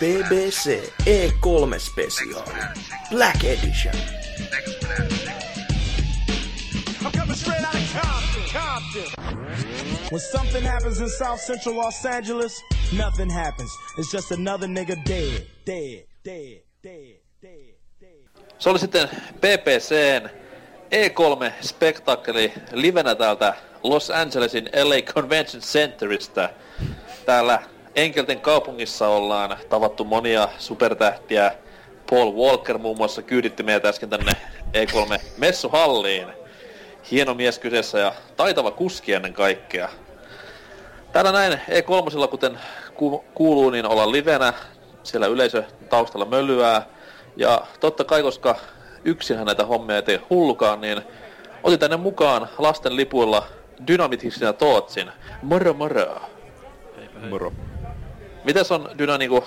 BBC E3 Special Black Edition. I'm coming straight out of Compton. When something happens in South Central Los Angeles, nothing happens. It's just another nigga dead. Se oli sitten BBC:n E3 spektakkeli livenä täältä Los Angelesin LA Convention Centeristä. Täällä Enkelten kaupungissa ollaan tavattu monia supertähtiä. Paul Walker muun muassa kyyditti meitä äsken tänne E3-messuhalliin. Hieno mies kyseessä ja taitava kuski ennen kaikkea. Täällä näin E3, kuten kuuluu, niin ollaan livenä. Siellä yleisö taustalla mölyää. Ja totta kai, koska yksinhän näitä hommia ei tee hullukaan, niin otin tänne mukaan lasten lipuilla Dynamit Hixin ja Tootsin. Moro moro! Moro. Mitäs on, Dyna, niinku,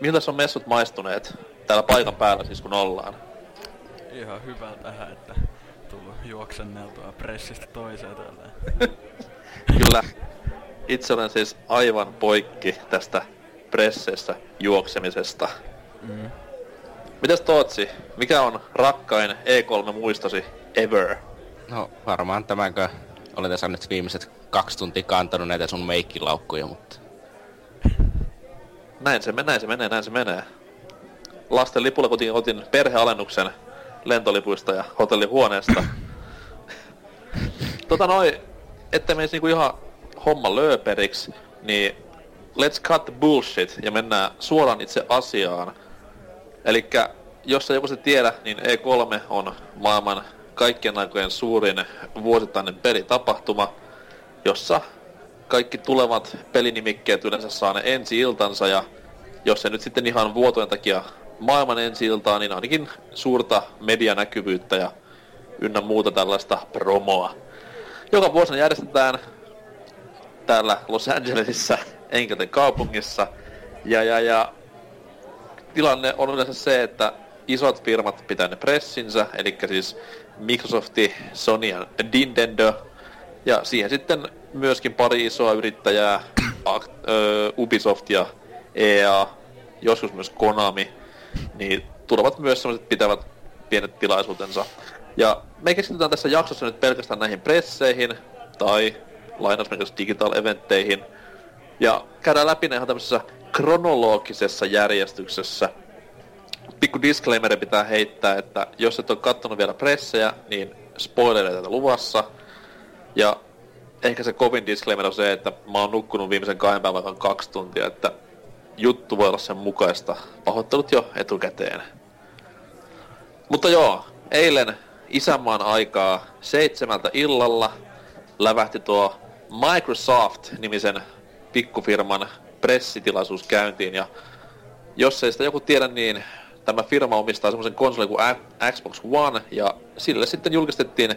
miltäs on messut maistuneet täällä paikan päällä siis kun ollaan? Ihan hyvää tähän, että tullut juoksenneltua pressistä toiseen tälleen. Kyllä. Itse olen siis aivan poikki tästä pressissä juoksemisesta. Mm. Mitäs Tootsi, mikä on rakkain E3-muistosi ever? No varmaan tämänkö. Olen tässä nyt viimeiset 2 tuntia kantanut näitä sun meikkilaukkuja, mutta... Näin se menee. Lasten lipulla otin perhealennuksen lentolipuista ja hotellihuoneesta. Ettei menisi niinku ihan homma lööperiksi, niin let's cut the bullshit ja mennään suoraan itse asiaan. Elikkä, jos ei joku se tiedä, niin E3 on maailman kaikkien aikojen suurin vuosittainen pelitapahtuma, jossa kaikki tulevat pelinimikkeet yleensä saa ne ensi-iltansa, ja jos se nyt sitten ihan vuotojen takia maailman ensi-iltaa, niin ainakin suurta medianäkyvyyttä ja ynnä muuta tällaista promoa. Joka vuosina järjestetään täällä Los Angelesissa, Enkelten kaupungissa, ja tilanne on yleensä se, että isot firmat pitää ne pressinsä, eli siis Microsofti, Sony ja Nintendo. Ja siihen sitten myöskin pari isoa yrittäjää, Ubisoft ja EA, joskus myös Konami, niin tulevat myös sellaiset pitävät pienet tilaisuutensa. Ja me keskitytään tässä jaksossa nyt pelkästään näihin presseihin, tai lainausmerkityksissä digital-eventteihin, ja käydään läpi ne ihan tämmöisessä kronologisessa järjestyksessä. Pikku disclaimer pitää heittää, että jos et ole kattonut vielä pressejä, niin spoilereita luvassa. Ja ehkä se kovin disclaimer on se, että mä oon nukkunut viimeisen 2 päivän 2 tuntia, että juttu voi olla sen mukaista. Pahoittelut jo etukäteen. Mutta joo, eilen isänmaan aikaa 7 PM lävähti tuo Microsoft-nimisen pikkufirman pressitilaisuus käyntiin. Ja jos ei sitä joku tiedä, niin tämä firma omistaa semmoisen konsolin kuin Xbox One, ja sille sitten julkistettiin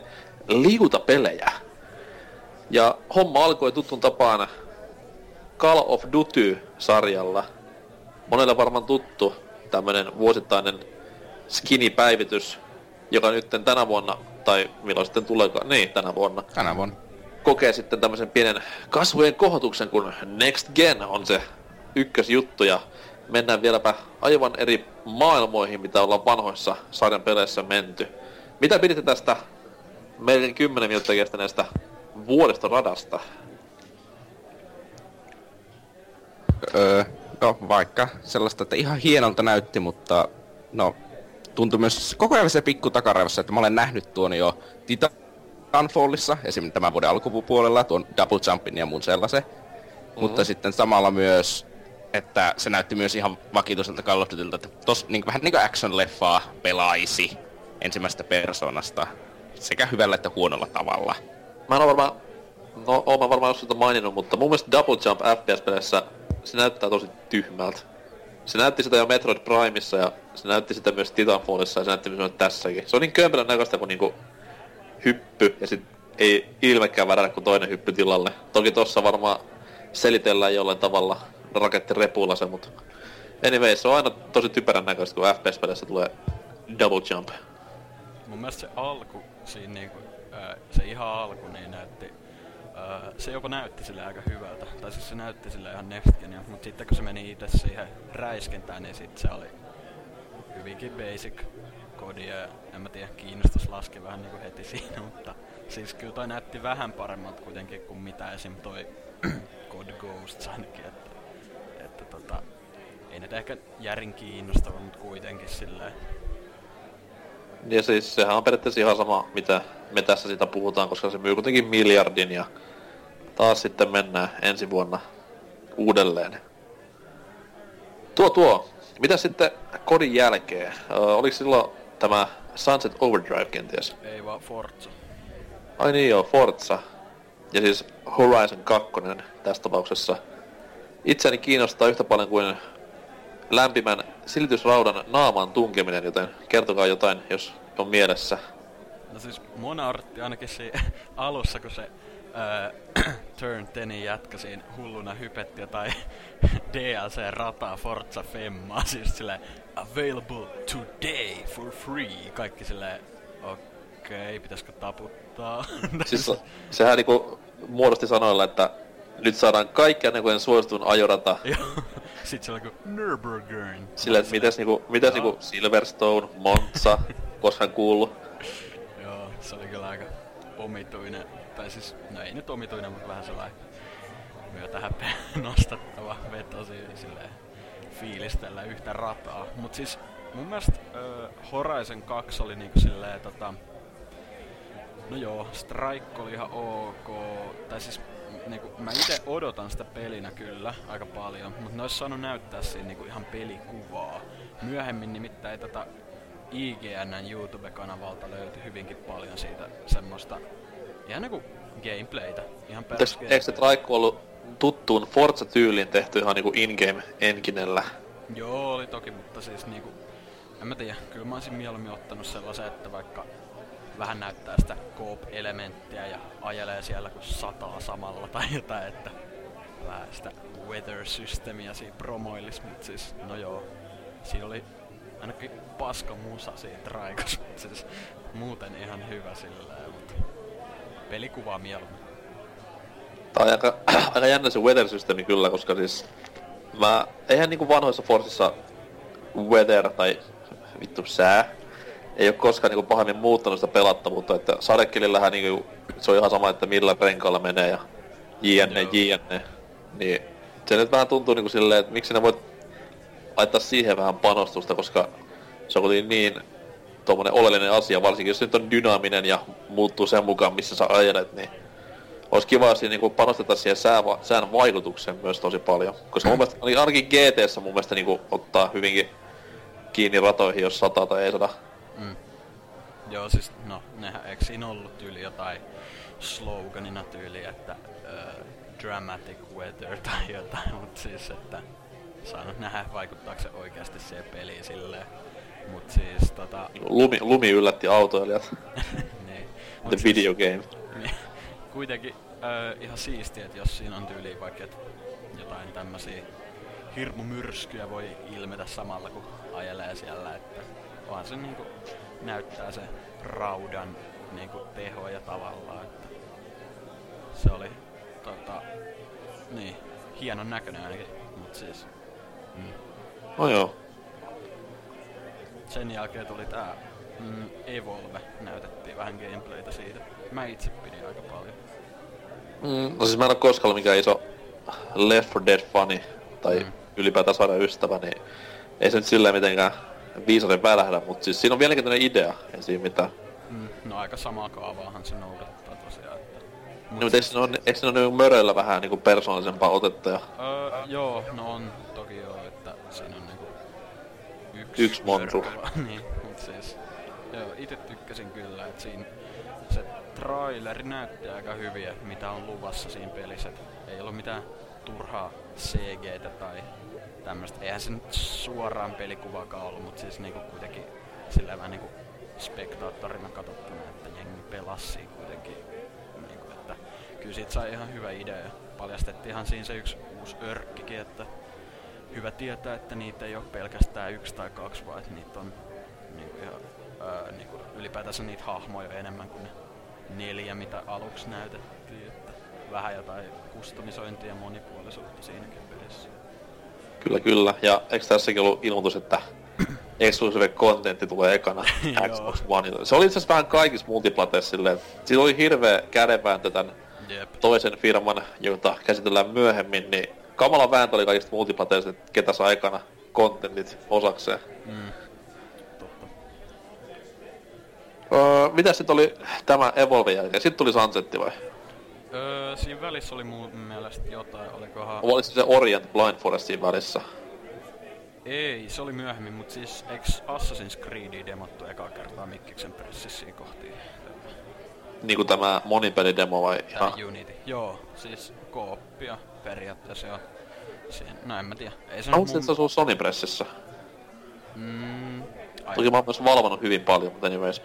liutapelejä. Ja homma alkoi tuttuun tapaan Call of Duty-sarjalla. Monelle varmaan tuttu tämmönen vuosittainen skinipäivitys, joka nyt tänä vuonna, tai milloin sitten tuleekaan, niin tänä vuonna, kokee sitten tämmöisen pienen kasvojen kohotuksen, kun Next Gen on se ykkösjuttu, ja mennään vieläpä aivan eri maailmoihin, mitä ollaan vanhoissa sarjan peleissä menty. Mitä piditte tästä melkein 10 minuuttia kestäneestä vuodesta radasta? No, vaikka sellaista, että ihan hienolta näytti, mutta no, tuntui myös koko ajan se pikku takaraivossa, että mä olen nähnyt tuon jo Titanfallissa, esimerkiksi tämän vuoden alkupuolella, tuon Double Jumpin ja mun sellaisen, mutta sitten samalla myös, että se näytti myös ihan vakituiselta Call of Dutyltä, että vähän niin kuin action-leffaa pelaisi ensimmäisestä persoonasta sekä hyvällä että huonolla tavalla. Mä en ole varmaan, jostain maininnut, mutta mun mielestä Double Jump FPS-peleissä se näyttää tosi tyhmältä. Se näytti sitä jo Metroid Primeissa ja se näytti sitä myös Titanfallissa ja se näytti myös tässäkin. Se on niin kömpelän näköistä kuin niinku hyppy ja sit ei ilmekään värähdä kuin toinen hyppy tilalle. Toki tossa varmaan selitellään jollain tavalla rakettirepuilla se, mutta anyway, se on aina tosi typerän näköistä, kun FPS-pelissä tulee Double Jump. Mun mielestä se alku, siinä niinku, se ihan alku niin näytti se jopa näytti sille aika hyvältä, tai siis se näytti sille ihan Next-genia, mutta sitten kun se meni itse siihen räiskentään, niin sitten se oli hyvinkin basic kodi ja en mä tiedä, kiinnostus laski vähän niinku heti siinä, mutta siis kyllä toi näytti vähän paremmalta kuitenkin kuin mitä esim. Toi Code Ghosts ainakin, että ei näitä ehkä järin kiinnostava, mutta kuitenkin silleen. Ja siis sehän on periaatteessa ihan sama, mitä me tässä siitä puhutaan, koska se myy kuitenkin 1 miljardin ja taas sitten mennään ensi vuonna uudelleen. Mitä sitten kodin jälkeen? Oliko silloin tämä Sunset Overdrive kenties? Ei vaan Forza. Ai niin joo, Forza. Ja siis Horizon 2 tässä tapauksessa. Itseäni kiinnostaa yhtä paljon kuin lämpimän silitysraudan naaman tunkeminen, joten kertokaa jotain, jos on mielessä. No siis mua nauratti ainakin siinä alussa, kun se Turn 10 jätkä siinä hulluna hypetti jotain DLC-rataa Forza Femmaa, siis silleen available today for free, kaikki silleen okei, pitäisikö taputtaa? Siis sehän niinku muodosti sanoilla, että nyt saadaan kaikki näköinen suositun ajorata. Sitten se on niinku Nürburgring. Silleen, että mitäs niinku Silverstone, Monza, koskaan kuullut. Joo, se oli kyllä aika omituinen. Tai siis, no ei nyt omituinen, mutta vähän sellainen myötähäpeä nostattava veto silleen fiilistellä yhtä rataa. Mut siis mun mielestä Horizon 2 oli niinku silleen no joo, Strike oli ihan ok. Tai siis niinku, mä ite odotan sitä pelinä kyllä aika paljon, mut ne ois saanut näyttää siinä niinku ihan pelikuvaa. Myöhemmin nimittäin IGN:n YouTube-kanavalta löytyi hyvinkin paljon siitä semmoista ihan niinku gameplaytä, ihan perusgameplaytä. Eikö se Traikku ollut tuttuun Forza-tyyliin tehty ihan niinku in-game enginellä? Joo, oli toki, mutta siis niinku, en mä tiedä, kyllä mä oisin mieluummin ottanut sellaisen, että vaikka vähän näyttää sitä coop-elementtiä ja ajelee siellä kun sataa samalla tai jotain, että vähän sitä weather-systeemiä siinä promoilis, mut siis, no joo, siinä oli ainakin paska musa siinä Traikossa, mut siis muuten ihan hyvä silleen, mutta pelikuvaa mieluummin. Tää on aika jännä se weather-systeemi kyllä, koska siis eihän niinku vanhoissa Forcessa weather tai vittu sää ei oo koskaan niinku pahemmin muuttanut sitä pelattavuutta, että sadekelillähän niinku se on ihan sama, että millä renkaalla menee ja jne. Niin se nyt vähän tuntuu niinku silleen, että miksi ne voit laittaa siihen vähän panostusta, koska se on kuitenkin niin tommonen oleellinen asia, varsinkin jos nyt on dynaaminen ja muuttuu sen mukaan, missä sä ajelet, niin ois kiva, jos niinku panostetaan siihen sään vaikutukseen myös tosi paljon. Koska mun mielestä, ainakin GT:ssä mun mielestä niinku ottaa hyvinkin kiinni ratoihin, jos sataa tai ei sataa. Mm. Joo, siis no, eikö siinä ollut tyyli jotain sloganina tyyli, että dramatic weather tai jotain, mut siis, että saanut nähdä vaikuttaako se oikeasti siihen peliin silleen. Mut siis Lumi yllätti autoilijat. Niin. The video game. Niin. Kuitenkin ihan siistiä, että jos siinä on tyyliin vaikka jotain tämmösiä hirmumyrskyjä voi ilmetä samalla kun ajelee siellä, että vaan se niinku näyttää se raudan niinku tehoja tavallaan, että se oli niin hienon näköinen ainakin, mut siis no joo. Sen jälkeen tuli tää Evolve, näytettiin vähän gameplaytä siitä. Mä itse pidin aika paljon. No siis mä en oo koskaan mikään iso Left 4 Dead-fani, tai ylipäätään sarjan ystävä, niin ei se nyt silleen mitenkään viisauden välähdä, mut siis siinä on mielenkiintoinen idea, ei siinä mitään. No aika samaa kaavaahan se noudattaa tosiaan, että... No mut eikö siinä oo möröillä vähän niinku persoonallisempaa otetta ja... Joo, no on toki joo, että siinä on niinku... Yksi montu. Niin, mut siis... Joo, ite tykkäsin kyllä, et siinä... Se traileri näytti aika hyviä, mitä on luvassa siinä pelissä. Ei ollut mitään turhaa CG:tä tai tämmöstä. Eihän se nyt suoraan pelikuvaakaan ollut, mut siis niinku kuitenkin... Silleen vähän niinku spektaattorina katsottuna, että jengi pelasi kuitenkin. Niinku, että... Kyllä siitä sai ihan hyvä idea. Paljastettiin ihan siinä se yksi uusi örkkikin, että... Hyvä tietää, että niitä ei oo pelkästään 1 tai 2, vaan että niitä on niinku ihan, ylipäätänsä niitä hahmoja enemmän kuin ne 4, mitä aluksi näytettiin, että vähän jotain kustomisointia ja monipuolisuutta siinäkin pelissä. Kyllä, kyllä. Ja eikö tässäkin ollut ilmoitus, että exclusive contentti tulee ekana Xbox Oneille? Se oli itse asiassa vähän kaikissa multiplateissa silleen. Siinä oli hirveä kädenvääntö tämän toisen firman, jota käsitellään myöhemmin, niin kamala vääntö oli kaikista multiplateissa, että ketä saa ekana contentit osakseen. Mm. Mitäs sit oli tämä Evolven jälkeen? Sitten tuli Sunsetti vai? Siinä välissä oli mun mielestä jotain, olikohan... Oliko se Orient Blind Forest siinä välissä? Ei, se oli myöhemmin, mut siis eks Assassin's Creedia demottu ekaa kertaa Mikkiksen pressissä siinä kohti? Niinku tämä monipelidemo vai ihan? Unity, joo. Siis kooppia periaatteessa ja... No en mä tiedä. Onko se sun Sony pressissä? Toki mä oon myös valvonut hyvin paljon, mutta anyways.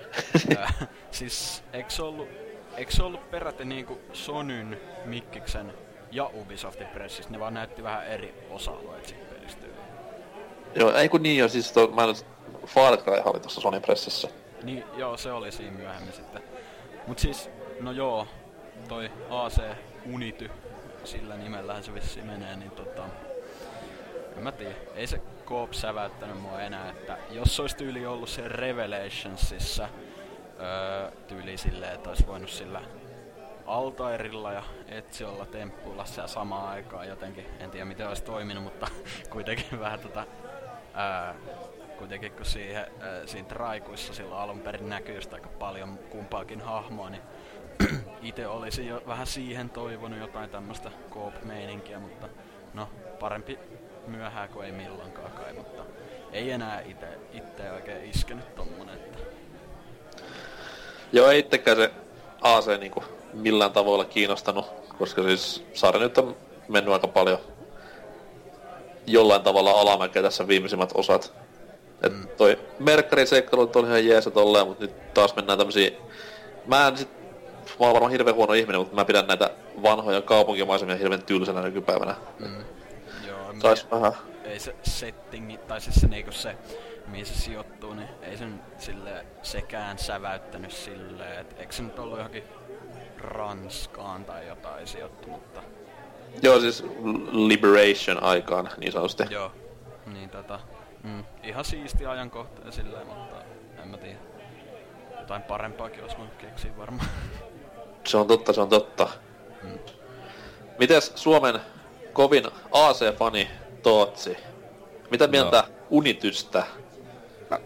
Siis, eikö se ollut peräti niinku Sonyn, Mikkiksen ja Ubisoftin pressissä? Ne vaan näytti vähän eri osa-alueet siitä pelistä. Joo, ei kun niin jo, siis mä en Far Cryhan oli tossa Sonyn pressissä. Niin, joo, se oli siinä myöhemmin sitten. Mut siis, no joo, toi AC Unity, sillä nimellähän se vissiin menee, niin en mä tiedä, ei se Coop säväyttänyt mua enää, että jos ois tyyli ollut se Revelationsissa tyyli silleen, että ois voinut sillä Altairilla ja Eziolla temppuilla siellä samaan aikaan jotenkin, en tiedä miten ois toiminut, mutta kuitenkin vähän kuitenkin kun siinä traikuissa silloin alun perin näkyy just aika paljon kumpaakin hahmoa, niin ite olisin jo vähän siihen toivonut jotain tämmöstä Coop-meininkiä, mutta no parempi myöhään kuin ei milloinkaan kai, mutta ei enää itse oikein iskenyt tommonen, että... Joo, ei itsekään se AC niinku millään tavoilla kiinnostanut, koska siis sarja nyt on mennyt aika paljon jollain tavalla alamäkeä tässä viimeisimmät osat. Et toi Mercury-seikkailut oli ihan jees ja tolleen, mut nyt taas mennään tämmösiin... Mä oon varmaan hirveen huono ihminen, mutta mä pidän näitä vanhoja kaupunkimaisemia hirveen tylsänä nykypäivänä. Sais vähän. Ei se settingi, tai siis se niinku se, mihin se sijoittuu, niin ei sen silleen sekään säväyttänyt silleen, et eikö se nyt ollu johonkin Ranskaan tai jotain sijoittunutta? Joo, siis Liberation aikaan, niin sanotusti. Joo, niin ihan siisti ajankohta silleen, mutta en mä tiedä. Jotain parempaakin ois voinut keksiä varmaan. Se on totta. Mm. Mites Suomen kovin AC-fani Tootsi? Mitä mieltä Unitystä? No,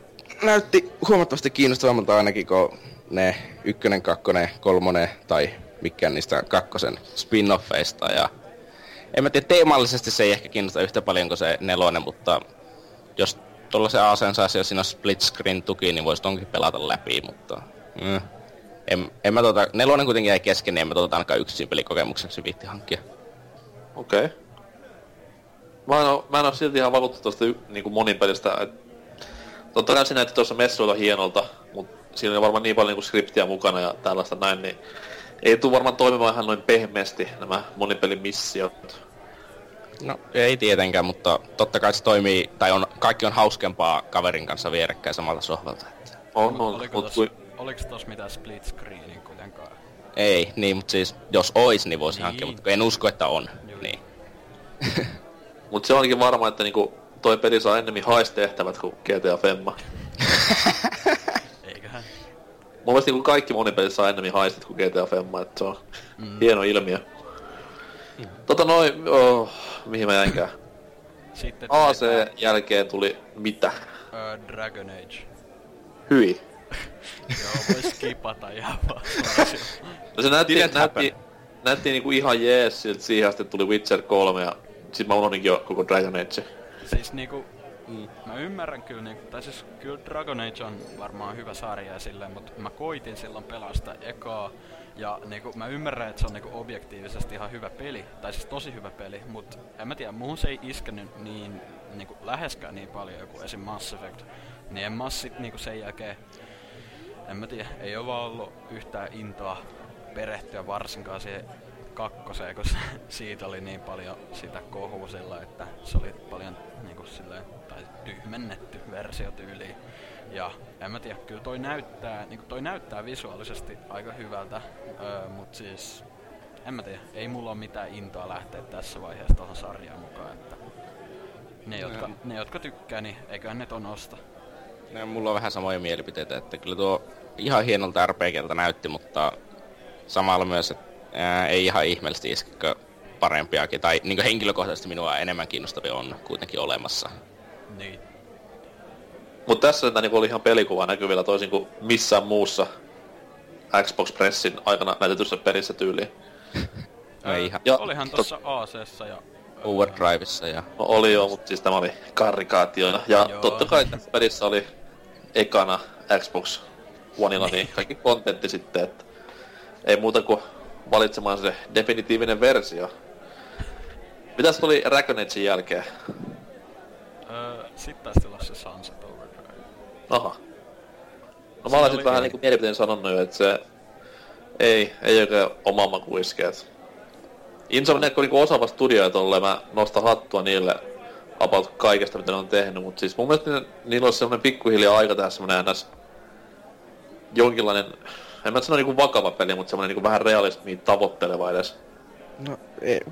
näytti huomattavasti kiinnostavammalta ainakin kuin ne 1, 2, 3 tai mikään niistä 2 spin-offeista. Ja en mä tiedä, teemallisesti se ei ehkä kiinnosta yhtä paljon kuin se 4, mutta jos tollasen AC:n saisi, jos siinä on split screen tuki, niin voisi tonkin pelata läpi, mutta... En mä 4 kuitenkin jäi kesken, niin en mä ainakaan yksin pelikokemukseksi viitti hankkia. Okei. Mä en oo silti ihan valuttu tosta niinku monin pelistä, et... Totta kai se näytti tuossa messuilla hienolta, mut siinä oli varmaan niin paljon niinku skriptiä mukana ja tällaista näin, niin... Ei tuu varmaan toimimaan ihan noin pehmeästi nämä monipelimissiot. No, ei tietenkään, mutta totta kai se toimii, tai kaikki on hauskempaa kaverin kanssa vierekkäin samalta sohvalta. Että. Oliko tos mitään split screenin kuitenkaan? Ei, niin, mutta siis jos ois, niin voisi hankkia, mutta en usko, että on. Juu. Niin. Mut se onkin varma, että niinku toi peli saa ennemmin haistehtävät kuin GTA Femma. Eiköhän. Mun mielestä niinku kaikki monipelit saa ennemmin haistit kuin GTA Femma, että se on hieno ilmiö. Mihin mä jäinkään? Sitten AC jälkeen tuli mitä? Dragon Age. Hyi. Joo, vois skipata ihan vaan. No se näytti niinku ihan jees siltä siihen asti, tuli Witcher 3 ja sit mä unohdinkin jo koko Dragon Age. Siis niinku, mä ymmärrän kyllä niinku, tai siis kyllä Dragon Age on varmaan hyvä sarja ja silleen, mut mä koitin silloin pelastaa ekaa. Ja niinku, mä ymmärrän, että se on niinku objektiivisesti ihan hyvä peli, tai siis tosi hyvä peli, mut en mä tiedä, muuhun se ei iskenyt niin niinku läheskään niin paljon joku esim. Mass Effect. Niin en mä sit niinku sen jälkeen, en mä tiedä, ei oo vaan ollu yhtään intoa perehtyä varsinkaan siihen kakkoseen, kun siitä oli niin paljon sitä kohua sillä, että se oli paljon niinku silleen, tai tyhmennetty versio tyyliin. Ja en mä tiedä, kyllä toi näyttää visuaalisesti aika hyvältä, mut siis en mä tiedä, ei mulla ole mitään intoa lähteä tässä vaiheessa tuohon sarjaan mukaan, että ne jotka tykkää, niin eiköhän ne ton osta. No, mulla on vähän samoja mielipiteitä, että kyllä tuo ihan hienolta RPGltä näytti, mutta samalla myös, että ei ihan ihmeellisesti iskikö parempiakin, tai niin kuin henkilökohtaisesti minua enemmän kiinnostavia on kuitenkin olemassa. Niin. Mutta tässä näitä oli ihan pelikuva näkyvillä toisin kuin missään muussa Xbox Pressin aikana näytetyssä perissä tyyliin. Ja olihan tuossa AC:ssa ja Overdrivessa ja... No oli joo, mutta siis tämä oli karikaatioina. Ja joo, totta kai tässä pelissä oli ekana Xbox Oneilla niin kaikki kontentti sitten, että ei muuta kuin valitsemaan se definitiivinen versio. Mitäs tuli Dragon Agein jälkeen? Sit taisi tulla se Sunset Overdrive. Aha. No mä olen sit vähän niinku mielipiteen sanonut jo, että se ei oikein oma maku iskeet. Insomniac on niinku osaava studio tolleen, mä nostan hattua niille about kaikesta mitä ne on tehnyt, mut siis mun mielestä niillä olisi semmonen pikkuhiljaa aika tehdä semmonen ns. Jonkinlainen, en mä sano niinku vakava peli, mut semmonen niinku vähän realismia tavoitteleva edes. No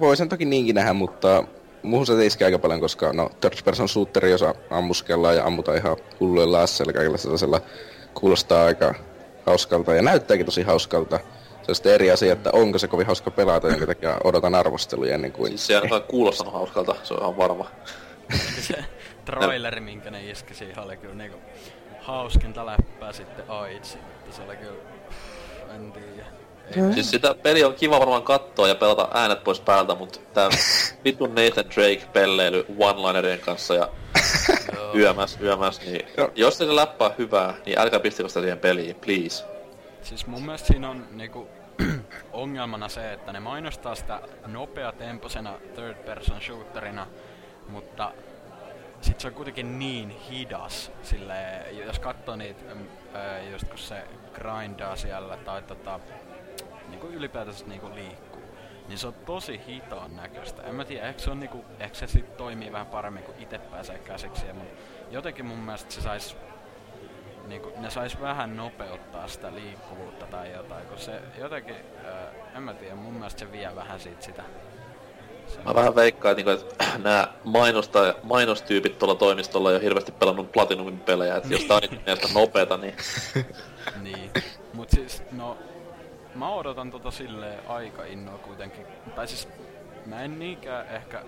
voisin toki niinkin nähdä, mutta muuhun se iskee aika paljon, koska no third person shooteri, jossa ammuskellaan ja ammutaan ihan hulluilla asseilla kaikilla sellaisella, kuulostaa aika hauskalta ja näyttääkin tosi hauskalta. Se on sitten eri asia, että onko se kovin hauska pelata, jonka takia odotan arvosteluja ennen kuin... Siis se ei ainakaan kuulostanut hauskalta, se on ihan varma. Se traileri, minkä ne iski siihen, oli kyllä niinku hauskinta läppää sitten aitsi. Se oli kyllä... en tiiä. Siis sitä peli on kiva varmaan katsoa ja pelata äänet pois päältä, mutta tää vitun Nathan Drake-pelleily one-linerien kanssa ja yömäs, niin... Jos se läppää hyvää, niin älkää pistikö sitä siihen peliin, please. Siis mun mielestä siinä on niinku ongelmana se, että ne mainostaa sitä nopeatempoisena third person shooterina, mutta sit se on kuitenkin niin hidas, silleen, jos katsoo niitä, just kun se grindaa siellä tai niinku ylipäätänsä niinku liikkuu, niin se on tosi hitaan näköistä. En mä tiedä, ehkä se sit toimii vähän paremmin, kun ite pääsee käsiksi, mutta jotenkin mun mielestä se sais... Niinku, ne sais vähän nopeuttaa sitä liikkuvuutta tai jotain, kun se jotenkin, en mä tiedä, mun mielestä se vie vähän siitä sitä. Mä vähän veikkaan, että nää mainostyypit tuolla toimistolla ei oo hirveästi pelannut Platinumin pelejä, että jos tää on niitä nopeeta, niin... Niin, mut siis, no, mä odotan tota silleen aika innoa kuitenkin, tai siis mä en niinkään ehkä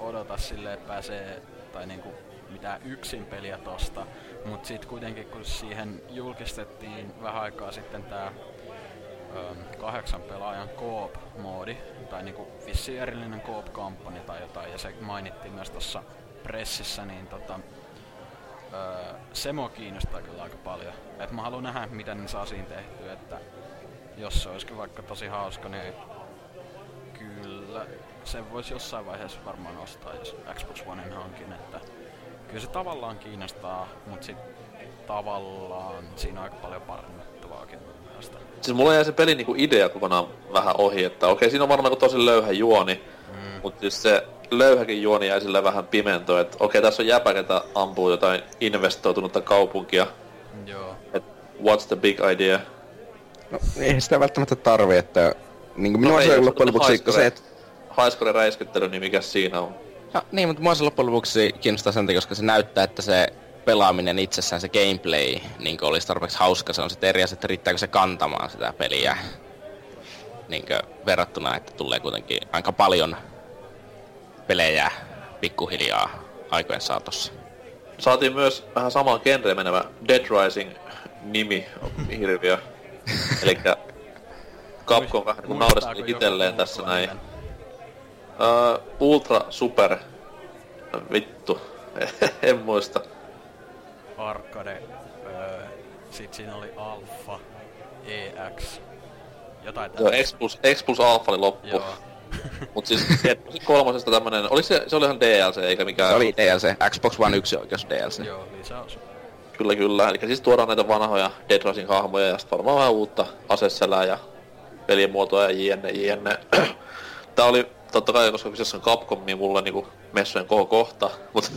odota silleen, että pääsee, tai niinku... mitään yksin peliä tosta, mut sit kuitenkin kun siihen julkistettiin vähän aikaa sitten tää 8 pelaajan co-op-moodi, tai niinku vissiin erillinen co-op-kampanja tai jotain, ja se mainittiin myös tossa pressissä, niin se mua kiinnostaa kyllä aika paljon. Et mä haluan nähdä, miten ne saa siinä tehtyä, että jos se olisikin vaikka tosi hauska, niin kyllä sen voisi jossain vaiheessa varmaan ostaa, jos Xbox Oneen hankin, että kyllä se tavallaan kiinnostaa, mut sit tavallaan siinä on aika paljon parannettavaakin mielestä. Siis mulla jäi se pelin niinku idea kokonaan vähän ohi, että okei siinä on varmaan tosi löyhä juoni, mut siis se löyhäkin juoni jäi silleen vähän pimentoon, että okei tässä on jäpä, ketä ampuu jotain investoitunutta kaupunkia. Joo. Et what's the big idea? No eihän sitä välttämättä tarvii, että niinku minua ei ole loppujen lopuksi se, että... Haiskoren räiskyttely, niin mikäs siinä on? No, niin, mutta mua se loppujen lopuksi kiinnostaa sen, koska se näyttää, että se pelaaminen itsessään, se gameplay, niin kuin olisi tarpeeksi hauska. Se on sitten eri asia, että riittääkö se kantamaan sitä peliä. Niin kuin verrattuna, että tulee kuitenkin aika paljon pelejä pikkuhiljaa aikojen saatossa. Saatiin myös vähän samaan genreen menevä Dead Rising-nimi hirviö. Elikkä Capcom vähän niin naureskeli itselleen tässä näin. Ultra Super... Vittu. En muista. Arcade. Sit siinä oli Alpha. EX. Jotain tämmöistä. Joo, X plus Alpha oli loppu. Joo. Mut siis kolmosesta tämmönen... Oliko se oli ihan DLC eikä mikään... Se oli DLC. Xbox One 1 oikeus DLC. Joo, lisäosa. Kyllä. Elikkä siis tuodaan näitä vanhoja Dead Rising hahmoja ja sit varmaan vähän uutta asesselää ja... pelien muotoa ja jne. Tää oli... Totta kai, koska kyseessä on Capcom, niin mulla on niinku messujen koko kohta, mut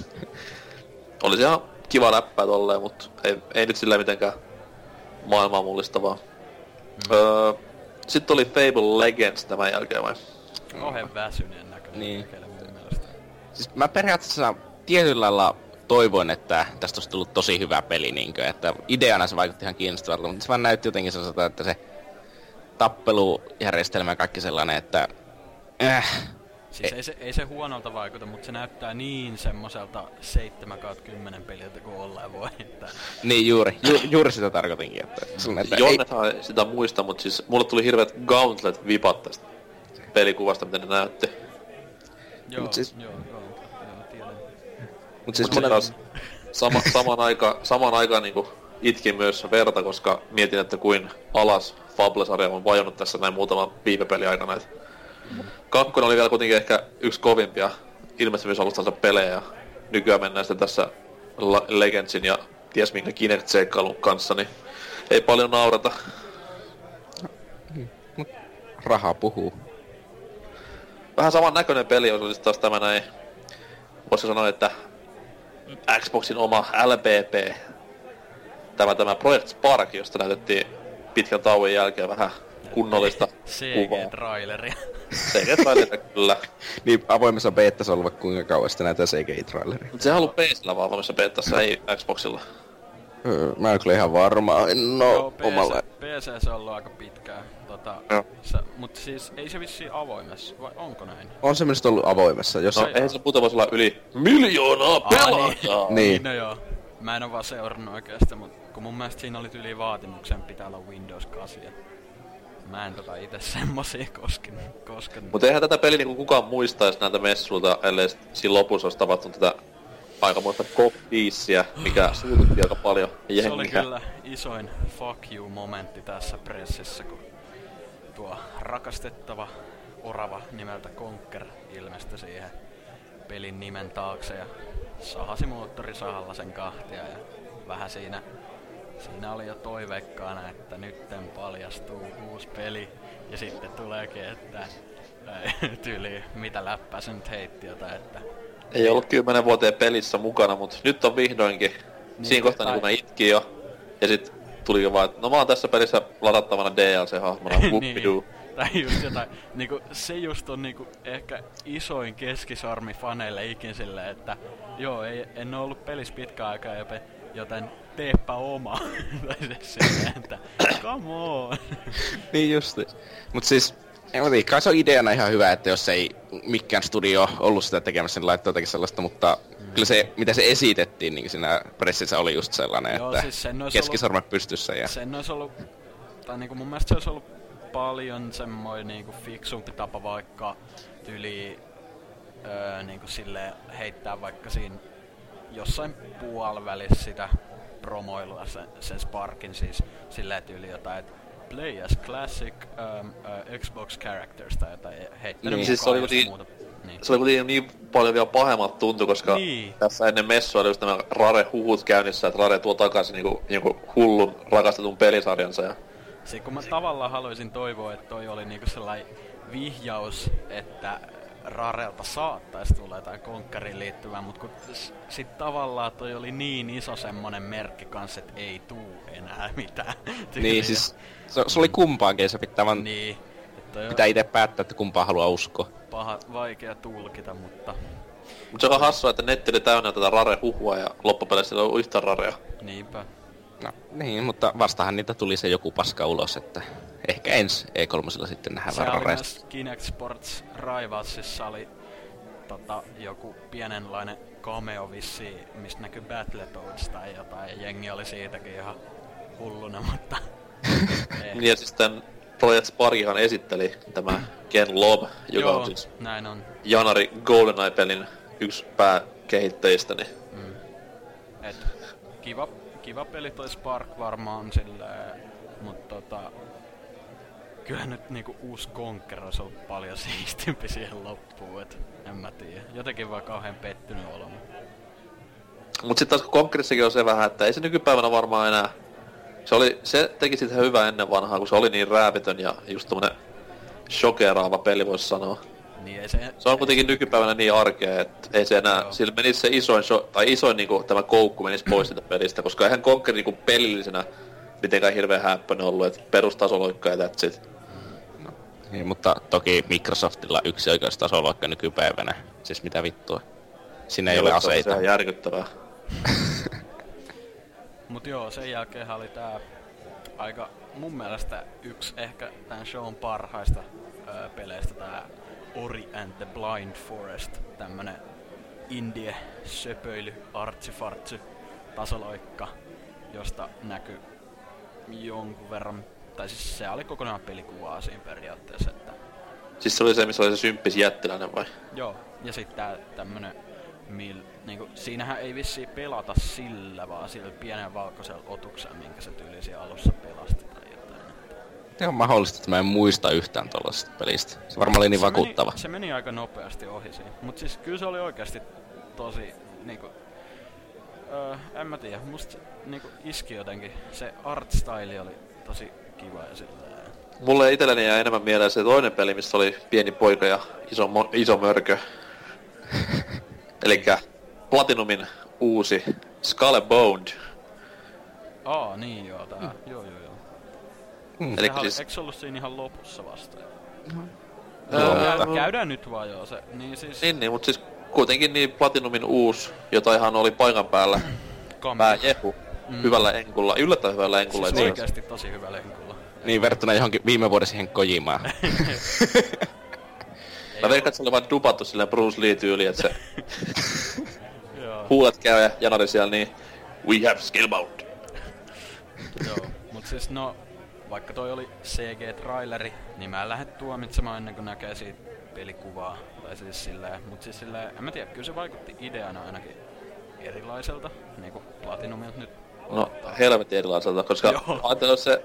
olisi ihan kiva läppää tolleen, mut ei nyt sillä mitenkään maailmaa mullistavaa. Sitten oli Fable Legends tämän jälkeen vai? Ohen väsyneen näköinen niin. Mun mielestä. Siis mä periaatteessa tietyllä lailla toivoin, että tästä olisi tullut tosi hyvä peli niinkö, että ideana se vaikutti ihan kiinnostavalta, mutta se vaan näytti jotenkin sellaiselta, että se tappelujärjestelmä ja kaikki sellainen, että Siis ei se huonolta vaikuta, mutta se näyttää niin semmoiselta 7/10 peliltä kuin ollaan voi. Että... Niin juuri sitä tarkoitinkin. Että Jonnethan ei sitä muista, mutta siis mulle tuli hirveät Gauntlet-vipat tästä pelikuvasta, miten ne näytti. Joo, mut siis... tiedän. Mutta siis mulle taas samaan aikaan niinku itkin myös verta, koska mietin, että kuin alas Fable-sarja on vajonnut tässä näin muutaman viipepeli aikana, että... Kakkonen oli vielä kuitenkin ehkä yksi kovimpia ilmestymisalustansa pelejä, ja nykyään mennään sitten tässä Legendsin ja ties minkä Kinect-seikkailun kanssa, niin ei paljon naurata. Mut raha puhuu. Vähän saman näköinen peli olisi taas tämä näin, voisiko sanoa, että Xboxin oma LBP, tämä Project Spark, josta näytettiin pitkän tauon jälkeen vähän kunnollista kuvaa. CG-traileria. CG-traileria kyllä. Niin avoimessa beettassa on ollut vaikka kuinka kauan sitten näitä CG-traileria. Mut sehän on ollut PC:llä vaan avoimessa beettassa, ei Xboxilla. Mä en kyllä ihan varmaa, en oo omalla. PC se on ollut aika pitkään, mut siis ei se vissiin avoimessa, vai onko näin? On se minusta ollut avoimessa, jos... No eihän se puhuta voisi olla yli 1 miljoonaa pelaajaa! Niin. No joo, mä en oo vaan seurannut oikeesti, mut kun mun mielestä siinä oli yli vaatimuksen pitää olla Windows 8. Mä en ite semmosia koskenut. Mut eihän tätä peliä niinku kukaan muistais näitä messuilta, ellei siinä lopussa ois tapahtunut tätä aikamoista cop-biisiä, mikä suututti aika paljon jengiä. Se oli kyllä isoin fuck you -momentti tässä pressissä, kun tuo rakastettava orava nimeltä Conker ilmestyi siihen pelin nimen taakse ja sahasi moottorisahalla sen kahtia ja vähän Siinä oli jo toiveikkaana, että nytten paljastuu uusi peli, ja sitten tuleekin, että tyyli, mitä läppää se nyt heitti jotain, että... Ei ollut 10 vuoteen pelissä mukana, mutta nyt on vihdoinkin. Niin, siinä kohtaa niin kun mä itkin jo, ja sit tuli jo vaan, että no mä oon tässä pelissä ladattavana DLC-hahmona, whoopidoo. Niin, tai just jotain, niinku se just on niinku ehkä isoin keskisormi faneille ikin silleen, että joo, en oo ollut pelissä pitkään aikaa, joten teepä oma, tai se että come on. Niin justi. Mut siis, kai se on ideana ihan hyvä, että jos ei mikään studio ollut sitä tekemässä, niin laittoi jotakin sellaista, mutta kyllä se, mitä se esitettiin, niin siinä pressissä oli just sellainen, joo, että siis keskisormet ollut, pystyssä ja... Sen ois ollut, tai niinku mun mielestä se ois ollut paljon semmoinen niinku fiksumpi tapa vaikka tyli niinku silleen heittää vaikka siinä jossain puolivälissä sitä promoilla sen Sparkin siis silleen tyyli jotain, että play as classic Xbox characters tai jotain heittänyt niin, mukaan siis se muuta. Niin. Se oli kuitenkin niin paljon vielä pahemmat tuntu, koska tässä ennen messua oli just nämä Rare-huhut käynnissä, että Rare tuo takaisin niinku hullun rakastetun pelisarjansa. Ja... Siis kun mä tavallaan haluaisin toivoa, että toi oli niinku sellainen vihjaus, että Rarelta saattais tulla jotain Conqueriin liittyvää, mut kun sit tavallaan toi oli niin iso semmonen merkki kans, et ei tuu enää mitään. Niin siis, se oli kumpaankin, se pitää vaan niin, pitää ite päättää, että kumpaan haluaa uskoa. Paha, vaikea tulkita, mutta... Mut se on hassua, että netti oli täynnä tätä Rare-huhua ja loppupeleissä ei ollut yhtään Rarea. Niinpä. No niin, mutta vastahan niitä tuli se joku paska ulos, että... Ehkä ensi E3:lla sitten nähdään vähän Rareista. Se oli Kinect Sports Rivalsissa oli joku pienenlainen cameo vissiin, mistä näkyy Battletoads tai jotain. Jengi oli siitäkin ihan hulluna, mutta... Niin ja siis tän Project Sparkihan esitteli tämä Ken Loeb, joka on siis... näin on. Janari GoldenEye-pelin yksi pääkehittäjistä, niin... Et kiva peli toi Spark varmaan silleen, mut kyllähän nyt niinku uusi Conker ois ollut paljon siistimpi siihen loppuun, et en mä tiiä. Jotenkin vaan kauheen pettynyt olo. Mut sit taas kun Conkerissakin on se vähän, että ei se nykypäivänä varmaan enää... Se teki sitä hyvää ennen vanhaa, kun se oli niin räävitön ja just tommonen shokeraava peli vois sanoa. Niin ei se... Se on kuitenkin nykypäivänä niin arkea, et ei se enää... Joo. Sillä menis se isoin niinku tämä koukku menis pois siitä pelistä, koska eihän Conker niinku pelillisenä mitenkään hirveen häppönen ollu, et perustaso loikkaa ja that's it. Niin, mutta toki Microsoftilla yksi oikeustaso vaikka nykypäivänä. Siis mitä vittua. Siinä ei ole aseita. Se on järkyttävää. Mut joo, sen jälkeen oli tää aika mun mielestä yksi ehkä tän shown parhaista peleistä tää Ori and the Blind Forest. Tämmönen indie söpöily artsifartsi tasoloikka, josta näkyy jonkun verran. Tai siis se oli kokonaan pelikuvaa siinä periaatteessa, että... Siis se oli se, missä oli se symppis jättiläinen vai? Joo, ja sit tää tämmönen... Niinku, siinähän ei vissiin pelata sillä, vaan sillä pienen valkoisella otuksella, minkä se tyyli siinä alussa pelasti tai jotain. Miten on mahdollista, että mä en muista yhtään tollasesta pelistä? Se varmaan oli niin vakuuttava. Se meni aika nopeasti ohi siinä. Mut siis kyllä se oli oikeasti tosi niinku... en mä tiedä, musta se, niinku iski jotenkin. Se art-style oli tosi... kiva ja silleen. Mulle itselleni jäi enemmän mieleen se toinen peli, missä oli pieni poika ja iso mörkö. Elikkä Platinumin uusi Skull&Bones. Aa, niin joo, tää. Joo. Elikkä siis... Eikö se ollut siinä ihan lopussa vasta? Käydään nyt vaan joo se, niin siis... Niin, mut siis kuitenkin niin Platinumin uusi, jota ihan oli paikan päällä. Pääjehu. Hyvällä enkulla, yllättäen hyvällä enkulla. Siis oikeasti tosi hyvällä enkulla. Niin, verrattuna johonkin viime vuoden siihen Kojimaan. Mä veikkaan, että se oli vaan dupattu silleen Bruce Lee-tyyliin, että se... huulet käy ja janari siellä niin... We have skill bound. Joo, mut siis no... Vaikka toi oli CG-traileri, niin mä en lähde tuomitsemaan ennen kuin näkee siitä pelikuvaa. Tai siis silleen, mut siis silleen... En mä tiedä, kyllä se vaikutti ideana ainakin erilaiselta, niinku Platinumilta nyt. No, helvetin erilaiselta, koska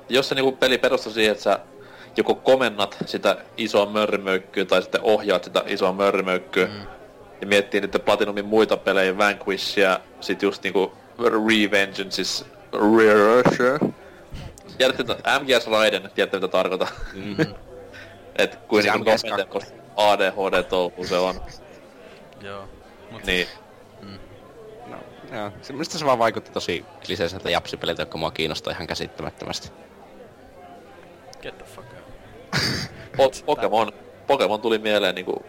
jos se niinku peli perustui siihen, että sä joko komennat sitä isoa mörrimöykkyä tai sitten ohjaat sitä isoa mörrimöykkyä, ja miettii niitä Platinumin muita pelejä, Vanquishia, sit just niinku Revengeances, MGS Raiden, tiedätte mitä tarkoitan. Et kuin niinku kommenteja, koska ADHD-touhu se on. Joo. Niin. Joo, mistä se vaan vaikutti tosi kliseiseltä japsipeliltä, joka mua kiinnostaa ihan käsittämättömästi. Get the fuck out. Pokemon tuli mieleen niinku...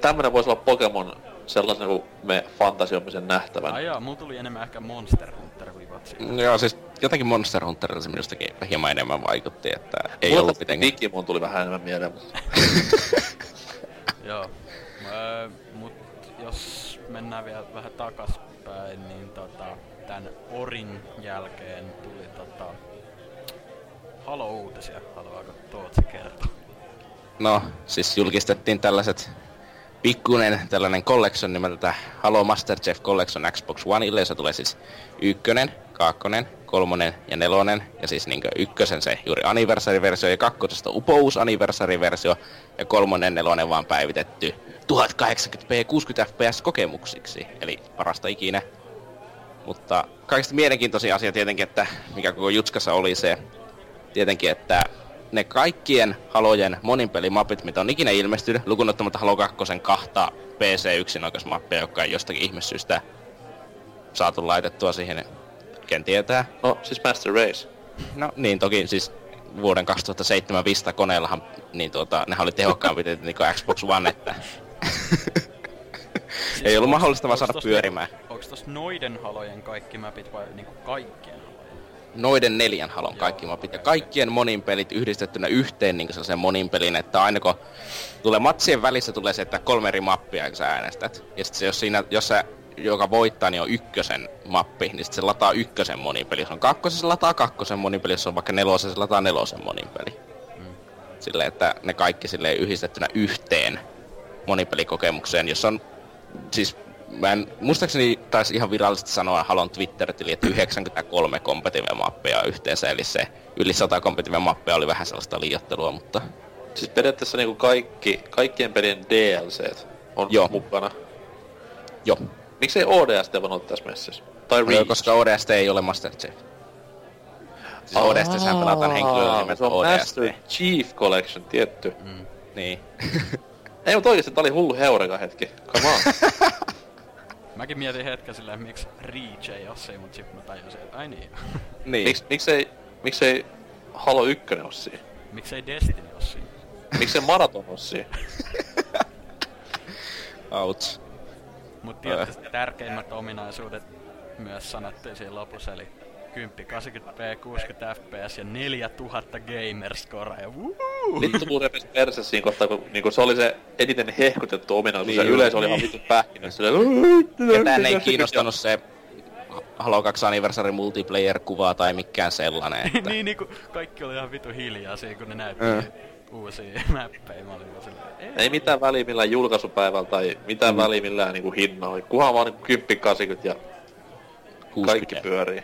Tämmönen voisi olla Pokemon sellaisena, kun me fantasioimme sen nähtävän. Ai jaa, mulla tuli enemmän ehkä Monster Hunter-vivat siitä. Joo, siis jotenkin Monster Hunterilla se minustakin hieman enemmän vaikutti, että ei mulla ollut mitenkään... Digimon tuli vähän enemmän mieleen, mutta... Joo, mut jos mennään vielä vähän takas. Niin tän Orin jälkeen tuli Halo-uutisia. Haluaako Tootsi kertoa? No, siis julkistettiin tällainen collection nimeltä Halo Master Chief Collection Xbox Oneille, jossa tulee siis 1, 2, 3 ja 4, ja siis niinkö 1 se juuri anniversary-versio, ja 2 upous anniversary-versio, ja 3 ja 4 vaan päivitetty 1080p 60fps kokemuksiksi, eli parasta ikinä. Mutta kaikista mielenkiintoisia asia tietenkin, että mikä koko jutskassa oli se, tietenkin, että ne kaikkien Halojen moninpelimapit, mitä on ikinä ilmestynyt, lukunottamatta Halo 2 kahta PC-yksinoikeusmappia, joka ei jostakin ihmissyystä saatu laitettua siihen, ken tietää. No, siis Master Race. No niin, toki siis vuoden 2007 Vista-koneellahan, niin nehän oli tehokkaampi niin kuin Xbox One, että... siis ei ollut mahdollista vaan saada pyörimään. Onks tos noiden Halojen kaikki mapit vai niinku kaikkien Halojen? Noiden 4 Halon kaikki mapit. Okay, ja kaikkien moninpelit yhdistettynä yhteen niinku sellaiseen moninpeliin, että aina kun tulee matsien välissä tulee se, että 3 eri mappia, kun sä äänestät. Ja sit se, jos sä joka voittaa, niin on 1 mappi, niin sit se lataa 1 moninpeli. Jos on 2, se lataa 2 moninpeli. Jos on vaikka 4, se lataa 4 moninpeli. Silleen, että ne kaikki silleen yhdistettynä yhteen monipelikokemukseen, jos on... Siis mä en muistaakseni taisi ihan virallisesti sanoa Halon Twitter-tili, että 93 competitive mappeja yhteensä, eli se yli 100 competitive mappeja oli vähän sellaista liioittelua, mutta... Siis periaatteessa niinku kaikkien pelien DLCt on mukana. Joo. Miksei ODST vaan ollut tässä messissä? Tai Reach? Koska ODST ei ole Master Chief. Siis ODST:ssähän pelataan henkilöllä nimeltä ODST. Master Chief Collection, tietty. Niin. Ei, mutta oikeesti tää oli hullu heureka hetki. Come on. Mäkin mietin hetken silleen, miksi Reach ei oo siinä, mut sit mä tajusin, et ai niin. Miksei Halo 1 oo siinä? Miksei Destiny oo siinä? Miksi sen maratonossi? Out. Mut tietysti tärkeimmät ominaisuudet myös sanottiin siinä lopussa, eli 1080p, 60fps ja 4000 gamerscorea. Vittu muu repesi perse siinä kohtaa, kun niinku se oli se eniten hehkutettu ominaisuus, niin, ja yleisö oli ihan vittu pähkinnyt. Ketään ei kiinnostanut se Halo 2 Anniversary Multiplayer-kuva tai mikään sellainen. Että... niin, niinku kaikki oli ihan vittu hiljaa siinä, kun ne näytti uusia mäppejä. Mä olin silleen, ei mitään väliä millään julkaisupäivällä tai mitään väliä millään niinku hinnoilla. Kuhan vaan niinku 1080 ja 60. Kaikki pyörii.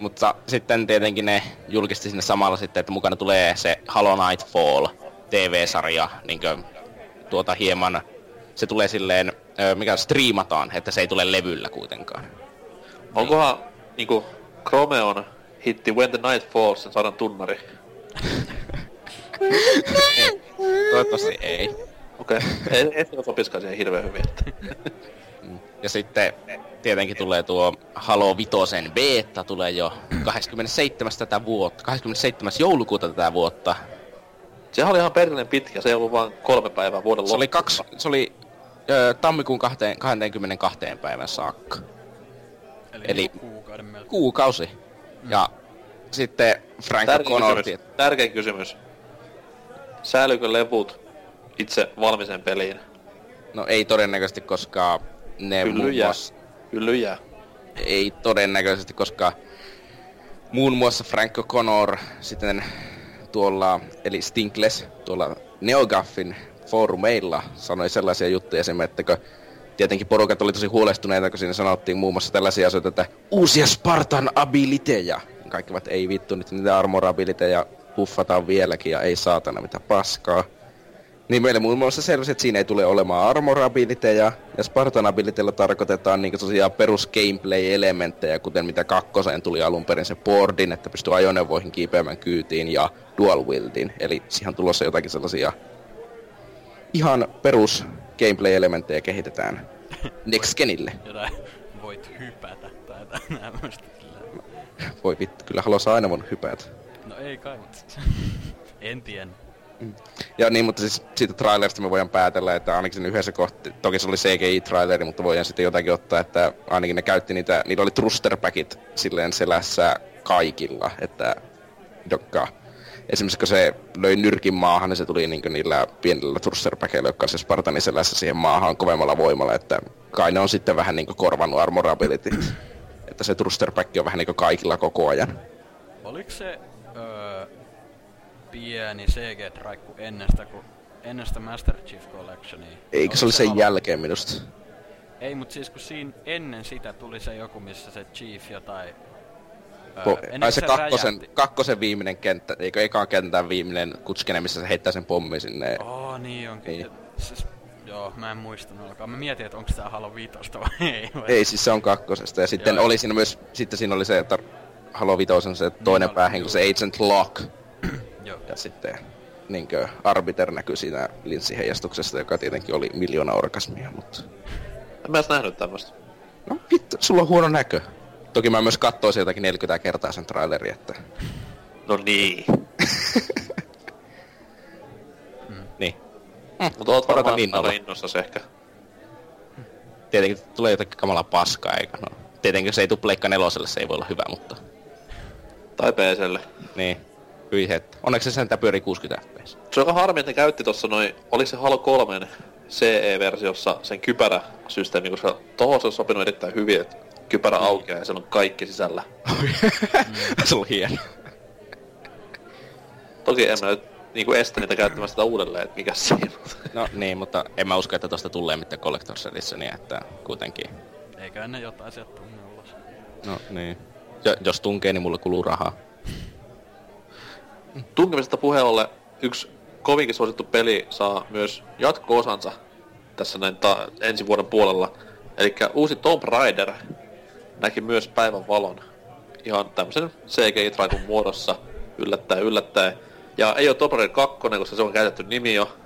Mutta sitten tietenkin ne julkisti sinne samalla sitten, että mukana tulee se Halo Nightfall TV-sarja, niinkö tuota hieman, se tulee silleen, mikä striimataan, että se ei tule levyllä kuitenkaan. Onkohan niinku Chromeon hitti When the Night Falls sen sadan tunnari? Toivottavasti ei. Okei, ei se sopiskaan siihen hirveen hyvin. Ja sitten tietenkin tulee tuo Halo Vitosen beta, tulee jo 27. joulukuuta tätä vuotta. Sehän oli ihan perillinen pitkä, se ei ollut vaan 3 päivää vuoden loppuun. Se oli tammikuun 22. päivän saakka. Eli kuukausi. Ja sitten Frank O'Connor... Tärkein kysymys. Säilyykö levut itse valmisen peliin? No ei todennäköisesti, koska... Hyllyjää. Ei todennäköisesti, koska muun muassa Frank O'Connor sitten tuolla, eli Stinkless, tuolla NeoGAFin foorumeilla sanoi sellaisia juttuja esimerkiksi, että tietenkin porukat oli tosi huolestuneita, kun siinä sanottiin muun muassa tällaisia asioita, että uusia Spartan abiliteja. Kaikki ovat, ei vittu, nyt niitä armor-abiliteja puffataan vieläkin ja ei saatana mitä paskaa. Niin meille muun muassa selvisi, että siinä ei tule olemaan armor-abiliteja, ja Spartan-abiliteilla tarkoitetaan niinku tosiaan perus gameplay-elementtejä, kuten mitä kakkoseen tuli alun perin se boardin, että pystyy ajoneuvoihin kiipeämään kyytiin ja dual wieldin. Eli siihen tulossa jotakin sellaisia ihan perus gameplay-elementtejä kehitetään Next Genille. Voit hypätä tai tänään musta sillä. Voi vittu, kyllä Halo saa aina voinut hypätä. No ei kai, mutta en tiedä. Ja niin, mutta siis siitä trailerista me voidaan päätellä, että ainakin sen yhdessä kohti, toki se oli CGI-traileri, mutta voidaan sitten jotakin ottaa, että ainakin ne käytti niitä, niillä oli thrusterbackit silleen selässä kaikilla, että dokka. Esimerkiksi kun se löi nyrkin maahan, niin se tuli niinku niillä pienillä thrusterbackilla, jotka on se Spartanin selässä siihen maahan kovemmalla voimalla, että kai ne on sitten vähän niinku korvannut armorabilityt, että se thrusterback on vähän niinku kaikilla koko ajan. Oliko se... pieni CG-traikku ennen sitä Master Chief Collectionia. Eikö se oli sen jälkeen minusta? Ei, mut siis kun siinä ennen sitä tuli se joku, missä se Chief jotain... Tai se kakkosen viimeinen kenttä, eikö ekaan kentän viimeinen kutskene, missä se heittää sen pommi sinne. Niin onkin. Niin. Siis, joo, mä en muistanut alkaan. Mä mietin, että onko tää Halo 5 vai ei. Vai? Ei, siis se on kakkosesta. Ja sitten joo. Oli siinä myös, sitten siinä oli se Halo 5 se toinen niin päähenkilö, se Agent Locke. Ja sitten niinkö Arbiter näkyi siinä linssiheijastuksesta, joka tietenkin oli miljoona orgasmia, mutta... En mä ois nähnyt tämmöstä. No vittu, sulla on huono näkö. Toki mä myös katsoisin jotakin 40 kertaa sen trailerin, että... No niin. Niin. Mut oot varmaan innossas ehkä. Tietenkin tulee jotakin kamalaa paskaa, eikö? No, tietenkin se ei tuu Pleikka 4:lle, se ei voi olla hyvä, mutta... Tai PC:lle. Niin. Yhet. Onneksi se sentään pyörii 60 fps. Se on harmi, että ne käytti tossa noin, oli se Halo 3 CE-versiossa sen kypäräsysteemi, koska tohon se on sopinut erittäin hyvin, että kypärä aukeaa ja se on kaikki sisällä. Se on hieno. Toki en mä nyt niinku estä niitä käyttämästä sitä uudelleen, että mikäs siinä. No niin, mutta en mä usko, että tosta tulee mitään Collector's Editionia, että kuitenkin. Eiköhän ne jotain sieltä tunne ulos. No niin. Jos tunkee, niin mulla kuluu rahaa. Tunkemisesta puheolle yksi kovinkin suosittu peli saa myös jatko-osansa tässä näin ensi vuoden puolella. Elikkä uusi Tomb Raider näki myös päivän valon ihan tämmösen CGI-traikun muodossa yllättäen. Ja ei oo Tomb Raider 2, koska se on käytetty nimi jo,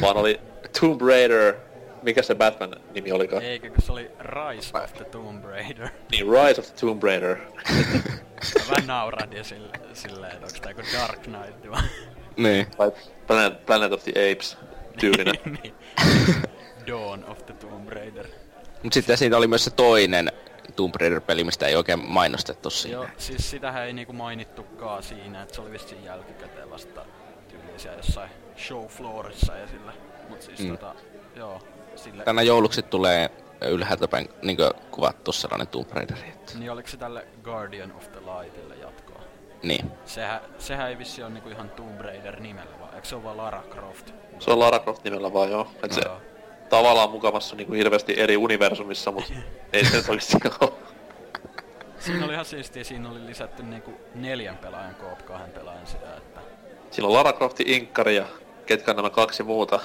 vaan oli Tomb Raider... Mikä se Batman-nimi olikaan? Eikö, kun se oli Rise of the Tomb Raider. Niin, Rise of the Tomb Raider. Mä nauran ja silleen, onks tää joku Dark Knight, vaan... Niin. Tai Planet of the Apes tyylinen. Niin. Dawn of the Tomb Raider. Mut sitten siitä oli myös se toinen Tomb Raider-peli, mistä ei oikein mainostettu siinä. Joo, siis sitähän ei niinku mainittukaan siinä, että se oli vissiin jälkikäteen vasta tyylisiä jossain showfloorissa esillä. Mut siis joo. Sille... Tänä jouluksi tulee ylhäältäpäin niinku kuvattu sellainen Tomb Raideri. Niin oliks se tälle Guardian of the Lightille jatkoa? Niin. Sehän ei vissi oo niinku ihan Tomb Raider nimellä vaan, eikö se oo vaan Lara Croft? Se on Lara Croft nimellä vaan joo. Et se tavallaan mukavassa niinku hirveesti eri universumissa, mut ei se oikeesti oo. Siinä oli ihan siistiä, siinä oli lisätty niinku 4 pelaajan koop 2 pelaajan sitä, että... Siinä on Lara Croftin inkkari ja ketkä nämä 2 muuta.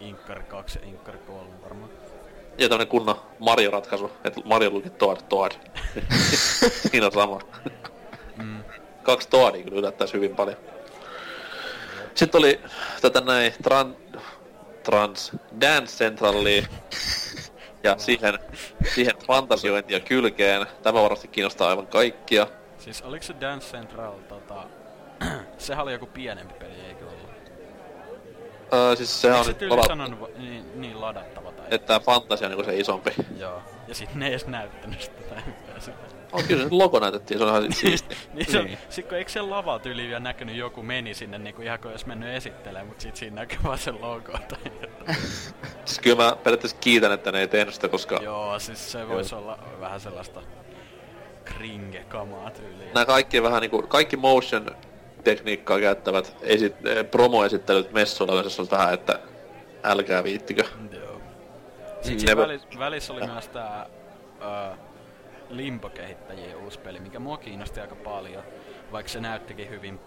Inkkari 2 ja Inkkari 3 varmaan. Ja tämmönen kunnon Mario-ratkaisu, että Mario luki Toad. Siinä on sama. 2 Toadia kyllä yllättäis hyvin paljon. Sitten oli tätä näin Dance Centralia. Ja siihen fantasiointia kylkeen. Tämä varmasti kiinnostaa aivan kaikkia. Siis oliks se Dance Central sehän oli joku pienempi peli, eikö ollut? Siis sehän on... niin ladattava tai... Että tää fantasia on niinku se isompi. Joo. Ja sit ne ei edes näyttänyt sitä tai mitään sitä. Kyllä se nyt logo näytettiin, se on ihan siistiä. Niin. Sit kun eikö se lavatyyli vielä näkynyt, joku meni sinne niinku ihan kun ois mennyt esittelemään, mut sit siinä näkyy vaan sen logo tai jotain. Siis kyllä mä periaatteessa kiitän, että ne ei tehnyt sitä, koska... Joo, siis se vois olla vähän sellaista... kringe-kamaa tyyliä. Nää kaikki vähän niinku... Kaikki motion... tekniikkaa käyttävät promoesittelyt messuilla yleensä on vähän, että älkää viittikö. Joo. Sitten välissä oli myös tää Limbo-kehittäjien uusi peli, mikä mua kiinnosti aika paljon, vaikka se näyttikin hyvin,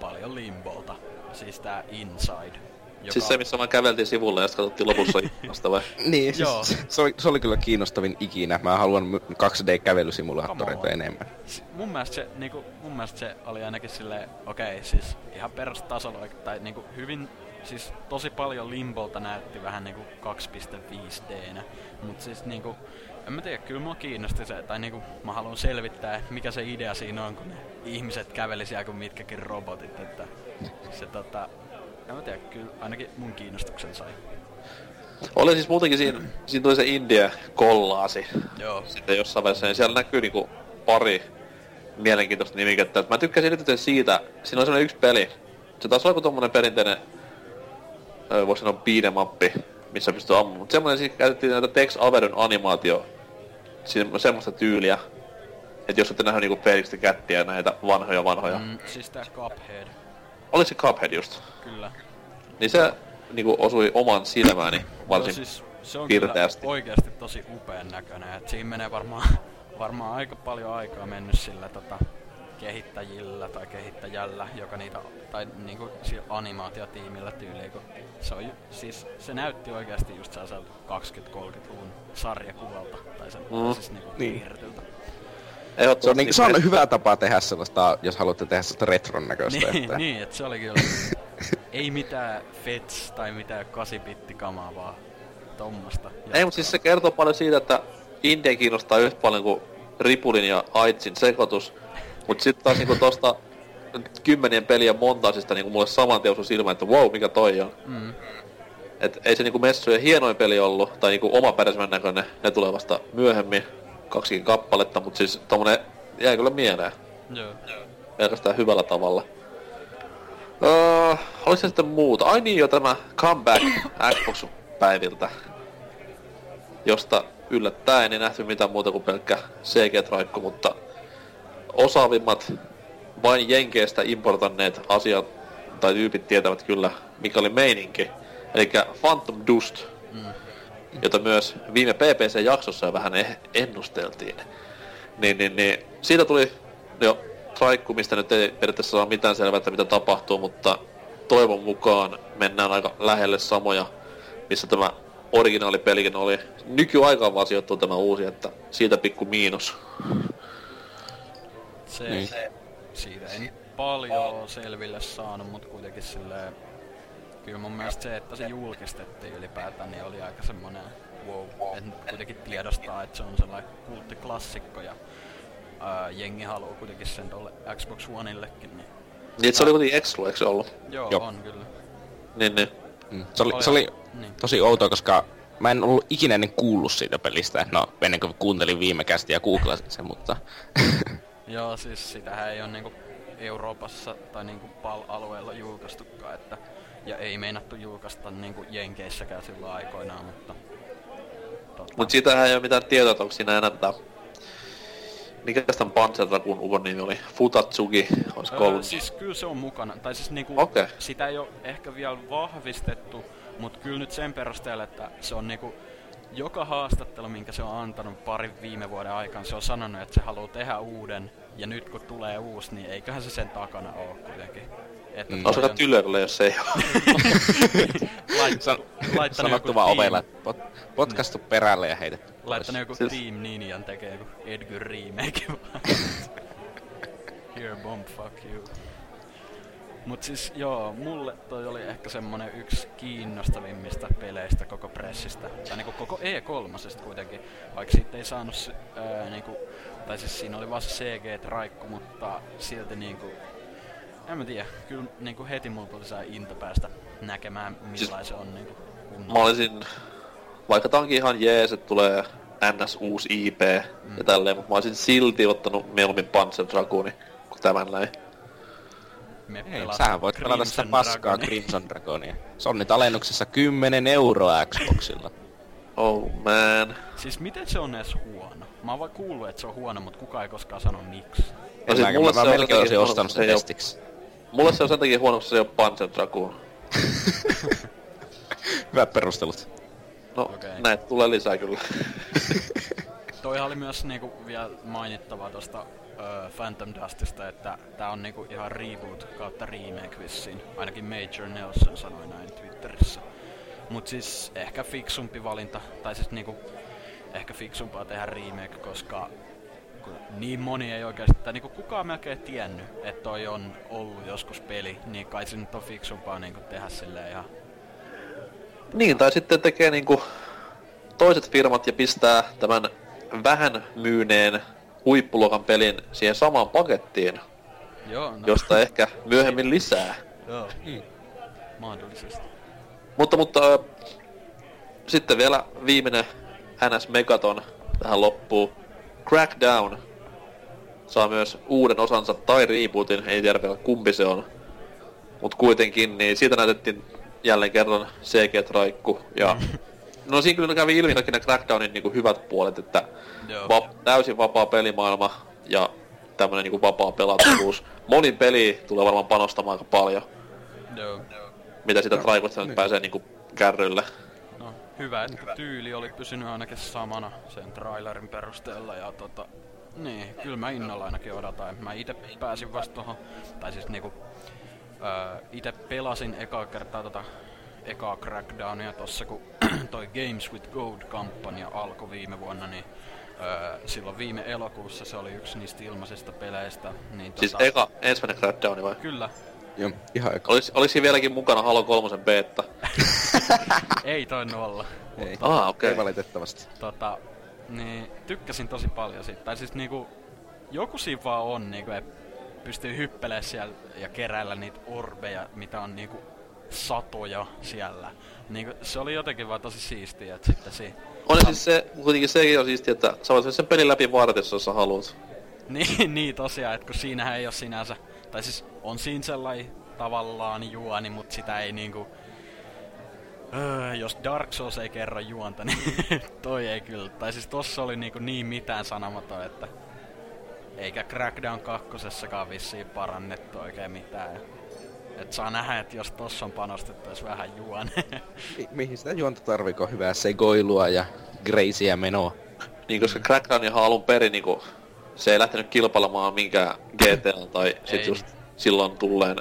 paljon Limbolta. Siis tää Inside. Joka... Siis se, missä mä käveltiin sivulle ja sitten katsottiin lopussa ikkunasta vai? Niin, siis se oli kyllä kiinnostavin ikinä. Mä haluan 2D-kävelysimulaattoreita enemmän. Mun mielestä se oli ainakin silleen, siis ihan perustasolla, tai niinku hyvin, siis tosi paljon Limbolta näytti vähän niinku 2.5D:nä. Mut siis niinku, en mä tiedä, kyllä mua kiinnosti se, tai niinku mä haluan selvittää, mikä se idea siinä on, kun ne ihmiset käveli siellä kuin mitkäkin robotit, että se en mä tiedä, kyllä ainakin mun kiinnostuksen sai. Oli siis muutenkin siinä tuli se India-kollaasi. Joo. Sitten jossain vaiheessa, niin siellä näkyy niinku pari mielenkiintoista nimikettä. Mä tykkäsin erityisesti siitä, siinä oli sellainen yksi peli. Se taas oli kuin tommonen perinteinen, voisi sanoa beat'em-appi, missä pystyy ammumaan. Mutta semmonen siis käytettiin näitä Tex Averin animaatio, semmoista tyyliä. Että jos ette nähnyt niinku pelistä kättiä näitä vanhoja. Siis tää Cuphead. Oliko se Cuphead just? Kyllä. Niin se niinku osui oman silmääni varsin siis, se on pirteästi. Kyllä oikeasti tosi upean näköinen, et siinä menee varmaan aika paljon aikaa mennyt sillä kehittäjillä tai kehittäjällä, joka niitä, tai niinku sillä animaatiotiimillä tyyliin, kun se on siis se näytti oikeasti just sellaiselta 20-30-luvun sarjakuvalta, tai semmoinen siis niinku piirretyltä. Se on hyvä tapa tehdä sellaista, jos haluatte tehdä sellaista retron näköistä. Niin, että se oli kyllä. Ei mitään fets tai mitään 8-bittikamaa, vaan tommasta. Ei, mutta siis se kertoo paljon siitä, että indie kiinnostaa yhtä paljon kuin Ripulin ja Aitsin sekoitus. Mut sit taas niinku tosta 10 peliä montaasista niinku mulle saman teos on silmä, että wow, mikä toi on. Et ei se niinku messujen hienoin peli ollut, tai niinku omapäräisemmän näköinen, ne tulee vasta myöhemmin. 2 kappaletta, mut siis tommonen jäi kyllä mieleen. Joo. Pelkästään hyvällä tavalla. Olis se sitten muuta? Ai niin jo tämä comeback Xbox-päiviltä. Josta yllättäen ei nähty mitään muuta kuin pelkkä CG-traikku, mutta osaavimmat vain jenkeistä importanneet asiat tai tyypit tietävät kyllä, mikä oli meininki. Elikkä Phantom Dust. Jota myös viime PPC-jaksossa jo vähän ennusteltiin. Niin, siitä tuli jo traikku, mistä nyt ei periaatteessa saa mitään selvää, että mitä tapahtuu, mutta toivon mukaan mennään aika lähelle samoja, missä tämä originaalipelikin oli. Nykyaikaan vaan sijoittuu tämä uusi, että siitä pikku miinus. Siitä ei paljon selville saanut, mutta kuitenkin silleen... Kyllä mun mielestä se, että se julkistettiin ylipäätään, niin oli aika semmonen wow. Et kuitenkin tiedostaa, että se on sellainen kulttiklassikko ja jengi haluu kuitenkin sen tolle Xbox Oneillekin. Niin Niin, se oli kuitenkin Exclu, eikö se ollut? Joo, on kyllä. Niin. Se oli niin. Tosi outoa, koska mä en ollut ikinä ennen kuullut siitä pelistä. No, ennen kuin kuuntelin viime kästi ja googlasin sen, mutta... Joo, siis sitähän ei ole niinku Euroopassa tai niinku PAL-alueella julkaistukaan, että... Ja ei meinattu julkaista niinku Jenkeissäkään silloin aikoinaan, mutta... Mut sitähän ei oo mitään tietoa, onko siinä enää tätä... Mikä tästä on Panzerdragun ukon nimi oli? Futatsuki, olisiko ollut? Siis kyllä se on mukana, tai siis niinku... Okay. Sitä ei oo ehkä vielä vahvistettu, mut kyllä nyt sen perusteella, että se on niinku... Joka haastattelu, minkä se on antanut parin viime vuoden aikana, se on sanonut, että se haluu tehdä uuden. Ja nyt kun tulee uusi, niin eiköhän se sen takana oo kuitenkin. Osakaa tylölle, jos ei oo. Sanottu vaan ovella, potkastu perälle ja heitetty. Laittanut joku Team Ninjan tekee joku Edgar remake vaan. Here bomb, fuck you. Mut siis joo, mulle toi oli ehkä semmonen yksi kiinnostavimmista peleistä koko pressistä. Tai niinku koko E3 kuitenkin. Vaikka siitä ei saanut niinku... Tai siis siinä oli vaan se CG-traikku, mutta silti niinku... En mä tiedä, kyllä niinku heti mulla tuli saa into päästä näkemään millainen se on niinku... Mä olisin... Vaikka tää onkin ihan jees, et tulee NS uusi IP ja tälleen, mut mä olisin silti ottanut mieluummin Panzer Dragooni kuin tämän näin. Sähän voit pelata sitä paskaa Crimson Dragonia. Se on nyt alennuksessa 10 euroa Xboxilla. Oh man. Siis miten se on edes huono? Mä oon vaan kuullut, että se on huono, mut kukaan ei koskaan sano miksi. No siis mulle se on melkein osin ostanut sen testiksi. Mulle se on sen takia huono, koska se ei oo Panzer Dragoon. Hyvät perustelut. No, okay. Näet tulee lisää kyllä. Toihan oli myös niinku vielä mainittavaa tosta Phantom Dustista, että tää on niinku ihan reboot kautta remake vissiin. Ainakin Major Nelson sanoi näin Twitterissä. Mut siis ehkä fiksumpi valinta, tai siis niinku ehkä fiksumpaa tehdä remake, koska niin moni ei oikeesti, tai niinku kukaan melkein tiennyt, että toi on ollut joskus peli, niin kai se nyt on fiksumpaa niinku tehdä silleen ihan... Niin, tai sitten tekee niinku toiset firmat ja pistää tämän vähän myyneen huippuluokan pelin siihen samaan pakettiin, joo, no. Josta ehkä myöhemmin lisää. Joo, mahdollisesti. Mutta sitten vielä viimeinen NS Megaton tähän loppuun. Crackdown saa myös uuden osansa tai rebootin, ei tiedä vielä kumpi se on. Mut kuitenkin, niin siitä näytettiin jälleen kerran CG-traikku ja... No siinä kyllä kävi ilmi kaikki ne Crackdownin niinku hyvät puolet, että täysin vapaa pelimaailma ja tämmönen niinku vapaa pelattavuus. Moni peli tulee varmaan panostamaan aika paljon. Mitä sitä traikosta nyt pääsee niinku kärrylle. No hyvä, että tyyli oli pysynyt ainakin samana sen trailerin perusteella ja niin, kyllä mä innolla ainakin odotan. Mä ite pääsin vasta tohon, tai siis niinku... ite pelasin ekaa kertaa ekaa Crackdownia tossa, kun toi Games with Gold-kampanja alkoi viime vuonna, niin silloin viime elokuussa se oli yksi niistä ilmaisista peleistä. Niin siis ensimmäinen Crackdowni vai? Kyllä. Joo, ihan eka. Olis siinä vieläkin mukana Halo 3:n beta? Ei toinnu olla. Ei. Okei. Valitettavasti. Niin tykkäsin tosi paljon siitä. Tai siis niinku, joku siinä vaan on niinku, pystyy hyppelemään siellä ja keräillä niitä orbeja, mitä on niinku satoja siellä. Niinku, se oli jotenkin vaan tosi siistiä, että sitten siis se, kuitenkin sekin on siistiä, että sä voit sen pelin läpi vartissa, jos sä haluut. Niin tosiaan, että kun siinähän ei oo sinänsä, tai siis on siinä sellainen tavallaan juoni, mut sitä ei niinku... jos Dark Souls ei kerro juonta, niin toi ei kyllä. Tai siis tossa oli niinku niin mitään sanomaton, että... Eikä Crackdown 2:ssakaan vissiin parannettu oikein mitään. Et saa nähdä, että jos tossa on panostettais vähän juoneen. Mihin sitä juonta tarviiko? Hyvää sekoilua ja greisiä menoa. Niin, koska Crackdown ihan alun perin niinku... Se ei lähtenyt kilpailemaan minkään GTA tai sit just silloin tulleen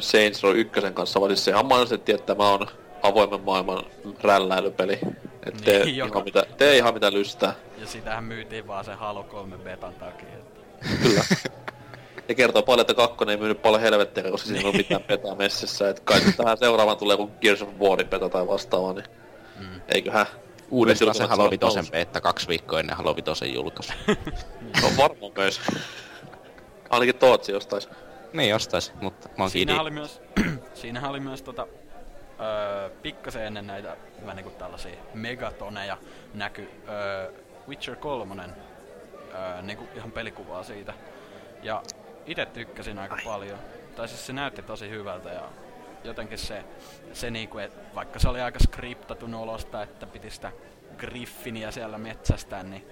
Saints Row 1:n kanssa. Vaan siis se ihan mainostettiin, että tämä on avoimen maailman rälläilypeli. Et tee ihan mitä lystää. Ja sitähän myytiin vaan sen Halo 3 betan takia. Kyllä. Ja kertoo paljon, että kakkonen ei myynyt paljon helvettiä, koska siinä on mitään petaa messissä. Et kai tähän seuraavaan tulee joku Gears of Warin peta tai vastaava, niin eiköhän... Uudestaan se Halo 5:n beta 2 viikkoa ennen Halo 5:n julkaisu. Se on varmaan myös. Ainakin Tootsi jostais. Niin jostais, mutta mä oon kiinni. Siinähän oli myös pikkasen ennen näitä vähän niinku tällaisia megatoneja näky Witcher 3 niinku ihan pelikuvaa siitä. Ja itse tykkäsin aika paljon. Tai siis se näytti tosi hyvältä ja jotenkin se niinku, et vaikka se oli aika skriptatun olosta, että piti sitä Griffinia siellä metsästää, niin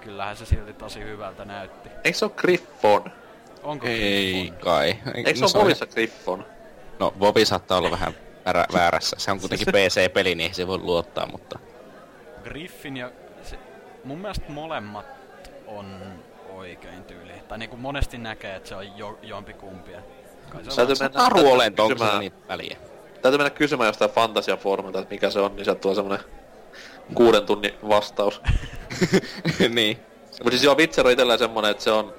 kyllähän se silti tosi hyvältä näytti. Eikö se ole Griffon? Onko Griffon? Ei kai. Eikö se ole Bobissa Griffon? No Bobi saattaa olla vähän väärässä. Se on kuitenkin PC-peli, niin se voi luottaa, mutta... Griffin ja... Se, mun mielestä molemmat on oikein tyyli. Tai niinku monesti näkee, että se on jompikumpi. Se on taruolento, onko se niitä väliä? Täytyy mennä kysymään jostain fantasiafoorumilta, että mikä se on, niin sieltä tulee semmonen 6 tunnin vastaus. Niin. Mut siis joo, Witcher on itellään semmonen, että se on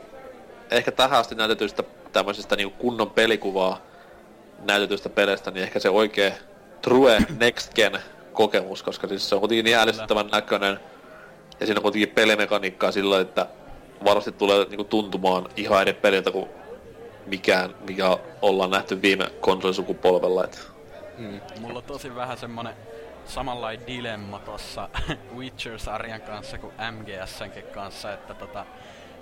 ehkä tähän asti näytetyistä tämmöisistä niinku kunnon pelikuvaa näytetyistä peleistä, niin ehkä se oikee true next gen kokemus, koska siis se on kuitenkin niin äälistyttävän näköinen. Ja siinä on kuitenkin pelimekaniikkaa sillä, että varmasti tulee niinku tuntumaan ihan eri peliltä kuin mikään, mikä ollaan nähty viime konsolisukupolvella. Mulla on tosi vähän semmonen samanlainen dilemma tossa Witcher-sarjan kanssa kuin MGSnkin kanssa, että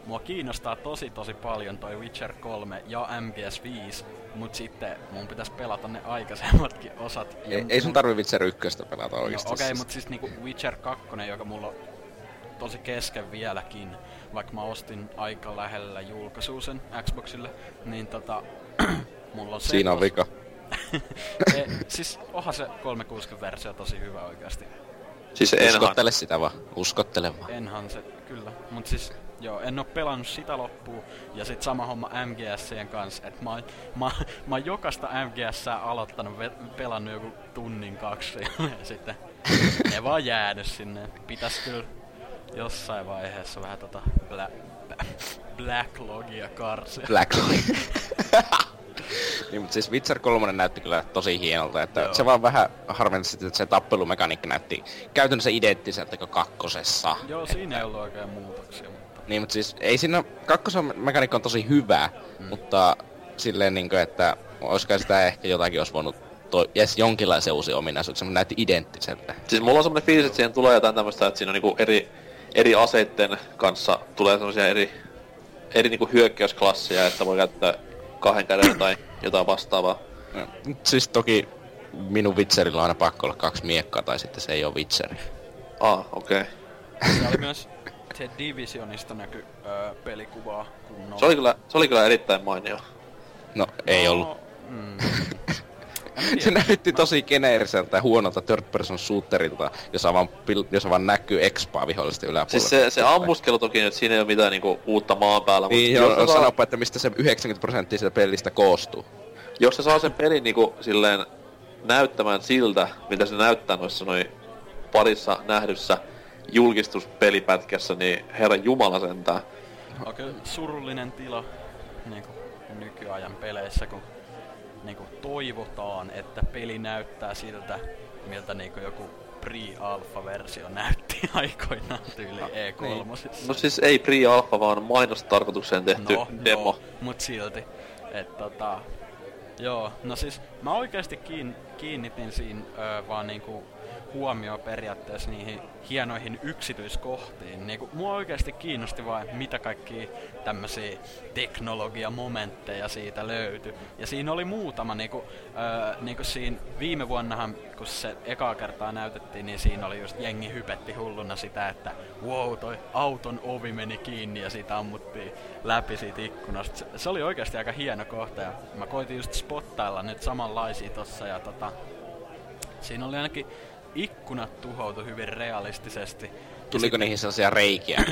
mua kiinnostaa tosi paljon toi Witcher 3 ja MGS 5, mut sitten mun pitäis pelata ne aikaisemmatkin osat. Ei sun tarvi Witcher 1 pelata oikeesti. No, okei, mut siis niinku Witcher 2, joka mulla on tosi kesken vieläkin, vaikka mä ostin aika lähellä julkaisua sen Xboxille, niin mulla on se... Siinä on vika. Siis onhan se 360-versio tosi hyvä oikeasti. Siis uskottele sitä vaan, uskottele vaan. Enhan se, kyllä. Mut siis, joo, en oo pelannut sitä loppuun. Ja sit sama homma MGS:ien kanssa, et mä oon jokaista MGS:ää aloittanut, pelannut joku tunnin 2. Ja sitten ne vaan jääny sinne. Pitäis kyllä jossain vaiheessa vähän Blacklogia karsia. Blacklogia. Niin, mutta siis Witcher 3 näytti kyllä tosi hienolta, että joo. Se vaan vähän harvinaisesti, että se tappelumekaniikka näytti käytännössä identtiseltä kuin kakkosessa. Joo, siinä ei ollut oikein muutoksia, mutta... Niin, mutta siis ei siinä... Kakkosen mekaniikka on tosi hyvä, mutta silleen niinkö, että olisiko sitä ehkä jotakin olisi voinut jonkinlaisen uusi ominaisuus, se näytti identtiseltä. Siis mulla on semmoinen fiilis, että siihen tulee jotain tämmöistä, että siinä on niinku eri aseitten kanssa tulee semmoisia eri niinku hyökkäysklasseja, että voi käyttää... 2 käden tai jotain vastaavaa. No, siis toki minun Witcherillä on aina pakko olla 2 miekkaa, tai sitten se ei oo Witcheri. Okei. Okay. Se oli myös The Divisionista näky pelikuvaa kunnolla. Se oli kyllä erittäin mainio. No, ei ollut. Se näytti tosi geneeriseltä ja huonolta third person shooterilta, jossa vaan näkyy expaa vihollisten yläpuolella. Siis se ammuskelu toki nyt, siinä ei oo mitään niinku uutta maan päällä. Niin, mutta jos sanoppa, että mistä se 90% siitä pelistä koostuu. Jos se saa sen pelin niinku silleen näyttämään siltä, mitä se näyttää noissa parissa nähdyssä julkistuspelipätkässä, niin herran jumala sentään. Okei, surullinen tila niinku nykyajan peleissä, kun niinku toivotaan, että peli näyttää siltä, miltä niinku joku pre-alpha-versio näytti aikoinaan tyyliin E3. Niin. No siis ei pre-alpha, vaan mainostarkoitukseen tehty demo. No, mut silti. Et joo, no siis mä oikeesti kiinnitin siinä vaan niinku huomioon periaatteessa niihin hienoihin yksityiskohtiin. Niinku mua oikeesti kiinnosti vaan, mitä kaikkia tämmösiä teknologiamomentteja siitä löytyi. Ja siinä oli muutama niinku siinä viime vuonnahan, kun se ekaa kertaa näytettiin, niin siinä oli just jengi hypetti hulluna sitä, että wow, toi auton ovi meni kiinni ja siitä ammuttiin läpi siitä ikkunasta. Se oli oikeesti aika hieno kohta ja mä koitin just spottailla nyt samanlaisia tossa ja siinä oli ainakin ikkunat tuhoutu hyvin realistisesti. Tuliko niihin sellaisia reikiä?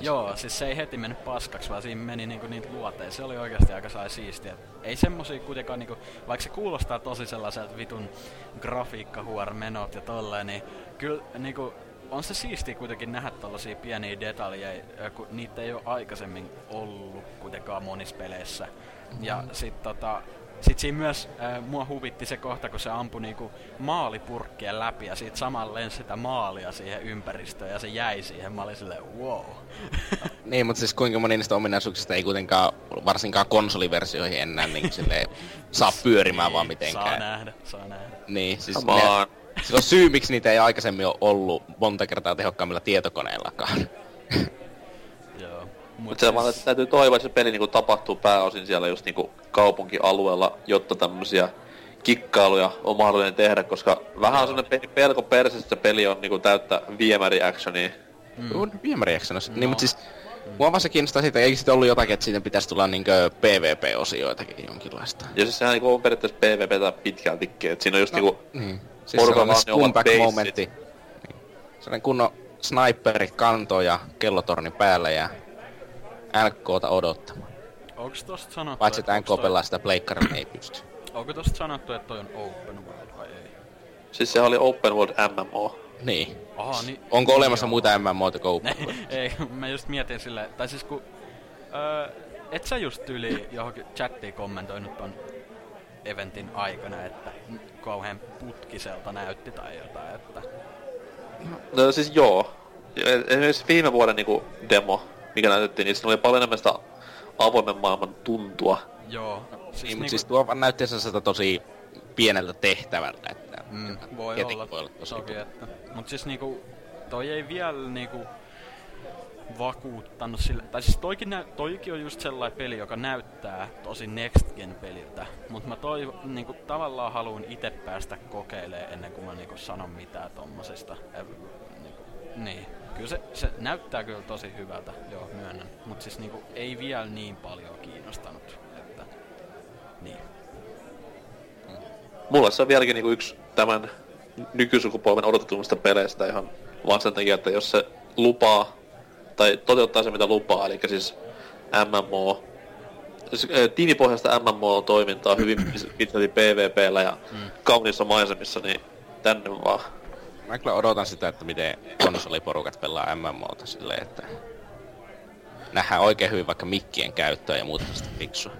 Joo, siis se ei heti mennyt paskaksi, vaan siinä meni niinku niitä luoteja. Se oli oikeasti aika siistiä. Ei semmosia kuitenkaan niinku, vaikka se kuulostaa tosi sellaiselta vitun grafiikkahuor-menot ja tolleen, niin kyllä niinku on se siistiä kuitenkin nähdä tollasia pieniä detaljeja, kun niitä ei oo aikaisemmin ollut kuitenkaan monissa peleissä. Ja sit Sitten siinä myös mua huvitti se kohta, kun se ampui niinku maalipurkkien läpi ja siitä saman lensi sitä maalia siihen ympäristöön ja se jäi siihen. Mä olin silleen, wow. Niin, mutta siis kuinka moni niistä ominaisuuksista ei kuitenkaan varsinkaan konsoliversioihin enää niin silleen, saa pyörimään vaan mitenkään. Saa nähdä. Niin, siis sillä on syy, miksi niitä ei aikaisemmin ole ollut monta kertaa tehokkaammilla tietokoneillakaan. Mutta siis täytyy toivoa, että se peli niinku tapahtuu pääosin siellä just niinku kaupunkialueella, jotta tämmösiä kikkailuja on mahdollinen tehdä, koska vähän on semmoinen pelko persestä, että peli on niinku täyttä viemäri-actionia. Viemäri-actionissa? No. Niin, mutta siis mua vasta kiinnostaa siitä, eikö siitä ollut jotakin, että siitä pitäisi tulla niinku PvP-osioitakin jonkinlaista. Ja siis sehän niinku on periaatteessa PvPtä pitkältikin, että siinä on just niinku... Niin. Siis sellainen scumbag-momentti. Niin. Sellainen kunnon sniperi kantoo ja kellotorni päällä ja... LK:ta odottamaan. Onks tosta sanottu, paitsi että NK pelaa sitä pleikkarilla ei pysty. Onko tosta sanottu, että toi on open world vai ei? Siis se oli open world MMO. Niin. Aha, niin onko niin olemassa muita MMOita kuin open world? Ei, mä just mietin silleen, tai siis kun... et sä just yli johonkin chattiin kommentoinut ton eventin aikana, että kauhean putkiselta näytti tai jotain, että... No siis joo. Esimerkiksi viime vuoden niinku demo, mikä näytettiin, niin siinä oli paljon enemmän sitä avoimen maailman tuntua. Joo. Siis, niin, siis tuo vaan näytti sitä tosi pieneltä tehtävältä, että voi olla tosi toki, että... Mut siis niinku, toi ei vielä niinku vakuuttanut sillä... Tai siis toikin on just sellainen peli, joka näyttää tosi next gen peliltä. Mut mä niinku tavallaan haluun ite päästä kokeilemaan ennen kuin mä niinku sanon mitään tommosista. Niin. Kyllä se näyttää kyllä tosi hyvältä, joo, myönnän. Mut siis niinku ei vielä niin paljon kiinnostanut, että... Niin. Mulla se on vieläkin niinku yksi tämän nykysukupolven odotetummista peleistä ihan vaan sen takia, että jos se lupaa... Tai toteuttaa se mitä lupaa, eli siis MMO... Siis tiimipohjaista MMO-toimintaa hyvin pitkälti PvP:llä ja kauniissa maisemissa, niin tänne vaan. Mä kyllä odotan sitä, että miten konsoliporukat pelaa MMOta silleen, että nähdään oikein hyvin vaikka mikkien käyttöä ja muuta sitä fiksua.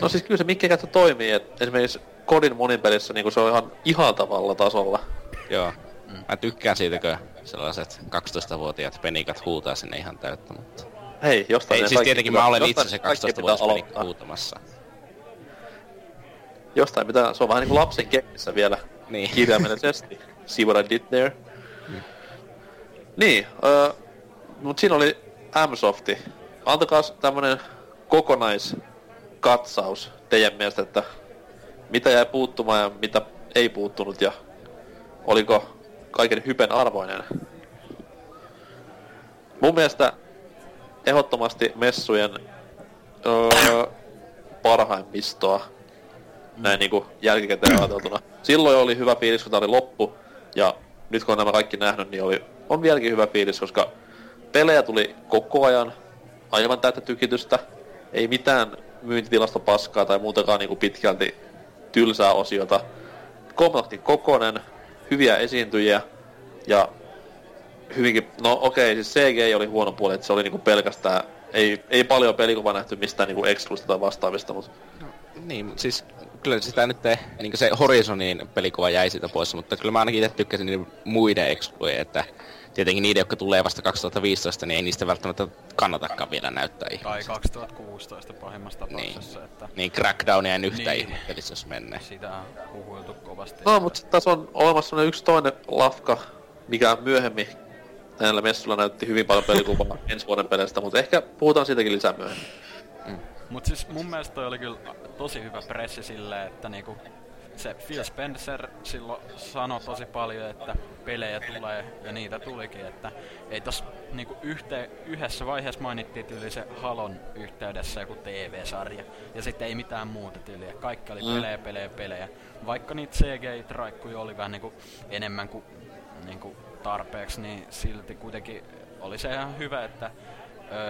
No siis kyllä se mikkien käyttö toimii, että esimerkiksi kodin monipelissä niin se on ihan ihaltavalla tasolla. Joo. Mä tykkään siitäkö sellaiset 12-vuotiaat penikat huutaa sinne ihan täyttä, mutta... Hei, jostain... Ei, siis tietenkin mä olen itse se 12-vuotias penikka huutamassa. Jostain pitää, se on vähän niinku lapsen kengissä vielä. Niin. Kirjaimellisesti. See what I did there. Niin, mut siinä oli M-softi. Antakaas tämmönen kokonaiskatsaus teidän mielestä, että mitä jäi puuttumaan ja mitä ei puuttunut ja oliko kaiken hypen arvoinen. Mun mielestä ehdottomasti messujen parhaimmistoa. Näin niinku jälkikäteen ajateltuna. Silloin oli hyvä fiilis, kun tää oli loppu. Ja nyt kun on nämä kaikki nähnyt, niin on vieläkin hyvä fiilis, koska pelejä tuli koko ajan. Aivan täyttä tykitystä. Ei mitään myyntitilasta paskaa tai muutenkaan niinku pitkälti tylsää osiota. Kompakti kokonen, hyviä esiintyjiä ja hyvinkin... No okei, siis CGI oli huono puoli, että se oli niinku pelkästään... Ei paljon pelikuvaa nähty mistään niinku exclusiivista tai vastaavista, mut... No, niin, siis... Kyllä sitä nyt ei, niin se Horizonin pelikuva jäi siitä pois, mutta kyllä mä ainakin itse tykkäsin niiden muiden excluja, että tietenkin niiden, jotka tulee vasta 2015, niin ei niistä välttämättä kannatakaan vielä näyttää ihmisiä. Tai 2016 pahimmassa tapauksessa, niin. Että... Niin, Crackdownia en yhtään niin. Ihmettelisi, jos menee. Sitä on puhuiltu kovasti. No, mutta tässä on olemassa yksi toinen lafka, mikä myöhemmin näillä messuilla näytti hyvin paljon pelikuvaa ensi vuoden peleistä, mutta ehkä puhutaan siitäkin lisää myöhemmin. Mut siis mun mielestä toi oli kyllä tosi hyvä pressi silleen, että niinku se Phil Spencer silloin sanoi tosi paljon, että pelejä tulee ja niitä tulikin, että ei tossa niinku yhdessä vaiheessa mainittiin tyyli se Halon yhteydessä joku TV-sarja ja sitten ei mitään muuta tyyliä, kaikki oli pelejä, vaikka niitä CGI-traikkuja oli vähän niinku enemmän kuin niinku tarpeeksi, niin silti kuitenkin oli se ihan hyvä, että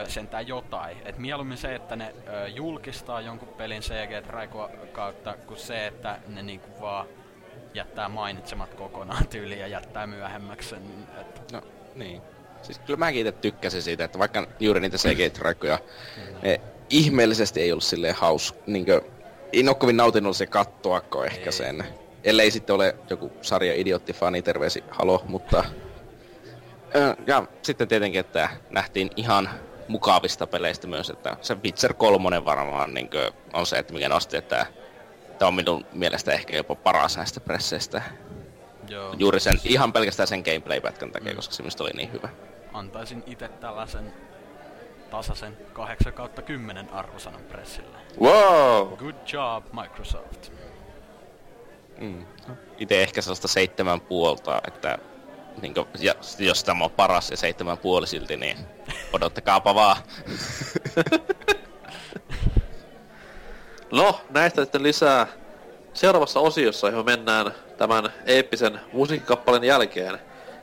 sentään jotain. Et mieluummin se, että ne julkistaa jonkun pelin CG-traikun kautta, kuin se, että ne niinku vaan jättää mainitsemat kokonaan tyyliin ja jättää myöhemmäksi sen. Et... No niin. Siis kyllä mäkin itse tykkäsin siitä, että vaikka juuri niitä CG-traikkuja, ihmeellisesti ei ollut silleen hauska, niinkö en ole kovin nautinnollisen kattoako ehkä sen. Ellei sitten ole joku sarja idioottifani, terveisi halo, mutta... Ja sitten tietenkin, että nähtiin ihan mukavista peleistä myös, että se Witcher 3 varmaan niin on se, että mikä nosti, että tämä on minun mielestä ehkä jopa paras näistä presseistä. Joo. Juuri sen, ihan pelkästään sen gameplay-pätkän takia, koska se minusta oli niin hyvä. Antaisin itse tällaisen tasaisen 8/10 arvosanan pressille. Wow! Good job, Microsoft. Mm. Itse ehkä sellaista 7,5, että niin kuin, jos tämä on paras ja 7,5 silti, niin odottakaapa vaan. No, näistä sitten lisää seuraavassa osiossa, johon mennään tämän eeppisen musiikkikappaleen jälkeen.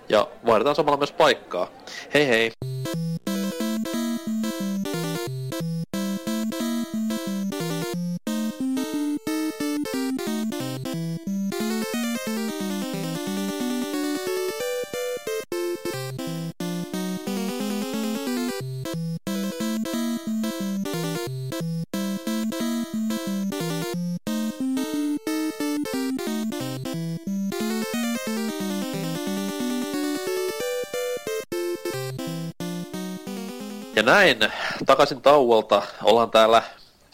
Ja vaihdetaan samalla myös paikkaa. Hei hei! Ja näin, takaisin tauolta ollaan täällä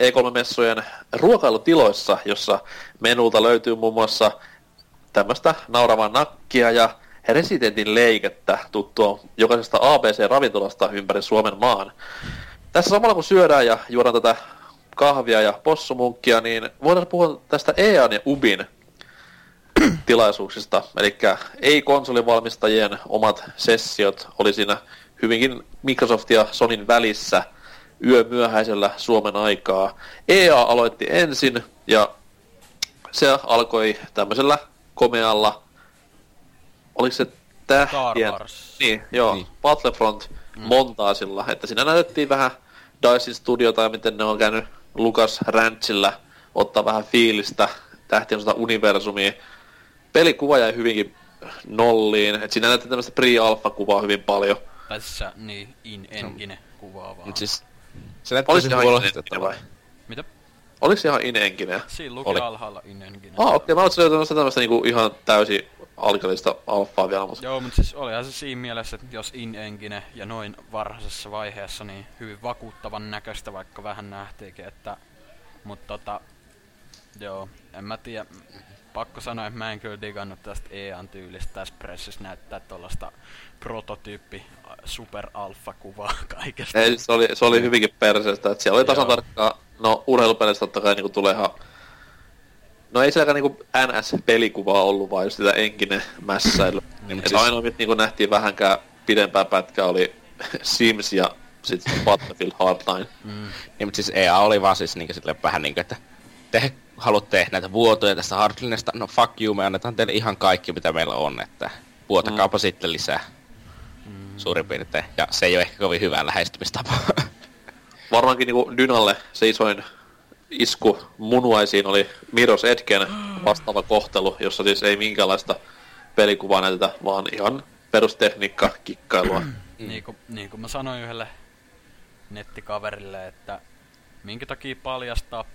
E3-messujen ruokailutiloissa, jossa menulta löytyy muun muassa tämmöistä nauravaa nakkia ja Residentin leikettä tuttua jokaisesta ABC-ravintolasta ympäri Suomen maan. Tässä samalla kun syödään ja juodaan tätä kahvia ja possumunkkia, niin voidaan puhua tästä EA:n ja Ubin tilaisuuksista. Eli ei-konsolivalmistajien omat sessiot oli siinä hyvinkin Microsoft ja Sonyn välissä yömyöhäisellä Suomen aikaa. EA aloitti ensin ja se alkoi tämmöisellä komealla, oliko se tähtien? Niin, joo, niin. Battlefront montaasilla, että siinä näytettiin vähän Dice Studiota ja miten ne on käynyt Lucas Ranchilla ottaa vähän fiilistä tähtien sota universumia. Pelikuva jäi hyvinkin nolliin, että siinä näytettiin tämmöistä pre-alpha-kuvaa hyvin paljon. Tässä niin in-engine kuvaa vaan. Mut siis, se näyttäisi huolestuttavaa. Mitä? Oliko se ihan in-engine? Siinä luki alhaalla in-engine. Okei, mä oon löytänyt sitä tämmöstä niinku ihan täysin alkalista alfaa vielä. Mutta... Joo, mut siis olihan se siinä mielessä, että jos in-engine ja noin varhaisessa vaiheessa, niin hyvin vakuuttavan näköistä, vaikka vähän nähtiinkin, että... Mut joo, en mä tiedä. Pakko sanoa, että mä en kyllä digannut tästä EA:n tyylistä. Tässä pressissä näyttää tollaista prototyyppi superalfa-kuvaa kaikesta. Ei, se oli hyvinkin perseestä, että siellä oli tasan tarkkaa, no urheilupelissä tottakai niinku tulee ihan... No ei sielläkään niinku NS-pelikuvaa ollut, vaan just sitä enkinen mässäilyä. Siis... Ainoa, mitä niinku nähtiin vähänkään pidempää pätkää, oli Sims ja sit Battlefield Hardline. Niin, mutta siis EA oli vaan siis niinku silleen vähän niinku, että... Te haluatte näitä vuotoja tästä Hardlinesta, no fuck you, me annetaan teille ihan kaikki mitä meillä on, että vuotakaapa sitten lisää suurin piirtein. Ja se ei ole ehkä kovin hyvää lähestymistapaa. Varmaankin niinku Dynalle se isoin isku munuaisiin oli Mirros Edgen vastaava kohtelu, jossa siis ei minkäänlaista pelikuvaa näytetä, vaan ihan perustekniikka-kikkailua. Niin kuin mä sanoin yhdelle nettikaverille, että minkä takia paljastaa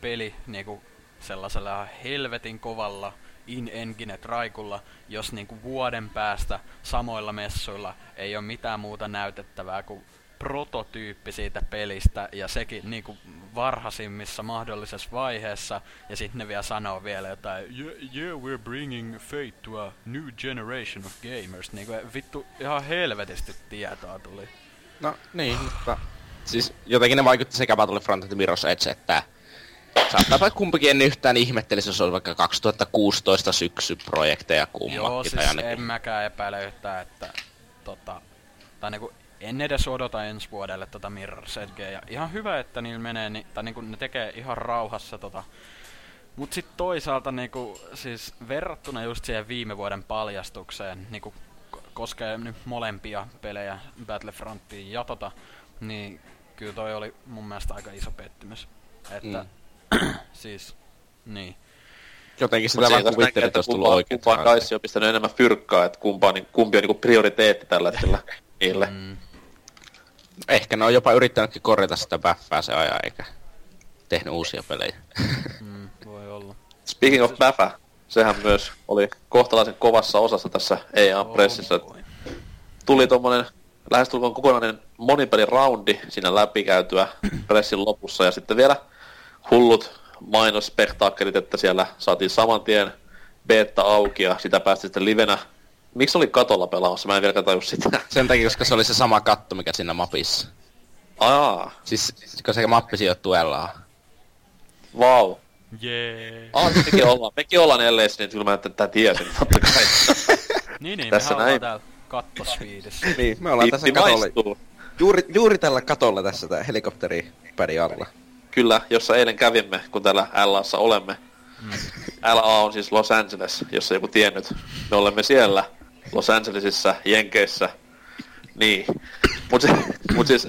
peli niinku sellaisella helvetin kovalla in-engine traikulla, jos niinku vuoden päästä samoilla messuilla ei oo mitään muuta näytettävää kuin prototyyppi siitä pelistä ja sekin niinku varhaisimmissa mahdollisessa vaiheessa ja sitten ne vielä sanoo vielä jotain yeah, we're bringing Fate to a new generation of gamers, niinku vittu ihan helvetisti tietoa tuli. No niin, mutta siis jotenkin ne vaikutti sekä Battlefront että Mirros Edge, että saattaapa kumpikin en yhtään ihmettelisi, jos olisi vaikka 2016 syksyprojekteja kummakki. Joo, siis ainakin. En mäkään epäile yhtään, että tai niinku en edes odota ensi vuodelle Mirror's Edgea. Ja ihan hyvä, että niillä menee, tai niinku ne tekee ihan rauhassa Mut sit toisaalta niinku, siis verrattuna just siihen viime vuoden paljastukseen, niinku koskee nyt molempia pelejä, Battlefrontiin ja niin kyllä toi oli mun mielestä aika iso pettymys. Että... siis, niin. Jotenkin sitä vaan kuvittelee, että olisi tullut oikein. Kumpaan Daissi on pistänyt enemmän fyrkkaa, että kumpi on niinku prioriteetti tällä hetkellä niille. Ehkä ne on jopa yrittänytkin korjata sitä päffää se ajan, eikä tehnyt uusia pelejä. Voi olla. Speaking of Mäfä, sehän myös oli kohtalaisen kovassa osassa tässä EA-pressissä. Tuli tommonen lähestulkoon kokonainen monipeliraundi siinä läpikäytyä pressin lopussa ja sitten vielä hullut mainosspektaakkelit, että siellä saatiin saman tien beta auki ja sitä päästiin sitten livenä. Miksi oli katolla pelaamassa? Mä en vielä tajua sitä. Sen takia, koska se oli se sama katto, mikä siinä mapissa. Ajaa. Siis kun se mappi sijoittuu Ellaan. Vau. Wow. Jee. Ah, mekin ollaan LS, niin kyllä mä tätä tiesin, totta kai. niin, tässä mehän ollaan täällä kattosviidessä. Niin, me ollaan tässä katolla. Juuri tällä katolla tässä tää helikopteripädi alla. Kyllä, jossa eilen kävimme, kun täällä LAssa olemme. LA on siis Los Angeles, jos ei joku tiennyt. Me olemme siellä, Los Angelesissa, Jenkeissä. Niin. Mut siis,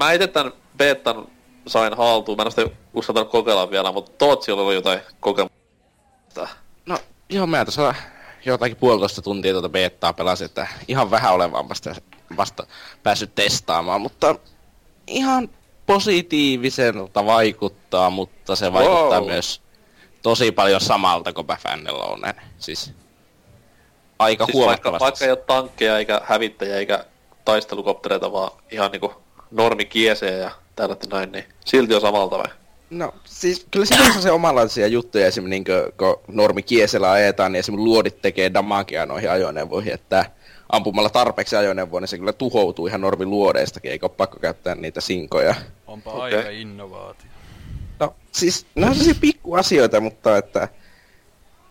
mä ite tän betan sain haltuun. Mä en sitä uskaltanut kokeilla vielä, mutta Tootsi oli jotain kokemusta. No, ihan mä tuossa jotakin 1,5 tuntia tuota betaa pelasin, että ihan vähän olen vasta päässyt testaamaan, mutta ihan positiiviselta vaikuttaa, mutta se vaikuttaa myös tosi paljon samalta kuin Bafannella on näin. Siis aika siis huomattavasti. Vaikka ei ole tankkeja eikä hävittäjä eikä taistelukoptereita, vaan ihan niinku normikiesejä ja tällaista näin, niin silti on samalta vai? No siis kyllä siinä on se omanlaisia juttuja, esimerkiksi niin kun normikiesellä ajetaan, niin esimerkiksi luodit tekee damagea noihin ajoneuvoihin, että ampumalla tarpeeksi ajoneuvoa, niin se kyllä tuhoutuu ihan normiluodeistakin, eikä ole pakko käyttää niitä sinkoja. Onpa aika innovaatio. No siis, ne on sellaisia pikkuasioita, mutta että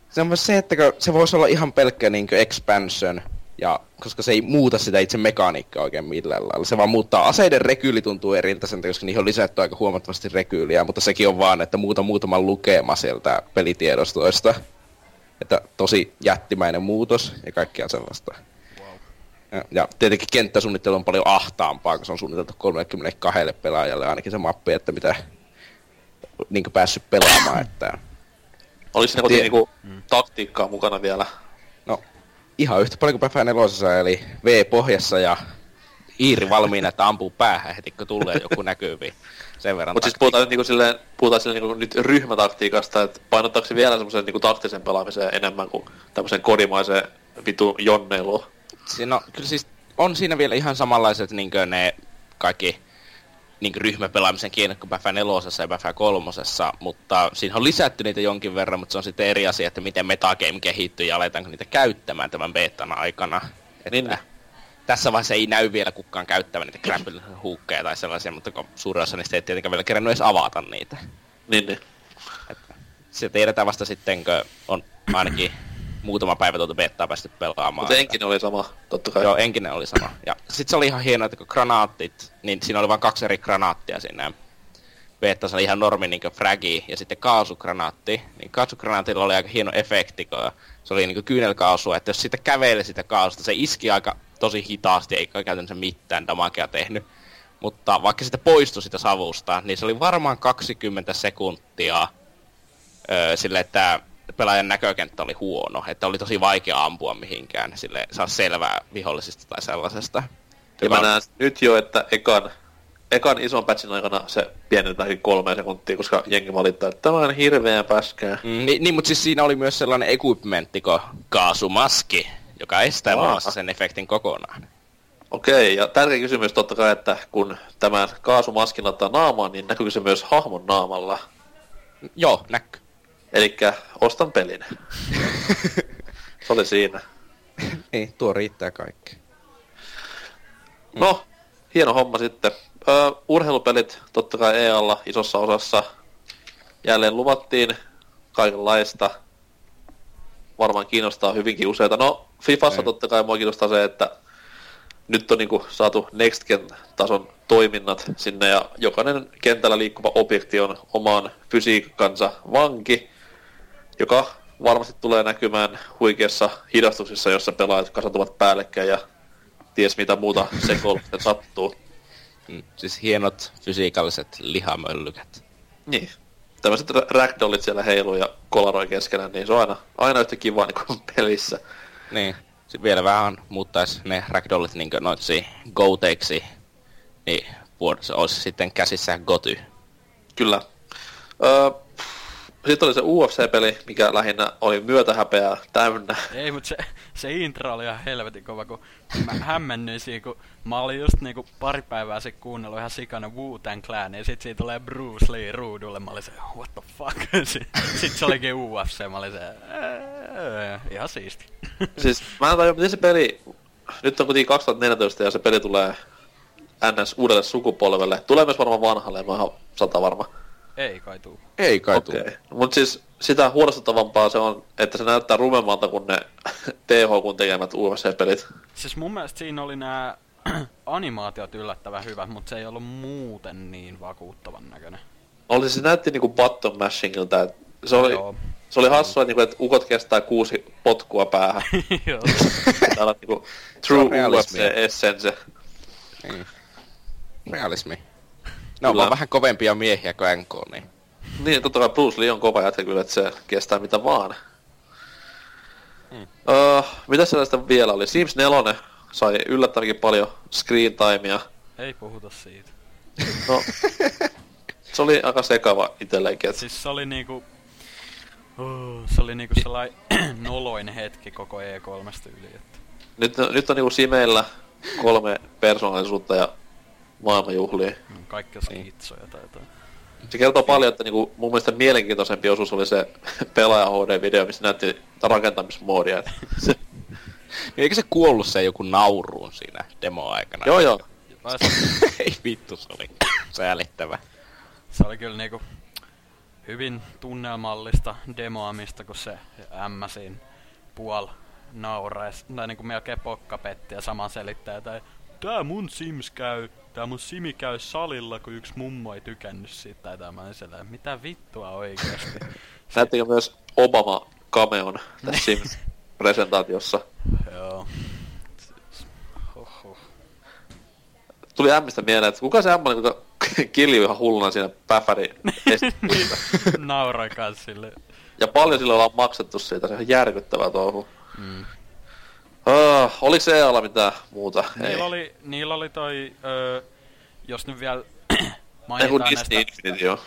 se on myös se, että se voisi olla ihan pelkkä niin kuin expansion, ja koska se ei muuta sitä itse mekaniikkaa oikein millään lailla. Se vaan muuttaa. Aseiden rekyyli tuntuu eriltä sen, koska niihin on lisätty aika huomattavasti rekyyliä, mutta sekin on vaan, että muutaman lukema sieltä pelitiedostoista. Että tosi jättimäinen muutos ja kaikkea sellaista. Ja tietenkin kenttäsuunnittelu on paljon ahtaampaa, kun se on suunniteltu 32 pelaajalle ainakin se mappi, että mitä niinku päässyt pelaamaan, että oli siinä kuitenkin niinku taktiikkaa mukana vielä. No, ihan yhtä paljon kuin P4, eli V pohjassa ja iiri valmiina, että ampuu päähän heti, kun tulee joku näkyviin. Sen verran. Mut siis puhutaan silleen niinku nyt ryhmätaktiikasta, että painottaako se vielä semmoisen niinku taktisen pelaamiseen enemmän kuin tämmöisen kodimaisen vitun jonneiluun? No, kyllä siis on siinä vielä ihan samanlaiset niinkö ne kaikki niinku ryhmäpelaamisen kielet kuin Bf4 ja Bf3, mutta siinä on lisätty niitä jonkin verran, mutta se on sitten eri asia, että miten metagame kehittyy ja aletaanko niitä käyttämään tämän betan aikana. Että tässä vaiheessa ei näy vielä kukaan käyttävän niitä grapple hookkeja tai sellaisia, mutta suurin osa niistä ei tietenkään vielä kerännyt edes avata niitä. Niin. Että se tiedetään vasta sitten, kun on ainakin muutama päivä tuota betaa päästy pelaamaan. Mutta Enkinen oli sama, totta kai. Joo, Enkinen oli sama. Ja sit se oli ihan hienoa, että kun granaatit, niin siinä oli vain 2 eri granaattia siinä. Beetassa oli ihan normi niinkö fragi ja sitten kaasugranaatti. Niin kaasugranaatilla oli aika hieno efekti, kun se oli niinkö kyynelkaasua, että jos sitä käveli sitä kaasusta, se iski aika tosi hitaasti, eikä käytännössä mitään damagea tehnyt. Mutta vaikka sitä poistui sitä savusta, niin se oli varmaan 20 sekuntia sille, että pelaajan näkökenttä oli huono, että oli tosi vaikea ampua mihinkään, sille saa selvää vihollisista tai sellaisesta. Ja mä näen nyt jo, että ekan ison patchin aikana se pienentäänkin 3 sekuntia, koska jengi valittaa, että tämä on hirveä paskaa. Niin, mutta siis siinä oli myös sellainen equipmentti kuin kaasumaski, joka estää maassa sen efektin kokonaan. Okei, ja tärkeä kysymys totta kai, että kun tämän kaasumaskin laittaa naamaan, niin näkyykö se myös hahmon naamalla? Joo, näkyy. Elikkä ostan pelin. Se oli siinä. Ei, tuo riittää kaikki. No, hieno homma sitten. Urheilupelit totta kai EA:lla isossa osassa. Jälleen luvattiin kaikenlaista. Varmaan kiinnostaa hyvinkin useita. No, FIFassa totta kai mua kiinnostaa se, että nyt on niinku saatu Next Gen tason toiminnat sinne ja jokainen kentällä liikkuva objekti on oman fysiikkansa vanki, joka varmasti tulee näkymään huikeassa hidastuksissa, jossa pelaajat kasautuvat päällekkäin ja ties mitä muuta sekoilusta sattuu. Siis hienot fysiikalliset lihamöllykät. Niin. Tämmöiset ragdollit siellä heiluu ja kolaroi keskenään, niin se on aina yhtä kivaa niin kuin pelissä. Niin. Sitten vielä vähän muuttaisi ne ragdollit niin noitsi go-teiksi, niin se olisi sitten käsissä goty. Kyllä. Sitten oli se UFC-peli, mikä lähinnä oli myötähäpeää täynnä. Ei, mutta se intra oli ihan helvetin kova, kun mä hämmennyin siinä, kun mä olin just niinku pari päivää sitten kuunnellut ihan sikana Wu-Tang Clan, ja sit siinä tulee Bruce Lee ruudulle, mä olin se, what the fuck? Sit se olikin UFC, mä olin se, ihan siisti. Siis mä en tajua, miten se peli, nyt on kuitenkin 2014 ja se peli tulee NS uudelle sukupolvelle, tulee myös varmaan vanhalle, mä oon ihan 100 varma. Ei kai tuu. Ei kai tuu. Okay. Mut siis sitä huolestuttavampaa se on, että se näyttää rumemmalta kuin ne THQ:n tekemät UFC-pelit. Siis mun mielestä siinä oli nää animaatiot yllättävän hyvät, mut se ei ollut muuten niin vakuuttavan näköinen. Oli se näytti niinku button mashingiltä, se oli hassua niinku, että ukot kestää 6 potkua päähän. Joo. Tää on niinku true UFC-essence. Niin. Realismi. Ne on vaan vähän kovempia miehiä kuin NK, niin... Niin, totta kai Bruce Lee on kova jätkä kyllä, että se kestää mitä vaan. Mm. Mitä sellaista vielä oli? Sims 4 sai yllättävänkin paljon screen timea. Ei puhuta siitä. No, se oli aika sekava itselleenkin, että... Siis se oli niinku sellainen noloin hetki koko E3 yli, että... Nyt on niinku Simeillä 3 persoonallisuutta ja... maailmanjuhliin. Kaikki on skitsoja tai jotain. Se kertoo paljon, että niinku, mun mielestä mielenkiintoisempi osuus oli se pelaaja HD-video, missä näytti rakentamismoodia. Eikö se kuollut se joku nauruun siinä demo-aikana? Joo. Ei vittu, se oli säälittävä. Se oli kyllä niinku hyvin tunnelmallista demoamista, kun se ämmäsiin puol nauraes, tai niinku melkein pokkapettiä saman selittää tai Tää mun Simi käy salilla, kun yks mummo ei tykänny siitä tai tämmönen sellainen. Mitä vittua oikeesti? Näettekö myös Obama-cameon tässä Sims-presentaatiossa? Joo. Tuli ämmistä mieleen, että kuka se ämmä oli, kuka kiljui ihan hulluna siinä päfärin esityksessä? Nauroin kans silleen. Ja paljon sille ollaan maksettu siitä, se on ihan järkyttävää touhu. Mm. Oliko se EA:lla mitään muuta? Niillä oli toi, jos nyt vielä mainitaan näistä... Infinity.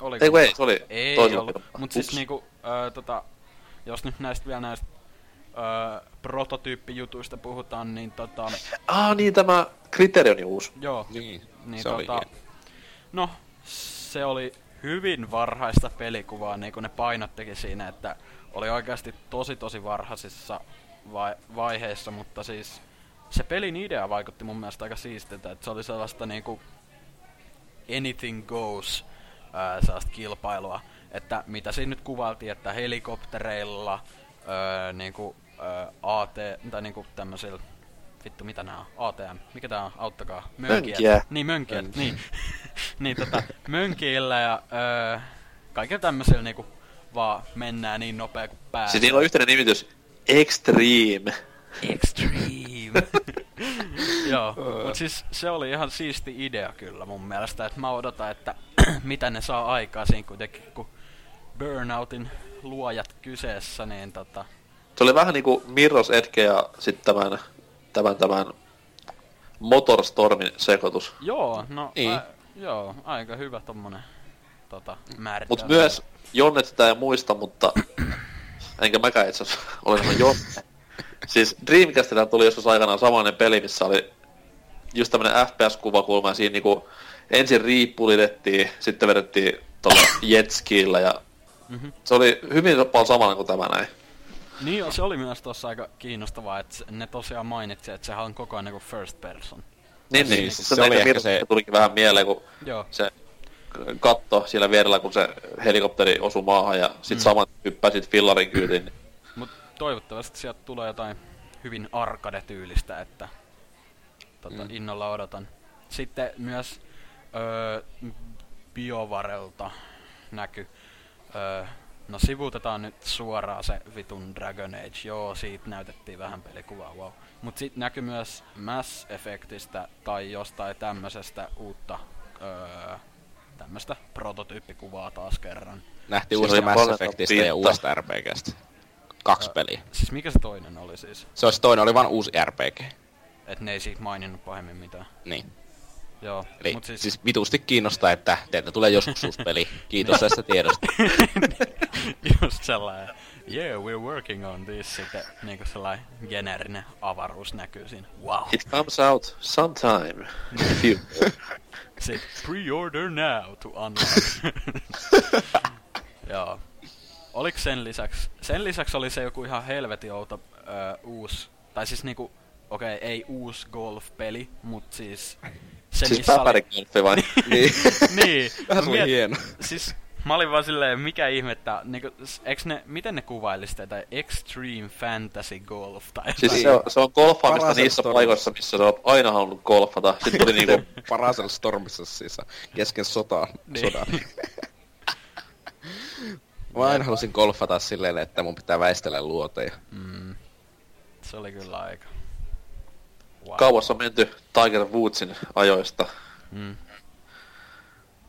Oliko? Ei, se oli toisella. Mut siis niinku, jos nyt näistä prototyyppijutuista puhutaan, niin niin, tämä Kriterionin uusi. Joo. Niin se oli. No, se oli hyvin varhaista pelikuvaa, niinku ne painottikin siinä, että... Oli oikeasti tosi varhaisissa vaiheissa, mutta siis se pelin idea vaikutti mun mielestä aika siistiltä, että se oli sellaista niinku anything goes sellaista kilpailua, että mitä siinä nyt kuvailtiin, että helikoptereilla, niinku tämmöisillä, vittu mitä nää on, ATM, mikä tää on, auttakaa, mönkijät. Niin mönkijillä ja kaikilla tämmöisillä niinku vaan mennään niin nopea kuin pääsee. Siis niillä on yhteinen nimitys. Extreme. Joo, mut siis se oli ihan siisti idea kyllä mun mielestä, että mä odotan, että mitä ne saa aikaa siinä kuitenkin, kun Burnoutin luojat kyseessä, niin Se oli vähän niinku Mirror's Edge ja sit tämän Motorstormin sekoitus. Joo, no joo, aika hyvä tommonen määritelmä. Mut myös Jonnet sitä ei muista, mutta enkä mäkään itse asiassa ole sama Jonne. Siis Dreamcastilla tuli joskus aikanaan samainen peli, missä oli just tämmönen FPS-kuvakulma ja siinä niinku ensin riippulitettiin, sitten vedettiin tuolla jetskiillä ja se oli hyvin paljon samalla kuin tämä näin. Niin joo, se oli myös tossa aika kiinnostavaa, että ne tosiaan mainitsi, että sehän on koko ajan niinku first person. Niin, se oli ehkä se... Tulikin vähän mieleen, kun joo. Se... katto siellä vierellä, kun se helikopteri osui maahan ja sit saman hyppäsit fillarin kyytiin. Mut toivottavasti sieltä tulee jotain hyvin arcade-tyylistä, että innolla odotan. Sitten myös BioWarelta näky. No sivuutetaan nyt suoraan se vitun Dragon Age. Joo, siitä näytettiin vähän pelikuvaa, wow. Mut sit näky myös Mass Effectistä tai jostain tämmöisestä uutta tämmöstä prototyyppikuvaa taas kerran. Nähtiin uusi Mass Effectista ja uudesta RPGstä. 2 peliä. Siis mikä se toinen oli siis? Se toinen oli vaan uusi RPG. Et ne ei siitä maininnut pahemmin mitään. Niin. Joo. Eli siis vitusti kiinnostaa, että teiltä tulee joskus uusi peli. Kiitos tästä tiedosta. Just sellainen. Yeah, we're working on this. Sitten niinku sellainen geneerinen avaruus näkyy siinä. Wow. It comes out sometime. Sitten pre-order now to unlock. Joo. Oliko sen lisäksi? Sen lisäksi oli se joku ihan helvetin outo uusi, tai siis niinku, okei, ei uusi golf-peli, mut siis... Se, siis päpärikilppi vai? Niin. Niin. Vähän sun hieno. Siis mä olin vaan silleen, mikä ihmettä, niinku, miten ne kuvailisi tätä Extreme Fantasy Golf? Tai siis tai se on golfaamista niissä paikoissa, missä se on aina halunnut golfata. Sitten tuli niinku Paracel Stormissa siis kesken sotaan. Niin. Mä aina halusin golfata silleen, että mun pitää väistellä luoteja. Mm. Se oli kyllä aika. Wow. Kauas on menty Tiger Woodsin ajoista. Mm.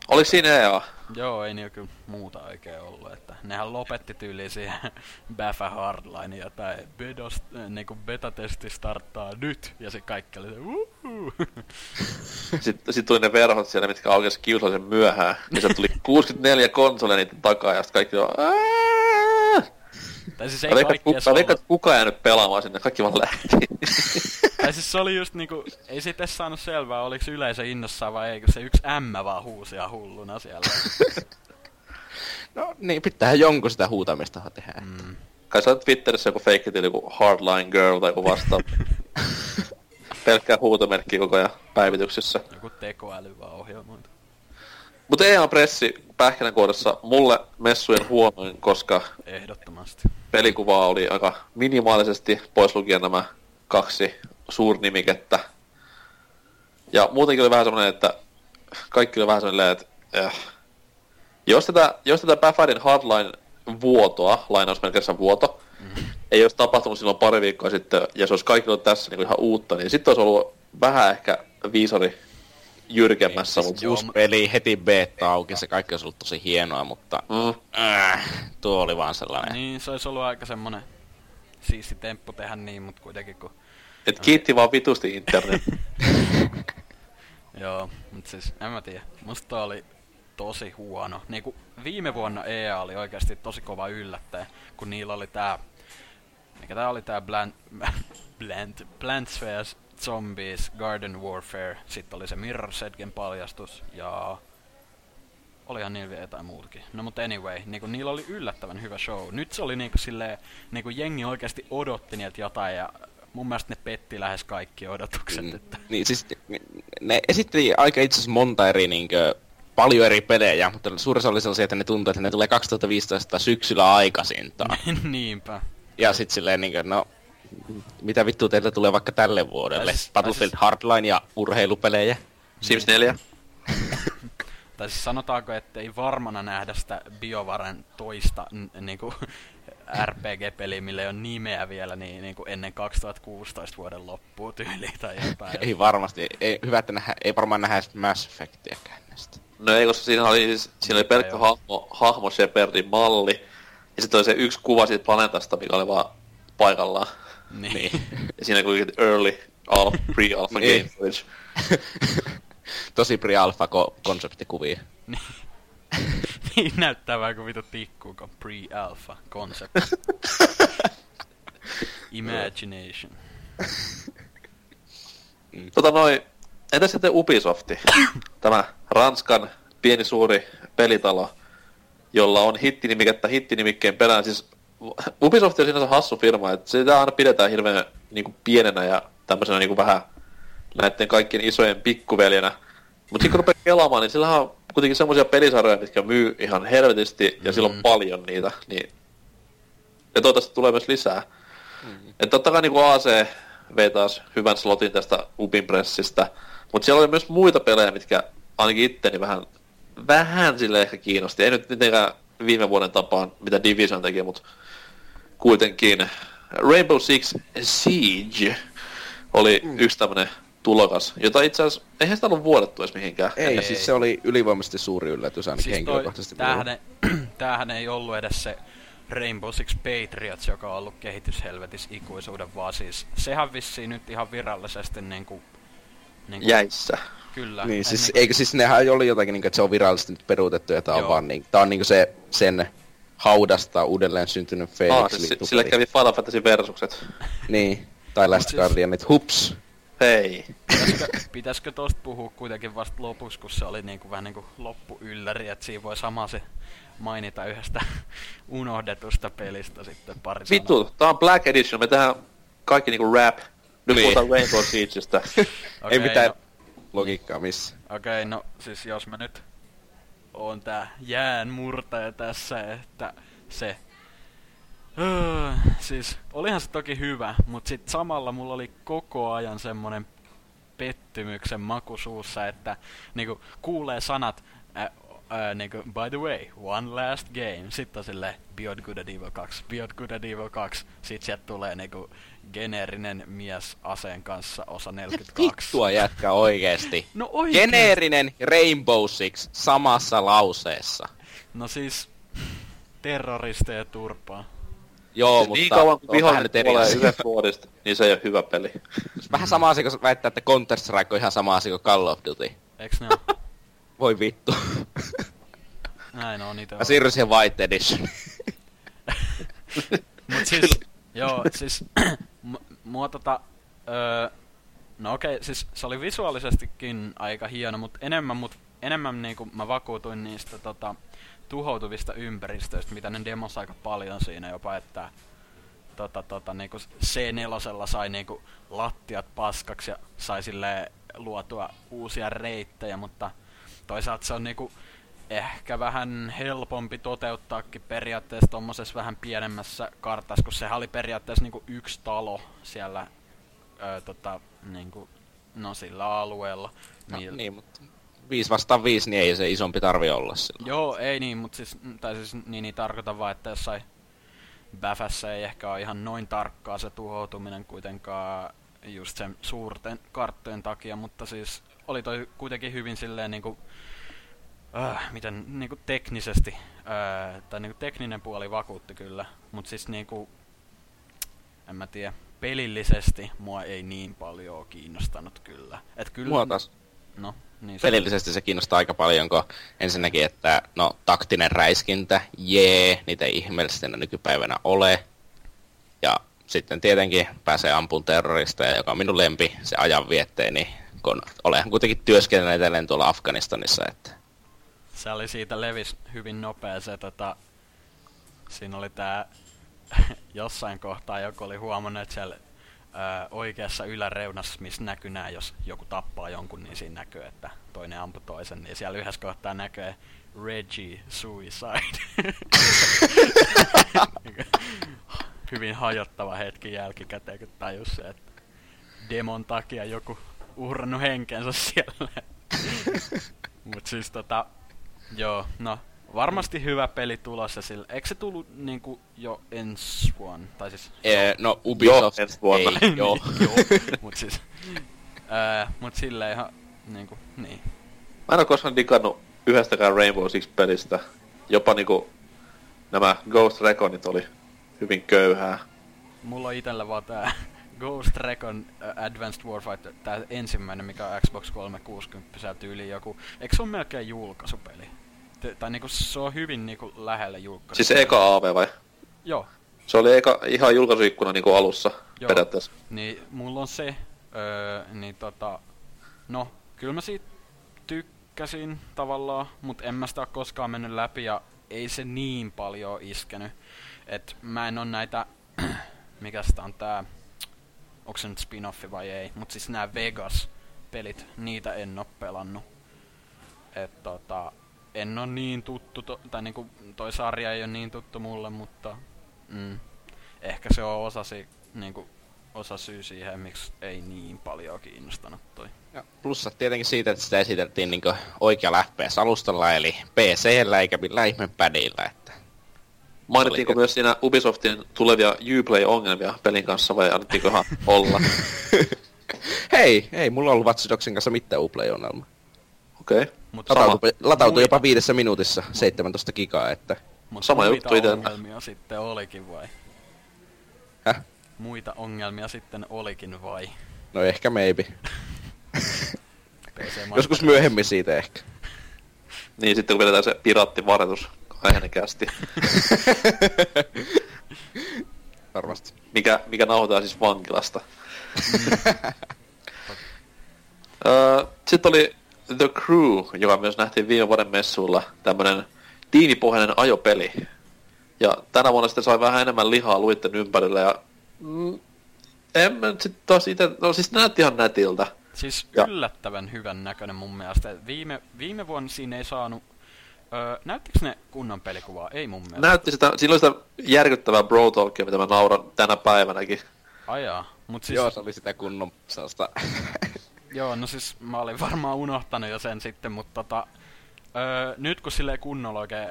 Oli siinä EA? Joo, ei niillä kyllä muuta oikein ollut. Että nehän lopetti tyyliin siihen Baffa Hardline ja tää niinku beta-testi starttaa nyt. Ja se kaikki oli se wuhuu. Sitten tuli ne verhot siellä, mitkä aukesi kiusallisen myöhään. Ja se tuli 64 konsolia niiden takaa ja kaikki on tai siis ei kaikkia se ollut. Mä kukaan jäänyt pelaamaan sinne, kaikki vaan lähti. Tai siis se oli just niinku, ei siitä edes saanut selvää, oliks yleisö innossaan vai ei, kun se yksi ämmä vaan huusi ja hulluna siellä. No niin, pitäähän jonkun sitä huutamista tehdä. Mm. Kai sä olet Twitterissä joku feikkitili, joku Hardline Girl tai joku vastaava. Pelkkää huutomerkkiä koko ajan päivityksessä. Joku tekoäly vaan ohjelmointa. Mut EA-pressi pähkinänkuoressa mulle messujen huonoin, koska... Ehdottomasti. Pelikuvaa oli aika minimaalisesti, pois lukien nämä kaksi suurnimikettä. Ja muutenkin oli vähän semmonen, että... Kaikki oli vähän semmonen, että... Jos tätä Baffadin Hardline vuotoa, lainausmerkissä vuoto, ei olisi tapahtunut silloin pari viikkoa sitten, ja se olisi kaikki ollut tässä niinku ihan uutta, niin sitten olisi ollut vähän ehkä viisori jyrkemmässä, mutta uusi peli heti beta auki, se kaikki olisi ollut tosi hienoa, mutta tuo oli vaan sellainen. Niin, se olisi ollut aika semmonen siisti temppu tehdä niin, mutta kuitenkin kun... Et kiitti vaan vitusti internet. Joo, mut siis en mä tiedä. Musta oli tosi huono. Niinku viime vuonna EA oli oikeasti tosi kova yllättäjä, kun niillä oli tää... Mikä tää oli tää Plants vs. Zombies, Garden Warfare, sitten oli se Mirror's Edgen paljastus ja olihan niillä vielä jotain muutakin. No mutta anyway, niinku niillä oli yllättävän hyvä show. Nyt se oli niinku silleen, niinku jengi oikeasti odotti niiltä jotain ja mun mielestä ne petti lähes kaikki odotukset. Että. Niin siis ne esitteli aika itse asiassa monta eri niinkö paljon eri pelejä, mutta suurissa oli sellaisia, että ne tuntui, että ne tulee 2015 syksyllä aikaisintaan. Niinpä. Ja sit silleen niinkö no... Mitä vittua teiltä tulee vaikka tälle vuodelle? Battlefield Hardline ja urheilupelejä? Sims 4? Tai siis sanotaanko, että ei varmana nähdä sitä BioWaren toista niinku RPG-peliä, millä ei ole nimeä vielä niin, niinku ennen 2016 vuoden loppua tyyliin tai jotain. Ei varmasti. Ei, hyvä, että ei varmaan nähdä Mass Effectiäkään näistä. No ei, koska siinä oli pelkkä hahmo Shepardin malli. Ja sitten oli se yksi kuva siitä planeetasta, mikä oli vaan paikallaan. Niin. Ja siinä kuitenkin early, pre-alpha game footage. Tosi pre-alpha konseptikuvia. Niin näyttää vähän kuin vittu tikkuu, kun pre-alpha concept. Imagination. Entä sitten Ubisofti? Tämä Ranskan pieni suuri pelitalo, jolla on hittinimikettä hittinimikkeen perään, siis Ubisoft on sinänsä hassu firma, että sitä aina pidetään hirveän niinku pienenä ja tämmöisenä niinku vähän näiden kaikkien isojen pikkuveljenä. Mutta sitten kun rupeaa kelaamaan, niin sillä on kuitenkin semmoisia pelisarjoja, mitkä myy ihan helvetisti ja sillä on paljon niitä. Niin... Ja toivottavasti tulee myös lisää. Että totta kai niinku AC vei taas hyvän slotin tästä Ubin pressistä. Mutta siellä oli myös muita pelejä, mitkä ainakin itteni vähän sille ehkä kiinnosti. Ei nyt mitenkään viime vuoden tapaan, mitä Division teki, mutta kuitenkin Rainbow Six Siege oli yksi tämmönen tulokas, jota itse asiassa, eihän sitä ollut vuodettu edes mihinkään. Ei, siis se oli ylivoimaisesti suuri yllätys ainakin siis henkilökohtaisesti. Tämähän ei ollut edes se Rainbow Six Patriots, joka on ollut kehityshelvetis ikuisuuden, vaan siis sehän vissiin nyt ihan virallisesti niinku jäissä. Kyllä. Niin, siis, niin... eikö siis nehän oli jotakin, että se on virallisesti nyt peruutettu ja tää on vaan niin... Tää on niinku se sen haudasta uudelleen syntynyt Felix. Sille kävi Final Fantasy versukset. Niin, tai Last Guardianit. Hups! Hei! Pitäisikö tosta puhua kuitenkin vasta lopuksi, kun se oli niinku vähän niinku loppuyllari, että siinä voi sama se mainita yhdestä unohdetusta pelistä sitten pari sanaa. Vittu, tää on Black Edition, me tehdään kaikki niinku rap. Nyt puhutaan Rainbow Siegestä. Ei mitään logiikkaa missä. Okei, no siis jos mä nyt oon tää jäänmurtaja tässä, että se... siis olihan se toki hyvä, mut sit samalla mulla oli koko ajan semmonen pettymyksen maku suussa, että niinku kuulee sanat niinku by the way, one last game, sit on silleen Beyond Good and Evil 2, Beyond Good and Evil 2, sit sieltä tulee niinku geneerinen mies aseen kanssa osa 42. Vittua jätkä oikeesti. No oikeesti. Geneerinen Rainbow Six samassa lauseessa. No siis terroristeja turpaa. Joo, mutta niin kauan kuin vihollinen nyt tulee yhdestä vuodesta, niin se ei ole hyvä peli. Vähän sama asia, kun väittää, että Counter-Strike on ihan sama asia kuin Call of Duty. Eiks ne oo? Voi vittu. Näin on niitä. Mä siirryn siihen White Edition. Mut siis, joo, siis mua no okei, siis se oli visuaalisestikin aika hieno, mut enemmän niinku mä vakuutuin niistä tuhoutuvista ympäristöistä, mitä ne demos aika paljon siinä jopa, että niinku C4:lla sai niinku lattiat paskaksi ja sai silleen luotua uusia reittejä, mutta toisaalta se on niinku ehkä vähän helpompi toteuttaakin periaatteessa tommosessa vähän pienemmässä kartassa, kun sehän oli periaatteessa niinku yksi talo siellä niinku, no sillä alueella. Niin, mutta 5-5, niin ei se isompi tarvi olla silloin. Joo, ei niin, mutta siis, tai siis niin tarkoitan vaan, että jossain Bäfässä ei ehkä ole ihan noin tarkkaa se tuhoutuminen kuitenkaan just sen suurten karttojen takia, mutta siis oli toi kuitenkin hyvin silleen niinku, miten niinku teknisesti, tai niinku tekninen puoli vakuutti kyllä, mut siis niinku, en mä tiedä, pelillisesti mua ei niin paljon kiinnostanut kyllä. Et kyllä mua taas. No. Niin, pelillisesti se kiinnostaa aika paljon, kun ensinnäkin, että no taktinen räiskintä, niitä ei ihmeellisesti nykypäivänä ole. Ja sitten tietenkin pääsee ampumaan terroristeja, joka on minun lempi, se ajanvietteeni, kun olen kuitenkin työskennellyt tuolla Afganistanissa. Että. Se oli siitä levis hyvin nopea se, siinä oli tää jossain kohtaa joku oli huomannut, että siellä oikeassa yläreunassa, missä näkyy nää, jos joku tappaa jonkun, niin siinä näkyy, että toinen ampui toisen, niin siellä yhdessä kohtaa näkyy Reggie Suicide. Hyvin hajottava hetki jälkikäteen, kun tajus se, että demon takia joku uhrannut henkensä siellä. Mut siis joo, no varmasti hyvä peli tulossa sillä. Eikö se tullut niinku jo ensi vuonna? Tai siis... no Ubisoft ensi vuonna. Ei, joo. Mut siis... mut silleen ihan niinku, niin. Mä en oo koskaan digannut yhdestäkään Rainbow Six-pelistä. Jopa niinku nämä Ghost Reconit oli hyvin köyhää. Mulla on itellä vaan tää Ghost Recon Advanced Warfighter, tää ensimmäinen, mikä on Xbox 360 tyyli joku. Eikö se oo melkein julkaisupeli? Tai niinku se on hyvin niinku lähellä julkaisu. Siis eka AV vai? Joo. Se oli eka ihan julkaisuikkuna niinku alussa. Joo. Periaatteessa. Niin mulla on se, niin no, kyllä mä siitä tykkäsin tavallaan, mut en mä sitä koskaan mennyt läpi ja ei se niin paljon iskenyt. Et mä en oo näitä, mikä sitä on tää, onks se nyt spin-offi vai ei, mut siis nää Vegas-pelit, niitä en oo pelannut. Et en oo niin tuttu, tai niinku toi sarja ei oo niin tuttu mulle, mutta ehkä se on osa syy siihen, miksi ei niin paljon kiinnostanut toi. Ja plussa tietenkin siitä, että sitä esiteltiin niinku oikealla FPS-alustalla, eli PC-llä eikä millään ihmepädillä, että... Mainittiinko myös siinä Ubisoftin tulevia Uplay-ongelmia pelin kanssa, vai annettiinkohan olla? Hei, mulla on ollut Watch Dogsin kanssa mitään Uplay-ongelmaa. Okei. Okay. Latautui jopa 5 minuutissa 17 gigaa, että... Mut sama juttu itellä. Muita ongelmia sitten olikin vai? Häh? Muita ongelmia sitten olikin vai? No ehkä maybe. PC Joskus myöhemmin siitä ehkä. Niin, sitten kun vedetään se piraattivartus aiheenikästi. Varmasti. Mikä nauhoitetaan siis vankilasta. Sitten oli The Crew, joka myös nähtiin viime vuoden messuilla. Tämmönen tiimipohjainen ajopeli. Ja tänä vuonna sitten sai vähän enemmän lihaa luitten ympärillä ja... en mä sit taas ite... No siis näytti ihan nätiltä. Siis ja. Yllättävän hyvän näköinen mun mielestä. Viime vuonna siinä ei saanut... näyttikö ne kunnon pelikuvaa? Ei mun mielestä. Näytti sitä... Siinä oli sitä järkyttävää bro-talkia, mitä mä nauran tänä päivänäkin. Ajaa, mut siis... Joo, se oli sitä kunnon sellaista... Joo, no siis mä olin varmaan unohtanut jo sen sitten, mutta nyt kun silleen kunnolla oikein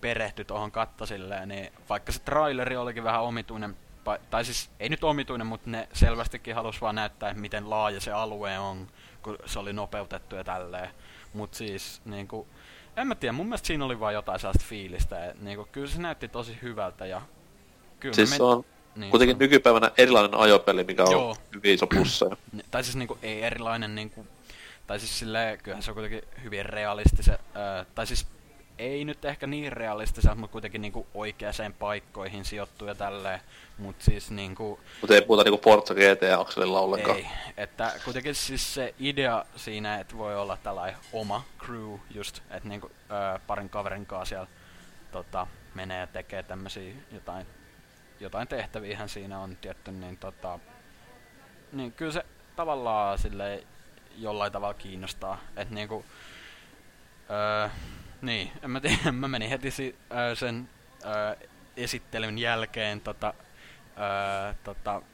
perehty tohon katta silleen, niin vaikka se traileri olikin vähän omituinen, tai siis ei nyt omituinen, mutta ne selvästikin halus vaan näyttää, miten laaja se alue on, kun se oli nopeutettu ja tälleen. Mut siis niinku, en mä tiedä, mun mielestä siinä oli vaan jotain sellaista fiilistä, et niinku kyllä se näytti tosi hyvältä ja... Kyllä siis se on... Niin, kuitenkin on nykypäivänä erilainen ajopeli, mikä on joo. Hyvin iso plusseja. Tai siis niinku ei erilainen niinku... Tai siis silleen, kyllähän se on kuitenkin hyvin realistisen... tai siis ei nyt ehkä niin realistisen, mutta kuitenkin niinku oikeaan paikkoihin sijoittuu ja tälleen. Mut siis niinku... Mut ei puhuta niinku Forza GTA-akselilla ollenkaan. Ei, että kuitenkin siis se idea siinä, että voi olla tällainen oma crew just, että niinku parin kaverin kanssa siellä menee ja tekee tämmösiä jotain tehtäviähän siinä on tietty, niin niin kyllä se tavallaan silleen jollain tavalla kiinnostaa, et niinku niin, en mä tiedä, mä menin heti sen esittelyn jälkeen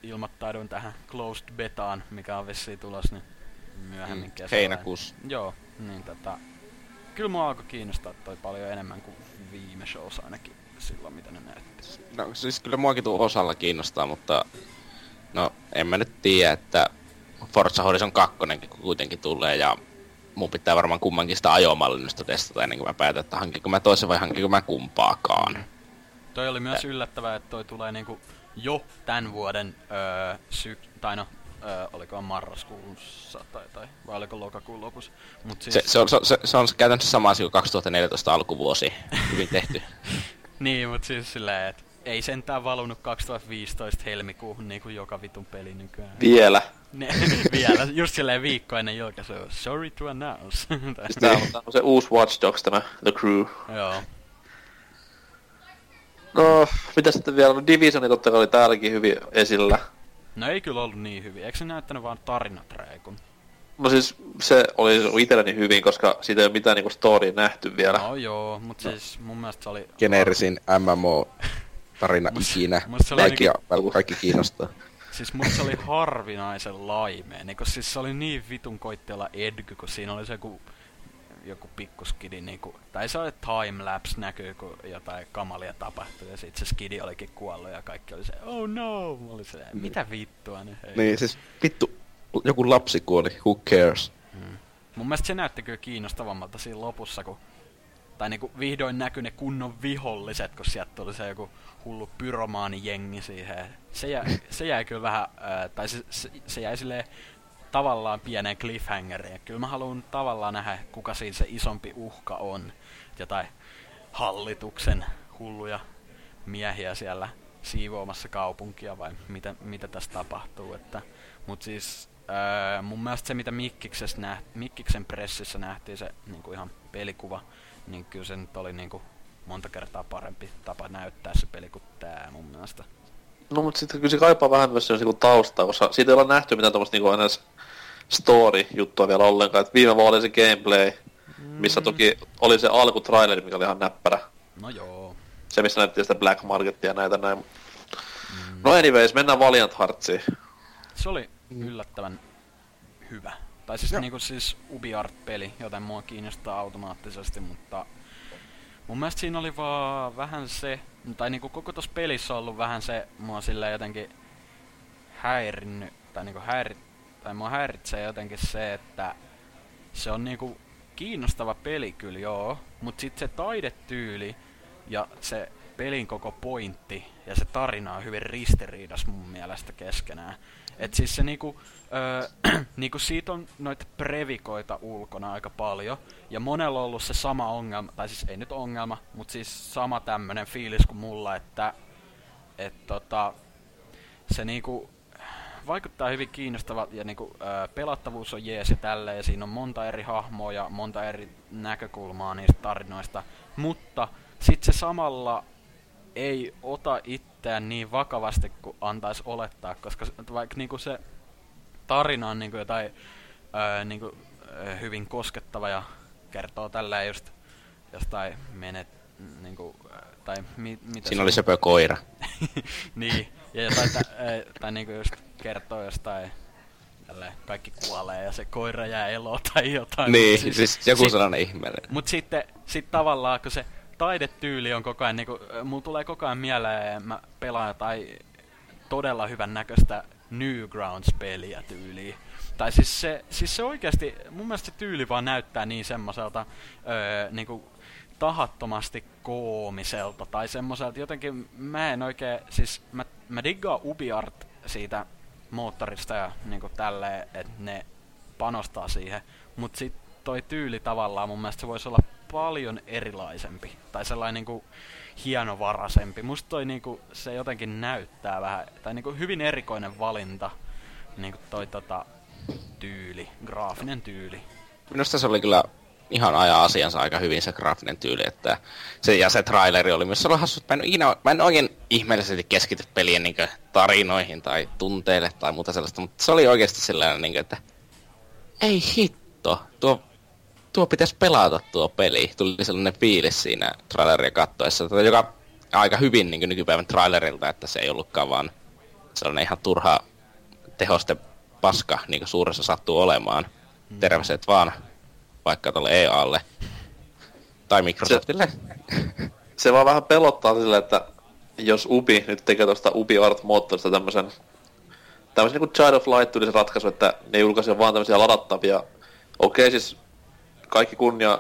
ilmoittauduin tähän closed betaan, mikä on vissiin tulos niin myöhemmin kesällä. Heinäkuussa. Joo, niin kyllä mua alkoi kiinnostaa toi paljon enemmän kuin viime shows ainakin. Silloin mitä ne näytti. No siis kyllä muakin tuo osalla kiinnostaa, mutta no en mä nyt tiedä, että Forza Horizon 2 kuitenkin tulee ja mun pitää varmaan kummankin sitä ajomallinnusta testata ennen kuin mä päätän, että hankinko mä toisen vai hankinko mä kumpaakaan. Toi oli myös yllättävää, että toi tulee niinku jo tän vuoden oliko marraskuussa vai oliko lokakuun lopussa. Mut siis... se on käytännössä sama asia kuin 2014 alkuvuosi. Hyvin tehty. Niin, mut siis silleen, et ei sentään valunut 2015 helmikuuhun niinku joka vitun peli nykyään. Vielä. Vielä, just silleen viikko ennen julkaisua. Sorry to announce. Tää on se uusi Watch Dogs tämä, The Crew. Joo. No, mitä sitten vielä? No Divisioni totta kai oli täälläkin hyvin esillä. No ei kyllä ollut niin hyvin, eikö se näyttänyt vaan tarinatraikun? No siis se oli itselleni hyvin, koska siitä ei ole mitään niinku storya nähty vielä. No joo, mut siis mun mielestä se oli... Geneerisin MMO-tarina ikinä. Kaikki kiinnostaa. Siis mut se oli harvinaisen laimeen. Niinku siis se oli niin vitun koitteella edgy, kun siinä oli se joku pikkuskidi niinku... Tai se oli timelapse näkyy, kun jotain kamalia tapahtui ja sit se skidi olikin kuollut ja kaikki oli se... Oh no! Oli se, mitä vittua nyt? Niin siis vittu... Joku lapsi kuoli, who cares? Mun mielestä se näytti kyllä kiinnostavammalta siinä lopussa, kun... Tai niinku vihdoin näkyi ne kunnon viholliset, kun sieltä tuli se joku hullu pyromaanijengi siihen. Se jäi kyllä vähän... tai se jäi silleen tavallaan pieneen cliffhangeriin. Kyllä mä haluun tavallaan nähdä, kuka siinä se isompi uhka on. Jotain hallituksen hulluja miehiä siellä siivoamassa kaupunkia vai mitä tässä tapahtuu, että... Mut siis mun mielestä se mitä Mikkiksen pressissä nähtiin se niinku ihan pelikuva, niin kyllä se nyt oli niinku monta kertaa parempi tapa näyttää se peli kuin tää mun mielestä. No mut sitten kyllä se kaipaa vähän myös niinku taustaa, koska siitä ei olla nähty mitään tommoista niinku enää story-juttua vielä ollenkaan. Et viime vuonna oli se gameplay, missä toki oli se alkutraileri, mikä oli ihan näppärä. No joo. Se missä näytettiin sitä Black Marketia ja näitä näin. No anyways, mennään Valiant Heartsiin. Se oli yllättävän hyvä. Tai siis niinku siis UbiArt-peli, joten mua kiinnostaa automaattisesti, mutta... Mun mielestä siinä oli vaan vähän se... Tai niinku koko tossa pelissä on ollut vähän se mua silleen jotenkin häirinnyt... Tai mua häiritsee jotenkin se, että... Se on niinku kiinnostava peli kyllä joo, mut sit se taidetyyli ja se pelin koko pointti ja se tarina on hyvin ristiriidas mun mielestä keskenään. Et siis se niinku, niinku siitä on noita previkoita ulkona aika paljon, ja monella on ollut se sama ongelma, tai siis ei nyt ongelma, mutta siis sama tämmönen fiilis kuin mulla, että se niinku vaikuttaa hyvin kiinnostavalta, ja niinku, pelattavuus on jees ja tälleen, ja siinä on monta eri hahmoa ja monta eri näkökulmaa niistä tarinoista, mutta sit se samalla ei ota itseään niin vakavasti kuin antaisi olettaa, koska vaikka niinku se tarina on niinku jotain hyvin koskettava ja kertoo tälleen just jostain niinku, tai mitä siinä oli söpö koira. Niin, ja jotain tai niinku just kertoo jostain tälleen, kaikki kuolee ja se koira jää eloon tai jotain. Niin, siis joku sellainen ihmeellinen. Mut sitten tavallaan, kun se taidetyyli on koko ajan, niinku, mulla tulee koko ajan mieleen, mä pelaan jotain todella hyvän näköistä Newgrounds-peliä tyyliä. Tai siis se oikeesti, mun mielestä se tyyli vaan näyttää niin semmoselta niinku tahattomasti koomiselta tai semmoselta jotenkin, mä en oikein, siis mä diggaan UbiArt siitä moottorista ja niinku tälleen, että ne panostaa siihen, mut sit toi tyyli tavallaan mun mielestä se voisi olla paljon erilaisempi, tai sellainen niinku hienovaraisempi. Musta toi niinku, se jotenkin näyttää vähän, tai niinku hyvin erikoinen valinta, niinku toi tyyli, graafinen tyyli. Minusta se oli kyllä ihan ajaa asiansa aika hyvin se graafinen tyyli, että se, ja se traileri oli myös sellainen hassu, että mä en oikein ihmeellisesti keskity pelien niinku tarinoihin tai tunteille tai muuta sellaista, mutta se oli oikeasti sellainen, niinku, että ei hitto, tuo pitäisi pelata tuo peli. Tuli sellainen fiilis siinä traileria kattoessa, joka aika hyvin niin nykypäivän trailerilta, että se ei ollutkaan vaan sellainen ihan turha tehoste paska, niin kuin suuressa sattuu olemaan. Terveiset vaan vaikka tuolle EAlle tai Microsoftille. Se vaan vähän pelottaa sille, että jos Ubi nyt tekee tuosta UbiArt-moottorista tämmöisen niin kuin Child of Light tyylisen ratkaisu, että ne julkaisivat vaan tämmöisiä ladattavia, okei siis kaikki kunnia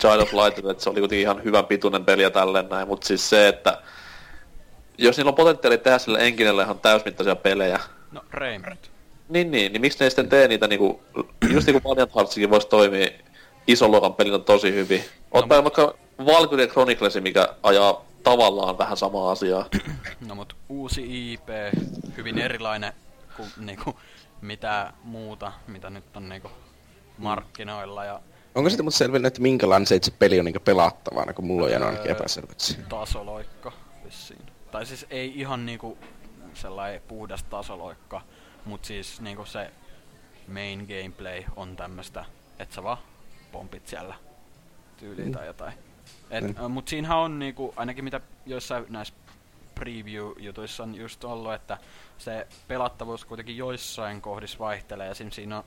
Child of Lightille, että se oli kuitenkin ihan hyvän pituinen peli ja tälleen näin, mutta siis se, että jos niillä on potentiaali tehdä sillä Enginelle ihan täysmittaisia pelejä. No, Reimerit. Niin miksi ne sitten tee niitä niinku, just niinku Valiant Heartsikin voisi toimia ison luokan pelinä tosi hyvin. Ottaen vaikka Valkyrie Chronicles, mikä ajaa tavallaan vähän samaa asiaa. No mut uusi IP, hyvin erilainen kuin niinku mitä muuta, mitä nyt on niinku markkinoilla ja... Onko sitten mut selvinnyt, että minkälainen se itse peli on niinku pelattavana, kun mulla on jäänyt ainakin epäselväksi? Tasoloikka vissiin. Tai siis ei ihan niinku sellainen puhdas tasoloikka, mut siis niinku se main gameplay on tämmöstä, et sä vaan pompit siellä tyyliin tai jotain. Mut siinähän on niinku, ainakin mitä joissain näissä preview-jutuissa on just ollut, että se pelattavuus kuitenkin joissain kohdissa vaihtelee, esim. Siinä on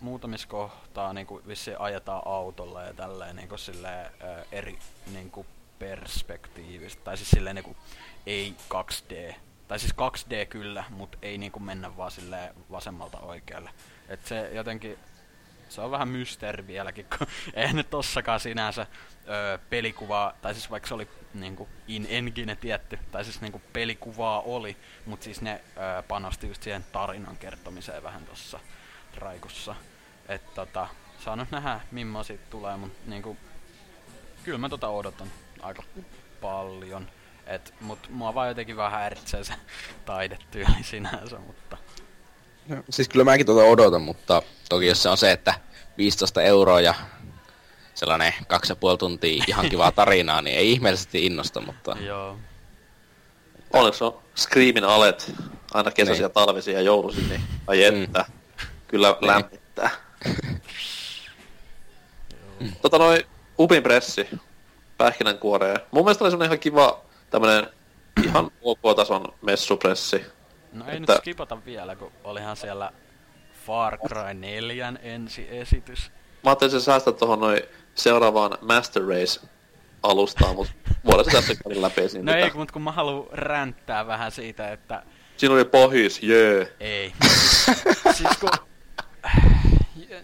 muutamissa kohtaa niinku vissiin ajetaan autolla ja tälleen niinku silleen eri niinku perspektiivistä, tai siis silleen niinku ei 2D, tai siis 2D kyllä, mut ei niinku mennä vaan silleen vasemmalta oikealle. Et se jotenkin, se on vähän mysteeri vieläkin, kun ei nyt tossakaan sinänsä pelikuvaa, tai siis vaikka se oli niinku in engine tietty, tai siis niinku pelikuvaa oli, mut siis ne panosti just siihen tarinan kertomiseen vähän tossa raikussa. Että saa nyt nähdä, mimmoa siitä tulee, mut niinku kyllä mä odotan aika paljon. Et mut mua vaan jotenkin vähän häiritsee se taidetyyli sinänsä, mutta... No, siis kyllä mäkin odotan, mutta toki jos se on se, että 15 euroa ja sellainen 2,5 tuntia ihan kivaa tarinaa, niin ei ihmeellisesti innosta, mutta... Joo. Oliko se Screamin alet aina kesäisiä, talvisia ja joulusin, niin ai että... Kyllä lämmittää. Upin pressi, pähkinänkuoreen. Mun mielestä oli semmonen ihan kiva, tämmönen ihan OK-tason messupressi. No ei nyt skipata vielä, kun olihan siellä Far Cry 4 ensiesitys. Mä ajattelin sen säästää tohon noin seuraavaan Master Race-alustaan, mut vuodessa tässä käydin läpi esiin. No ei, mut kun mä haluun ränttää vähän siitä, että... Siinä oli pohjus, jee. Ei. Siis kun...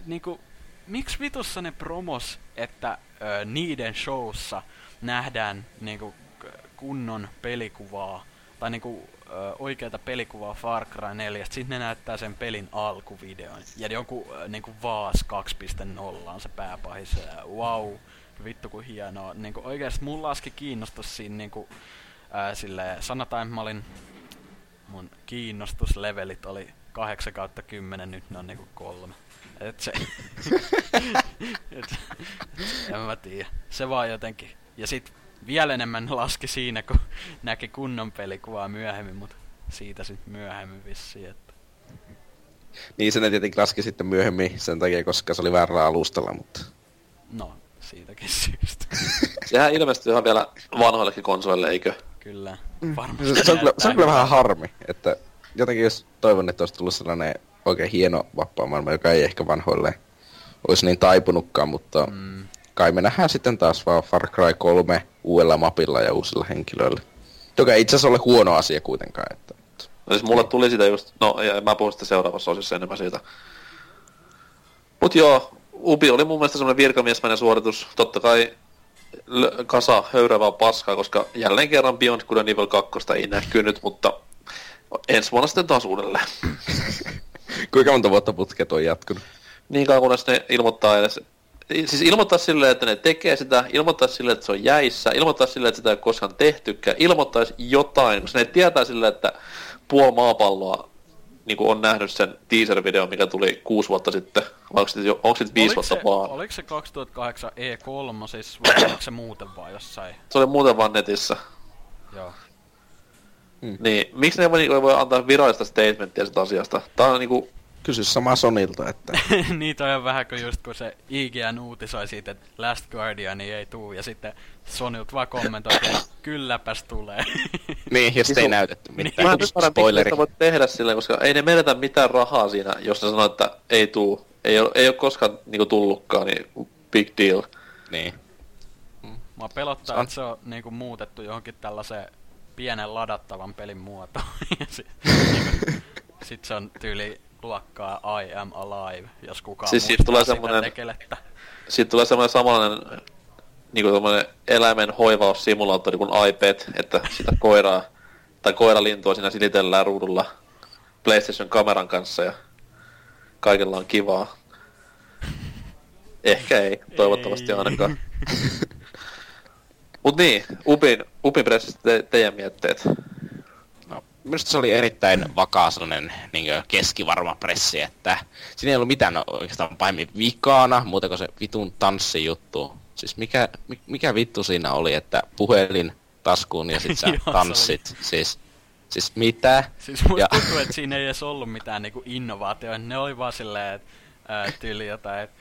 niinku... Miksi vitussa ne promos, että niiden showssa nähdään niinku kunnon pelikuvaa, tai niinku oikeata pelikuvaa Far Cry 4, sitten ne näyttää sen pelin alkuvideon. Ja joku niinku Vaas 2.0 on se pääpahis. Wow, vittu ku hienoa. Niinku oikeesti mun laski kiinnostus siinä niinku silleen, sanotaan mä olin, mun kiinnostuslevelit oli 8/10, nyt ne on niinku 3. Et se, en mä tiedä. Se vaan jotenkin. Ja sit vielä enemmän laski siinä, kun näki kunnon pelikuvaa myöhemmin, mutta siitä sit myöhemmin vissiin, että... Niin, se ne tietenkin laski sitten myöhemmin sen takia, koska se oli väärällä alustalla, mutta... No, siitäkin syystä. Sehän ilmestyy ihan vielä vanhoillekin konsoleille, eikö? Kyllä, varmasti. Se on kyllä vähän harmi, että jotenkin jos toivon, että olisi tullut sellainen oikein hieno vapaamaailma, joka ei ehkä vanhoille olisi niin taipunutkaan, mutta... Kai me nähdään sitten taas vaan Far Cry 3 uudella mapilla ja uusilla henkilöillä. Joka ei itse asiassa ole huono asia kuitenkaan, että... No siis mulle tuli sitä just... No, mä puhun sitä seuraavassa osissa enemmän siitä. Mut joo, Ubi oli mun mielestä semmonen virkamiesmäinen suoritus. Totta kai kasa höyräävää paskaa, koska jälleen kerran Beyond Good and Evil 2 ei näkynyt, mutta... Ensi vuonna sitten taas uudelleen. Kuinka monta vuotta putket on jatkunut? Niin kauan kunnes ne ilmoittaa edes... Siis ilmoittaa silleen, että ne tekee sitä, ilmoittaa silleen, että se on jäissä, ilmoittaa silleen, että sitä ei koskaan tehtykään, ilmoittaisi jotain, koska ne tietää silleen, että puoli maapalloa niin kuin on nähnyt sen teaser-videon, mikä tuli 6 vuotta sitten, vai onko se 5 vuotta vaan? Oliko se 2008 E3, siis vai oliko se muuten vaan jossain? Se oli muuten vaan netissä. Joo. Niin, miksi ne voi antaa virallista statementtia sitä asiasta? Tää on niinku... Kysy sama Sonilta, että... Niitä on vähän kuin just kun se IGN uutisoi siitä, että Last Guardian ei tuu, ja sitten Sonilt vaan kommentoi, että kylläpäs tulee. Niin, ja sitten ei näytetty mitään. Mä en nyt parempi, voit tehdä sillä, koska ei ne menetä mitään rahaa siinä, jos ne sanoo, että ei tuu. Ei ole koskaan niinku tullutkaan, niin big deal. Niin. Mä pelottaa, että se on niinku muutettu johonkin tällaiseen pienen ladattavan pelin muotoon. Sitten se on tyyli... luokkaa I am alive, jos kukaan siis muistaa sitä tekelettä. Siitä tulee semmoinen samanlainen niinku eläimenhoivaussimulaattori kuin iPad, että sitä koiraa tai koiralintua siinä silitellään ruudulla PlayStation-kameran kanssa ja kaikella on kivaa. Ehkä ei, toivottavasti ei. Ainakaan. Mut niin, Upin pressistä teidän mietteet. Minusta se oli erittäin vakaa sellainen niin keskivarma pressi, että siinä ei ollut mitään oikeastaan pahemmin vikana, muuta kuin se vitun tanssijuttu. Siis mikä vittu siinä oli, että puhelin taskuun ja sit sä tanssit. Siis mitä? Siis musta tuntuu, että siinä ei edes ollut mitään niinku innovaatioita, ne oli vaan silleen tyyli jotain, että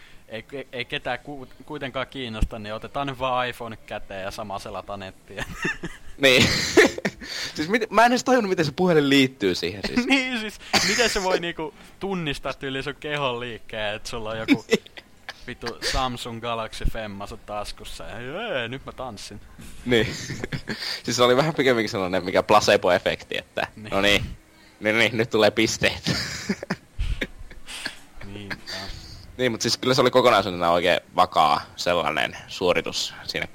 ei ketään kuitenkaan kiinnosta, niin otetaan vaan iPhone käteen ja sama selata nettiä. Niin. Siis mä en edes tajunnut, miten se puhelin liittyy siihen siis. Niin siis, miten se voi niinku tunnistaa tyyli sun kehon liikkeen, että sulla on joku vitu Samsung Galaxy Femma sun taskussa ja nyt mä tanssin. Niin. Siis se oli vähän pikemminkin sellainen mikä placebo-efekti, että niin. No niin, nyt tulee pisteet. Niinpä. Niin, mutta siis kyllä se oli kokonaisuutena oikein vakaa sellainen suoritus siinä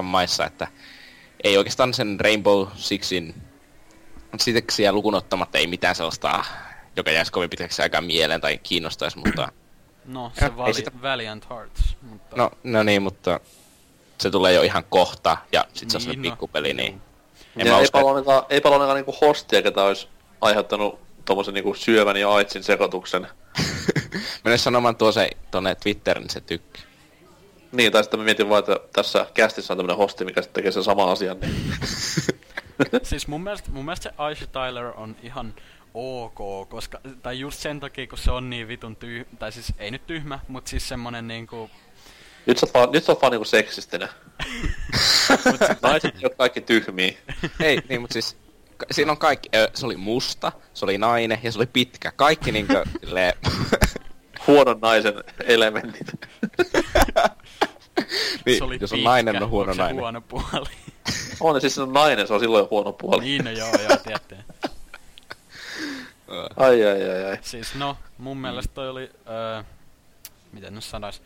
6-7 maissa, että ei oikeastaan sen Rainbow Sixin siteksiä lukunottamatta ei mitään sellaista, joka jäisi kovin pitkäksi aikaa mieleen tai kiinnostaisi, mutta... No, se Valiant Hearts, mutta... No niin, mutta se tulee jo ihan kohta, ja sit se on sellainen pikkupeli, niin... Ja eipä ole niinku hostia, ketä olisi aiheuttanut tommosen niinku syövän ja aitsin sekoituksen. Mene sanomaan tuonne Twitterin se tykki. Niin, tai sitten mä mietin vaan, että tässä kästissä on tämmönen hosti, mikä sitten tekee sen saman asian, niin... Siis mun mielestä se Aisha Tyler on ihan ok, koska... Tai just sen takia, kun se on niin vitun tai siis ei nyt tyhmä, mut siis semmonen niinku... Nyt sä oot vaan niinku seksistinen. Naiset ei oo kaikki tyhmiä. Ei, niin mut siis... Siinä on kaikki... Se oli musta, se oli nainen ja se oli pitkä. Kaikki niinku... Huonon naisen elementit. Niin, jos on pitkä, nainen, on huono nainen. Huono puoli? On, siis se on nainen, se on silloin huono puoli. Niin, no joo, tiedätte. Ai. Siis no, mun mielestä toi oli, miten nyt sanois,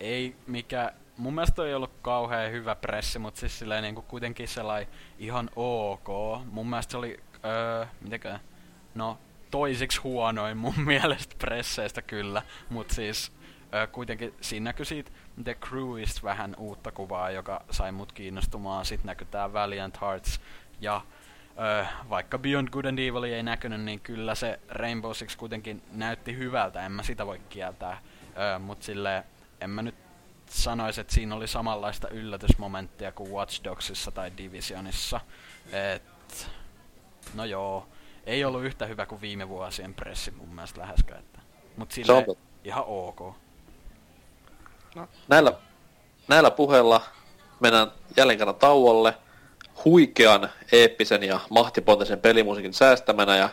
ei mikä mun mielestä ei ollut kauhean hyvä pressi, mutta siis silleen niinku kuitenkin sellainen ihan ok. Mun mielestä se oli, mitäkään, no toisiksi huonoin mun mielestä presseistä kyllä, mut siis kuitenkin siinä näkyi siitä The Crewista vähän uutta kuvaa, joka sai mut kiinnostumaan. Sit näkyi tää Valiant Hearts ja vaikka Beyond Good and Evil ei näkynyt, niin kyllä se Rainbow Six kuitenkin näytti hyvältä, en mä sitä voi kieltää. Mut silleen, en mä nyt sanois, että siinä oli samanlaista yllätysmomenttia kuin Watch Dogsissa tai Divisionissa. Et, no joo, ei ollut yhtä hyvä kuin viime vuosien pressi mun mielestä läheskään. Mut silleen, ihan ok. No. Näillä puheilla mennään jälleen kerran tauolle huikean, eeppisen ja mahtipontisen pelimusiikin säästämänä ja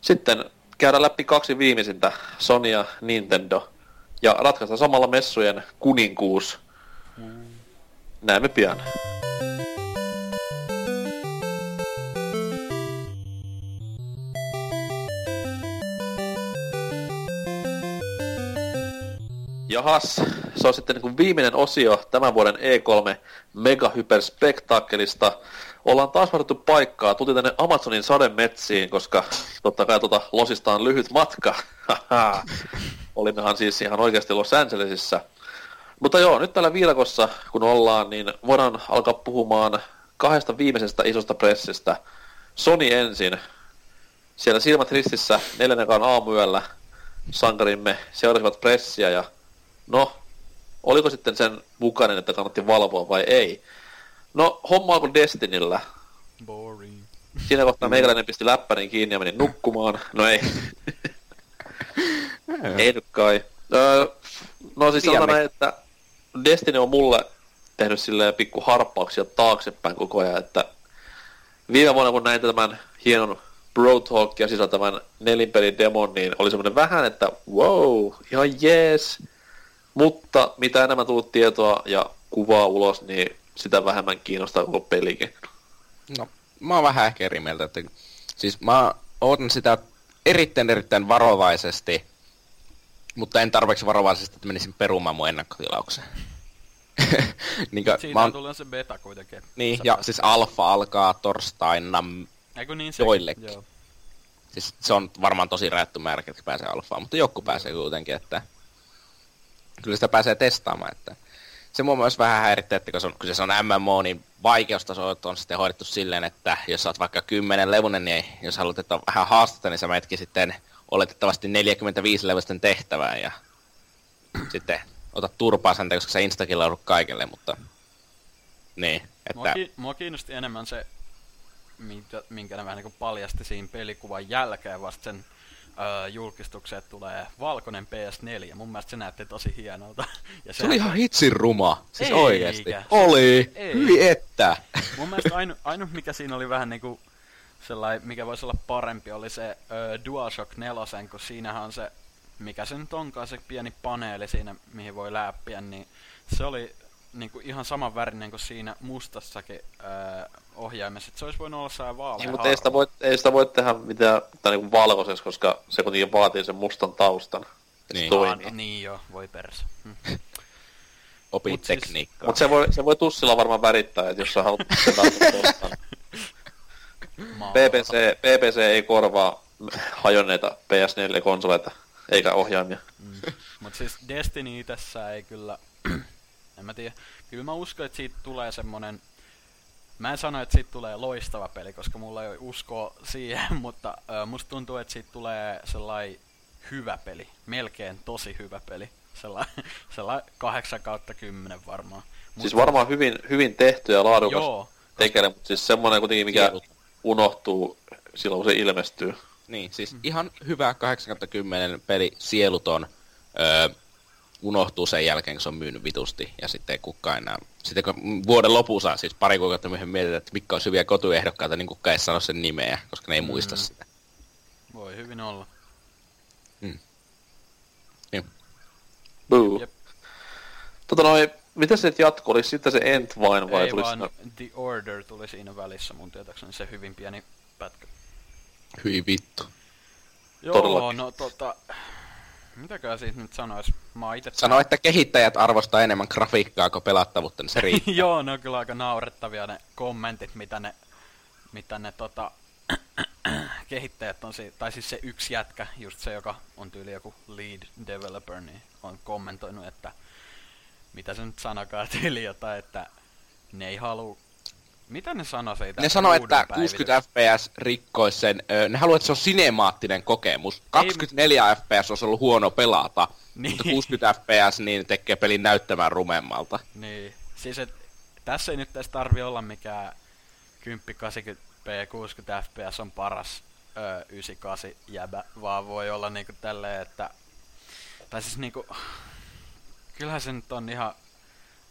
sitten käydään läpi kaksi viimeisintä, Sony ja Nintendo, ja ratkaistaan samalla messujen kuninkuus. Näemme pian. Jahas, se on sitten niin viimeinen osio tämän vuoden E3 megahyperspektaakkelista. Ollaan taas varattu paikkaa, tultiin tänne Amazonin sademetsiin, koska totta kai tuota losista on lyhyt matka. Olimmehan siis ihan oikeasti Los Angelesissa. Mutta joo, nyt täällä viilakossa kun ollaan, niin voidaan alkaa puhumaan kahdesta viimeisestä isosta pressistä. Sony ensin, siellä silmät ristissä 4:00 aamuyöllä sankarimme seurasivat pressiä ja no, oliko sitten sen mukainen, että kannatti valvoa vai ei? No, homma alkoi Destinyllä. Boring. Siinä kohtaa meikäläinen pisti läppärin kiinni ja meni nukkumaan. No ei. Ei nyt kai. No siis sanotaan näin, että Destiny on mulle tehnyt silleen pikku harppauksia taaksepäin koko ajan, että viime vuonna kun näin tämän hienon Brotalkia sisältävän nelinpelin demon, niin oli semmoinen vähän, että wow, ihan jees. Mutta mitä enemmän tullut tietoa ja kuvaa ulos, niin sitä vähemmän kiinnostaa koko pelikin. No, mä oon vähän ehkä eri mieltä. Että, siis mä ootan sitä erittäin varovaisesti, mutta en tarpeeksi varovaisesti, että menisin perumaan mun ennakkotilaukseen. Niin, siinä on tullut se beta kuitenkin. Niin, ja siis alfa alkaa torstaina niin joillekin. Joo. Siis se on varmaan tosi rajattu määrä, ketkä pääsee alfaan, mutta joku pääsee kuitenkin, että kyllä sitä pääsee testaamaan, että se mua myös vähän häirittää, että kun se on, kyseessä on MMO, niin vaikeustaso on sitten hoidettu silleen, että jos sä oot vaikka 10-levunen, niin jos haluat, että on vähän haastetta, niin sä menetkin sitten oletettavasti 45-levusten tehtävään ja sitten ota turpaa sen, koska sä instakin laudut kaikille, mutta niin, että mua kiinnosti enemmän se, minkä ne vähän niin kuin paljasti siinä pelikuvan jälkeen vasta sen julkistukseen tulee valkoinen PS4. Mun mielestä se näytti tosi hienolta. Ja se oli ihan hitsin ruma. Siis eikä, oikeesti. Oli. Hyvin että. Mun mielestä ainut mikä siinä oli vähän niinku sellainen, mikä voisi olla parempi, oli se DualShock 4, kun siinähän on se, mikä se nyt onkaan, se pieni paneeli siinä, mihin voi läppiä, niin se oli niinku ihan saman värinen kuin siinä mustassakin ohjaimessa, että se olisi voinut olla sellainen vaalea harva. Mutta ei sitä voi tehdä mitään niinku valkoiseksi, koska se kuitenkin vaatii sen mustan taustan. Niin, niin joo, voi perse. Opi mut tekniikkaa. Siis, mutta se voi tussilla varmaan värittää, että jos sä haluat sen taustan. PPC ei korvaa hajonneita PS4-konsoleita, eikä ohjaimia. Mutta siis Destiny tässä ei kyllä, en mä tiedä. Kyllä mä uskon, että siitä tulee semmonen, mä en sano, että siitä tulee loistava peli, koska mulla ei uskoa siihen, mutta musta tuntuu, että siitä tulee sellainen hyvä peli. Melkein tosi hyvä peli. Sellainen 8/10 varmaan. Mut siis varmaan hyvin tehty ja laadukas tekele, mutta siis semmoinen kuitenkin, mikä unohtuu silloin, kun se ilmestyy. Niin, siis ihan hyvä 8/10 peli, sieluton. Unohtuu sen jälkeen, kun se on myynyt vitusti, ja sitten ei kukaan enää. Sitten kun vuoden lopussa, siis pari kuukautta myöhemmin mietitään, että mitkä on hyviä kotuehdokkaita, niin kukaan ei sano sen nimeä, koska ne ei muista sitä. Voi hyvin olla. Buu. Mitä se nyt jatkoi? Oliko sitten se End Vine vai ei tuli vaan sinä? The Order tuli siinä välissä mun tietääkseni, se hyvin pieni pätkä. Hyi vittu. Joo, todellakin. No Mitäköhän siitä nyt sanois? Sano, että kehittäjät arvostaa enemmän grafiikkaa kuin pelattavuutta, niin se riittää. Joo, ne on kyllä aika naurettavia ne kommentit, mitä ne kehittäjät on siitä, tai siis se yksi jätkä, just se, joka on tyyli joku lead developer, niin on kommentoinut, että mitä se nyt sanokaa tyyli jotain, että ne ei halua. Mitä ne sanoi siitä? Ne sanoi, että 60 fps rikkoisi sen. Ne haluaa, että se on sinemaattinen kokemus. 24 fps olisi ollut huono pelata, niin. Mutta 60 fps niin tekee pelin näyttämään rumemmalta. Niin. Siis et, tässä ei nyt edes tarvi olla mikään 1080p ja 60 fps on paras 98 jäbä, vaan voi olla niinku tälleen, että... Tai siis niinku... Kyllähän se nyt on ihan...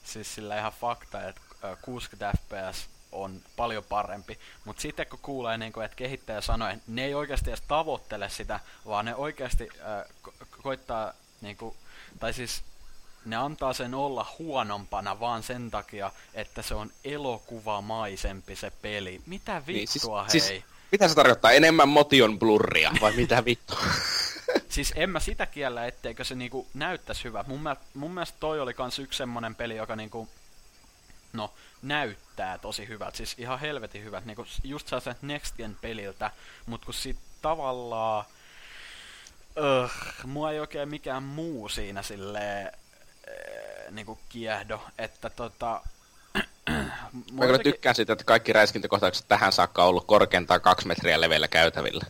Siis sillä ihan fakta, että 60 fps on paljon parempi, mutta sitten kun kuulee, niin kun, että kehittäjä sanoi, että ne ei oikeasti edes tavoittele sitä, vaan ne oikeasti koittaa, niin kun, tai siis ne antaa sen olla huonompana vaan sen takia, että se on elokuvamaisempi se peli. Mitä vittua, niin, siis, hei? Siis, mitä se tarkoittaa? Enemmän motion blurria vai mitä vittua? Siis en mä sitä kiellä, etteikö se niinku näyttäisi hyvä. Mun mielestä toi oli kans yksi semmonen peli, joka niinku... No, näyttää tosi hyvät, siis ihan helvetin hyvät, niinku just sellaiset Next Gen peliltä, mut kun sit tavallaan, mua ei oikein mikään muu siinä silleen, niinku kiehdo, että mä kyllä tykkään siitä, että kaikki räiskintäkohtaukset tähän saakka on ollut korkeintaan 2 metriä leveillä käytävillä.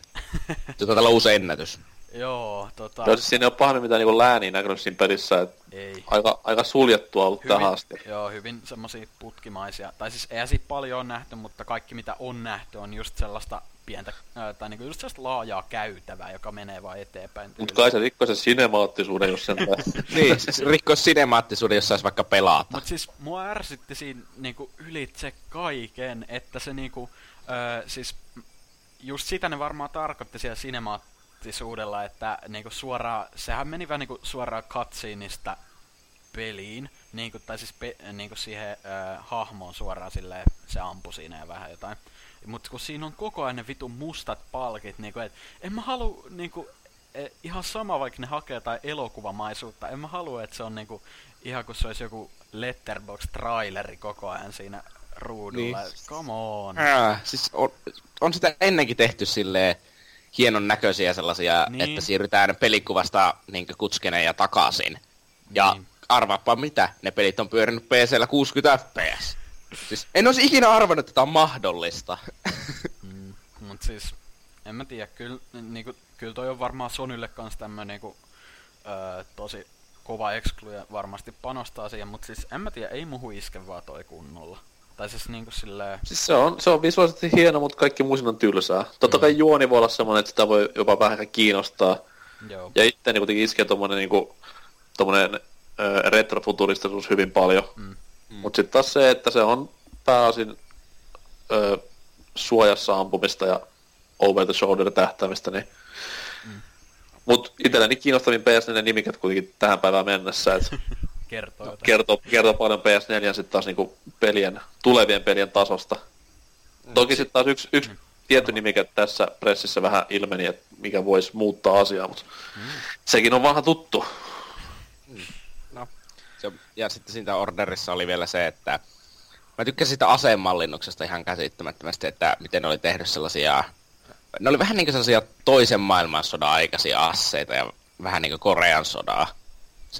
Se on uusi ennätys. Joo, No siis siinä ei oo pahemmin mitään niinku lääniä näkynyt siinä pelissä, et aika suljettua ollut hyvin, tähän asti. Joo, hyvin semmosia putkimaisia, tai siis eihän siitä paljon oo nähty, mutta kaikki mitä on nähty on just sellaista pientä, tai niinku just sellaista laajaa käytävää, joka menee vaan eteenpäin. Mut kai se rikkoi sen sinemaattisuuden, jos sen niin, siis rikkoi sinemaattisuuden, jos sais vaikka pelata. Mut siis mua ärsytti siinä niinku ylitse kaiken, että se niinku, siis just sitä ne varmaan tarkoitti siellä sinemaattisuudella, että niinku suoraan, sehän meni vähän niinku suoraan cutsceneista peliin, niinku, tai siis niinku siihen hahmoon suoraan silleen, se ampui siinä ja vähän jotain. Mut kun siinä on koko ajan ne vitun mustat palkit, niinku, et en mä haluu, niinku, ihan sama vaikka ne hakee tai elokuvamaisuutta, en mä halua, että se on niinku, ihan kun se olisi joku Letterboxd-traileri koko ajan siinä ruudulla, niin. Come on. Siis on sitä ennenkin tehty silleen, hienon näköisiä sellaisia, niin. Että siirrytään pelikuvasta niin kutskeneen ja takaisin. Ja niin. Arvaappa mitä, ne pelit on pyörinyt PC:llä 60 fps. Siis en olisi ikinä arvannut, että tämä on mahdollista. Mut siis, en mä tiedä, kyllä niinku, kyl toi on varmaan Sonylle kans tämmönen niinku, tosi kova exclu ja varmasti panostaa siihen, mut siis en mä tiedä, ei muhu iske vaan toi kunnolla. Tai siis niinku silleen... Siis se on visuaalisesti hieno, mutta kaikki muu siinä on tylsää. Totta kai juoni voi olla semmonen, että sitä voi jopa vähän kiinnostaa. Joo. Ja itseäni kuitenkin iskee tommonen niinku... Tommonen retrofuturistisuus hyvin paljon. Mut sit taas se, että se on pääosin suojassa ampumista ja over the shoulder tähtäämistä, niin... Mut itselläni kiinnostavin PS4-nimikät kuitenkin tähän päivään mennessä, et... Kertoo paljon PS4 sitten taas niinku pelien, tulevien pelien tasosta. Toki sitten taas yksi tietty nimikä tässä pressissä vähän ilmeni, että mikä voisi muuttaa asiaa, mutta sekin on vähän tuttu. No. Ja sitten siinä orderissa oli vielä se, että mä tykkäsin sitä aseenmallinnuksesta ihan käsittämättömästi, että miten ne oli tehnyt sellaisia... Ne oli vähän niinku sellaisia toisen maailmansodan aikaisia asseita ja vähän niinku Korean sodaa.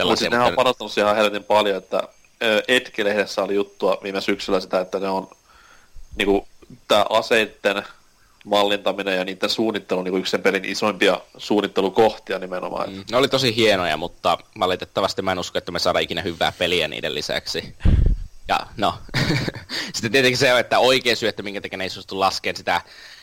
Mutta siis nehän on parantunut ihan helvetin paljon, että Etki-lehdessä oli juttua viime syksyllä sitä, että ne on niinku tää aseitten mallintaminen ja niiden suunnittelu niinku yksi sen pelin isoimpia suunnittelukohtia nimenomaan. Ne oli tosi hienoja, mutta valitettavasti mä en usko, että me saadaan ikinä hyvää peliä niiden lisäksi. Ja no, sitten tietenkin se on, että oikea syy, että minkä takia ne ei suostu laskeen sitä,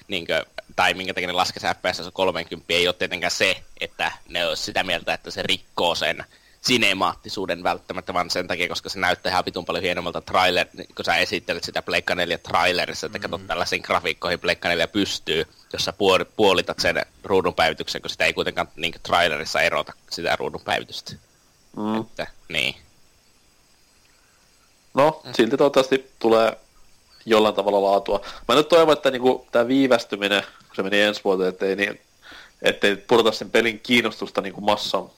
niinkö, tai minkä takia ne laskee se FPS 30, ei ole tietenkään se, että ne olisi sitä mieltä, että se rikkoo sen sinemaattisuuden välttämättä, vaan sen takia, koska se näyttää ihan vitun paljon hienommalta trailer, kun sä esittelet sitä Pleikka 4 trailerissa, että katsot tällaisiin grafiikkoihin Pleikka 4 pystyy, jos sä puolitat sen ruudunpäivityksen, kun sitä ei kuitenkaan niin trailerissa erota sitä ruudunpäivitystä. Että, niin. No, silti toivottavasti tulee jollain tavalla laatua. Mä nyt toivon, että niinku tää viivästyminen, kun se meni ensi vuoteen, ettei purota sen pelin kiinnostusta niinku massan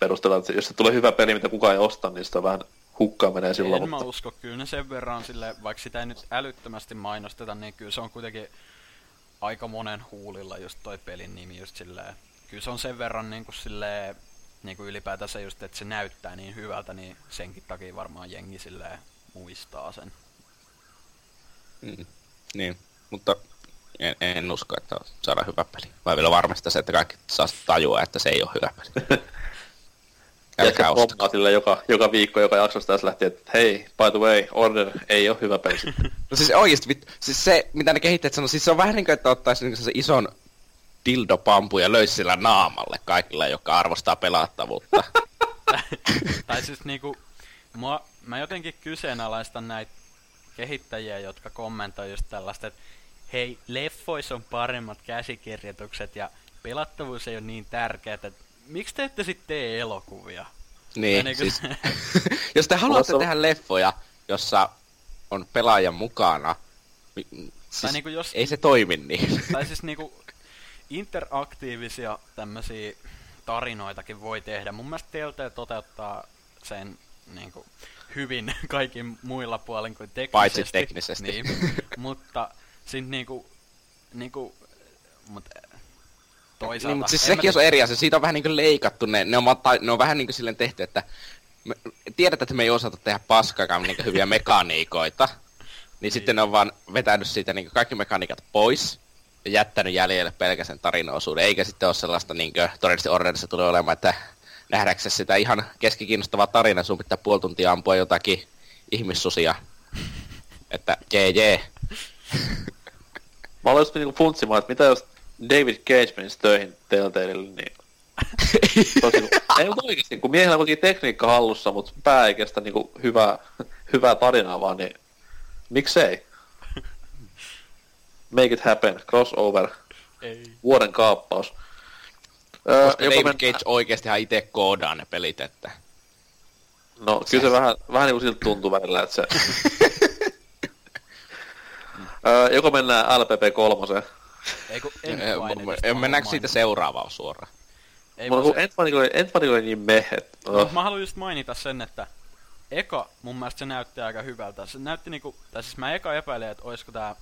perusteella, että jos se tulee hyvä peli, mitä kukaan ei osta, niin sitä vähän hukkaa menee silloin. En mä usko, kyllä ne sen verran silleen, vaikka sitä ei nyt älyttömästi mainosteta, niin kyllä se on kuitenkin aika monen huulilla just toi pelin nimi just silleen. Kyllä se on sen verran niinku silleen, niinku ylipäätään se just, että se näyttää niin hyvältä, niin senkin takia varmaan jengi silleen muistaa sen. Mm, niin, mutta en usko, että saadaan hyvä peli. Mä vielä varmistaa se, että kaikki saa tajua, että se ei ole hyvä peli. Älkää ostaa. Sillä joka viikko, joka jaksosta tässä lähtee, että hei, by the way, order ei ole hyvä peli. No siis oikeesti, siis se mitä ne kehittäjät sanoo, siis se on vähän niin kuin, että ottaisi niin se ison dildopampu ja löisi sillä naamalle kaikilla, jotka arvostaa pelattavuutta. Tai siis niinku, mä jotenkin kyseenalaistan näitä kehittäjiä, jotka kommentoi just tällaista, että hei, leffoissa on paremmat käsikirjoitukset ja pelattavuus ei ole niin tärkeää, että miksi te ette sitten tee elokuvia? Niin siis, jos te haluatte tehdä leffoja, jossa on pelaaja mukana, siis niinku jos, ei se toimi niin. Tai siis niinku interaktiivisia tämmösiä tarinoitakin voi tehdä. Mun mielestä Telltale toteuttaa sen niinku hyvin kaikin muilla puolin kuin teknisesti. Paitsi teknisesti. Niin, mutta sit niinku mut toisaalta. Niin, mutta siis sekin on eri asia. Siitä on vähän niinku leikattu ne on vähän niinku silleen tehty, että me tiedetään, että me ei osata tehdä paskaakaan niinku hyviä mekaniikoita. Niin sitten ne on vaan vetänyt siitä niinku kaikki mekaniikat pois ja jättänyt jäljelle pelkäsen tarinaosuuden. Eikä sitten ole sellaista niinku todellisesti orderissa tulee olemaan, että nähdäksesi sitä ihan keskikiinnostavaa tarinaa, sun pitää puoli tuntia ampua jotakin ihmissusia. Että jee. Mä aloin just niinku funtsimaan, että mitä jos David Cage menisi töihin Telltaleille, niin ei mut oikeesti, kun miehellä on kuitenkin tekniikka hallussa, mut pää ei kestä niinku hyvää tarinaa vaan, niin miksei? Make it happen, crossover, ei. Vuoden kaappaus. Koska David Cage oikeestihan ite koodaa ne pelit, että... No, kyllä se vähän niinku siltä tuntuu välillä, että se... Joko mennään LPP3? Mennäänkö siitä seuraavaan suoraan? Entmanin oli niin mehet. Mä haluan just mainita sen, että eka mun mielestä se näytti aika hyvältä. Se näytti niinku, tai siis mä eka epäilen, että oisko tää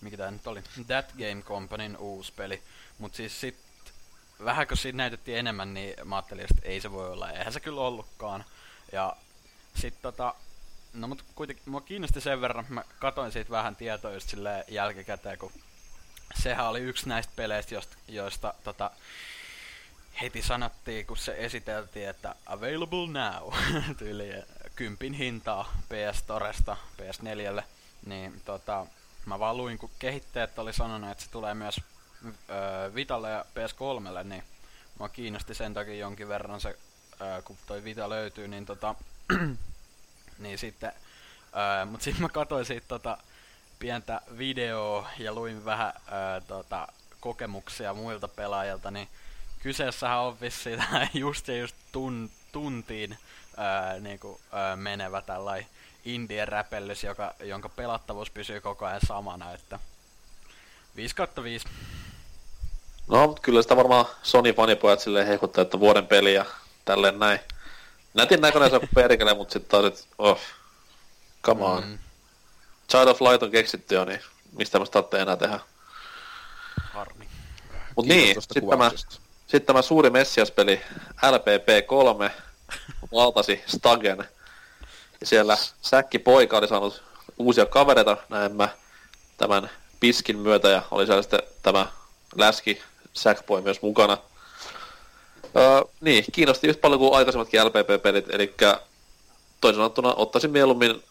mikä tää nyt oli? That Game Companyn uusi peli. Mut siis sit, vähän kun siitä näytettiin enemmän, niin mä ajattelin, että ei se voi olla. Eihän se kyllä ollutkaan. Ja sit no mut kuitenkin mua kiinnosti sen verran, mä katoin siitä vähän tietoa just silleen jälkikäteen, kun sehän oli yksi näistä peleistä, joista heti sanottiin, kun se esiteltiin, että available now, tyyli 10 hintaa PS Storesta PS4:lle, niin mä vaan luin, kun kehittäjät oli sanonut, että se tulee myös Vitalle ja PS3:lle, niin mua kiinnosti sen takia jonkin verran se, kun toi Vita löytyy, niin niin sitten, mut sit mä katoin siitä pientä videoa ja luin vähän kokemuksia muilta pelaajilta, niin kyseessähän on vissiin just tuntiin menevä tällainen indie räpellys, jonka pelattavuus pysyy koko ajan samana, että 5/5. No, mut kyllä sitä varmaan Sony-fanipojat silleen heikuttaa, että vuoden peli ja tälleen näin. Nätin näköinen se on perkele, mut sit taas et, come on. Child of Light on keksitty jo, niin mistä mä sitä enää tehdä. Harmi. Mut niin, sit tämä suuri Messias-peli, LPP3, valtasi Stagen. Ja siellä säkkipoika oli saanut uusia kavereita, näemmä, tämän piskin myötä, ja oli siellä sitten tämä läski Sackboy myös mukana. Niin, kiinnosti yhtä paljon kuin aikaisemmatkin LPP-pelit, elikkä toisin sanottuna ottaisin mieluummin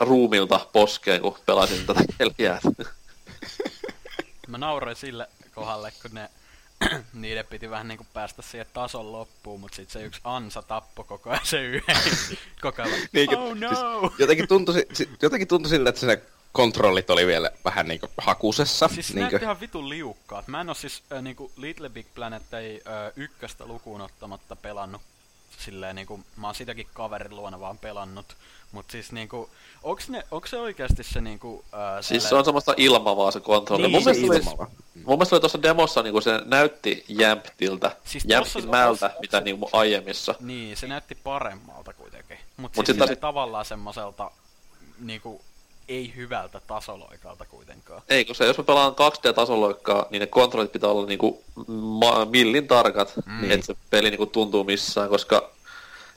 ruumilta poskeen, kun pelasin tätä peliä. Mä nauroin sille kohdalle, kun niiden piti vähän niinku päästä siihen tason loppuun, mut sit se yksi ansa tappoi koko ajan se yhden kokalla. Niin, oh no! Siis, jotenkin tuntui siltä, että se kontrollit oli vielä vähän niinku hakusessa. Siis näytti ihan vitun liukkaat. Mä en oo siis niinku Little Big Planet ei ykköstä lukuun ottamatta pelannut silleen niinku, mä oon sitäkin kaverin luona vaan pelannut. Mut siis niinku, onks se oikeesti se niinku... siis se on semmoista ilmavaa se kontrolli. Niin, mun mielestä oli tossa demossa niinku se näytti jämptiltä, siis jämptimältä, mitä niinku aiemmissa. Niin, se näytti paremmalta kuitenkin. Mut siis se tavallaan semmoselta niinku... ei hyvältä tasoloikalta kuitenkaan. Ei, koska jos me pelaan 2D-tasoloikkaa, niin ne kontrollit pitää olla niinku millin tarkat, niin että se peli niinku tuntuu missään, koska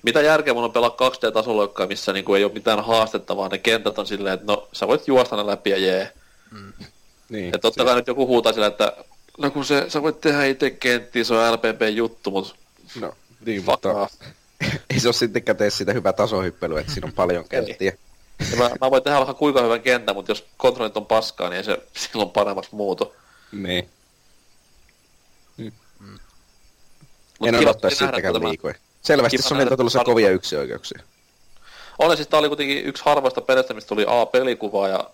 mitä järkeä mun on pelaa 2D-tasoloikkaa, missä niinku ei ole mitään haastetta, vaan ne kentät on silleen, että no, sä voit juosta ne läpi ja jee. Mm. Niin, ja totta kai nyt joku huutaa silleen, että no kun se, sä voit tehdä itse kenttiä, se on LPP-juttu, mut... No, niin, mutta ei se oo sittenkään tee sitä hyvää tasohyppelyä, että siinä on paljon kenttiä. Mä voin tehdä vähän kuinka hyvän kentän, mutta jos kontrollit on paskaa, niin ei se silloin paremmaksi muutu. Niin. Mm. En odottaisi siitäkään liikoja. Selvästi Sonilta tullut se kovia yksioikeuksia. Olen siis, tää oli kuitenkin yksi harvoista pelistä, mistä tuli A-pelikuvaa ja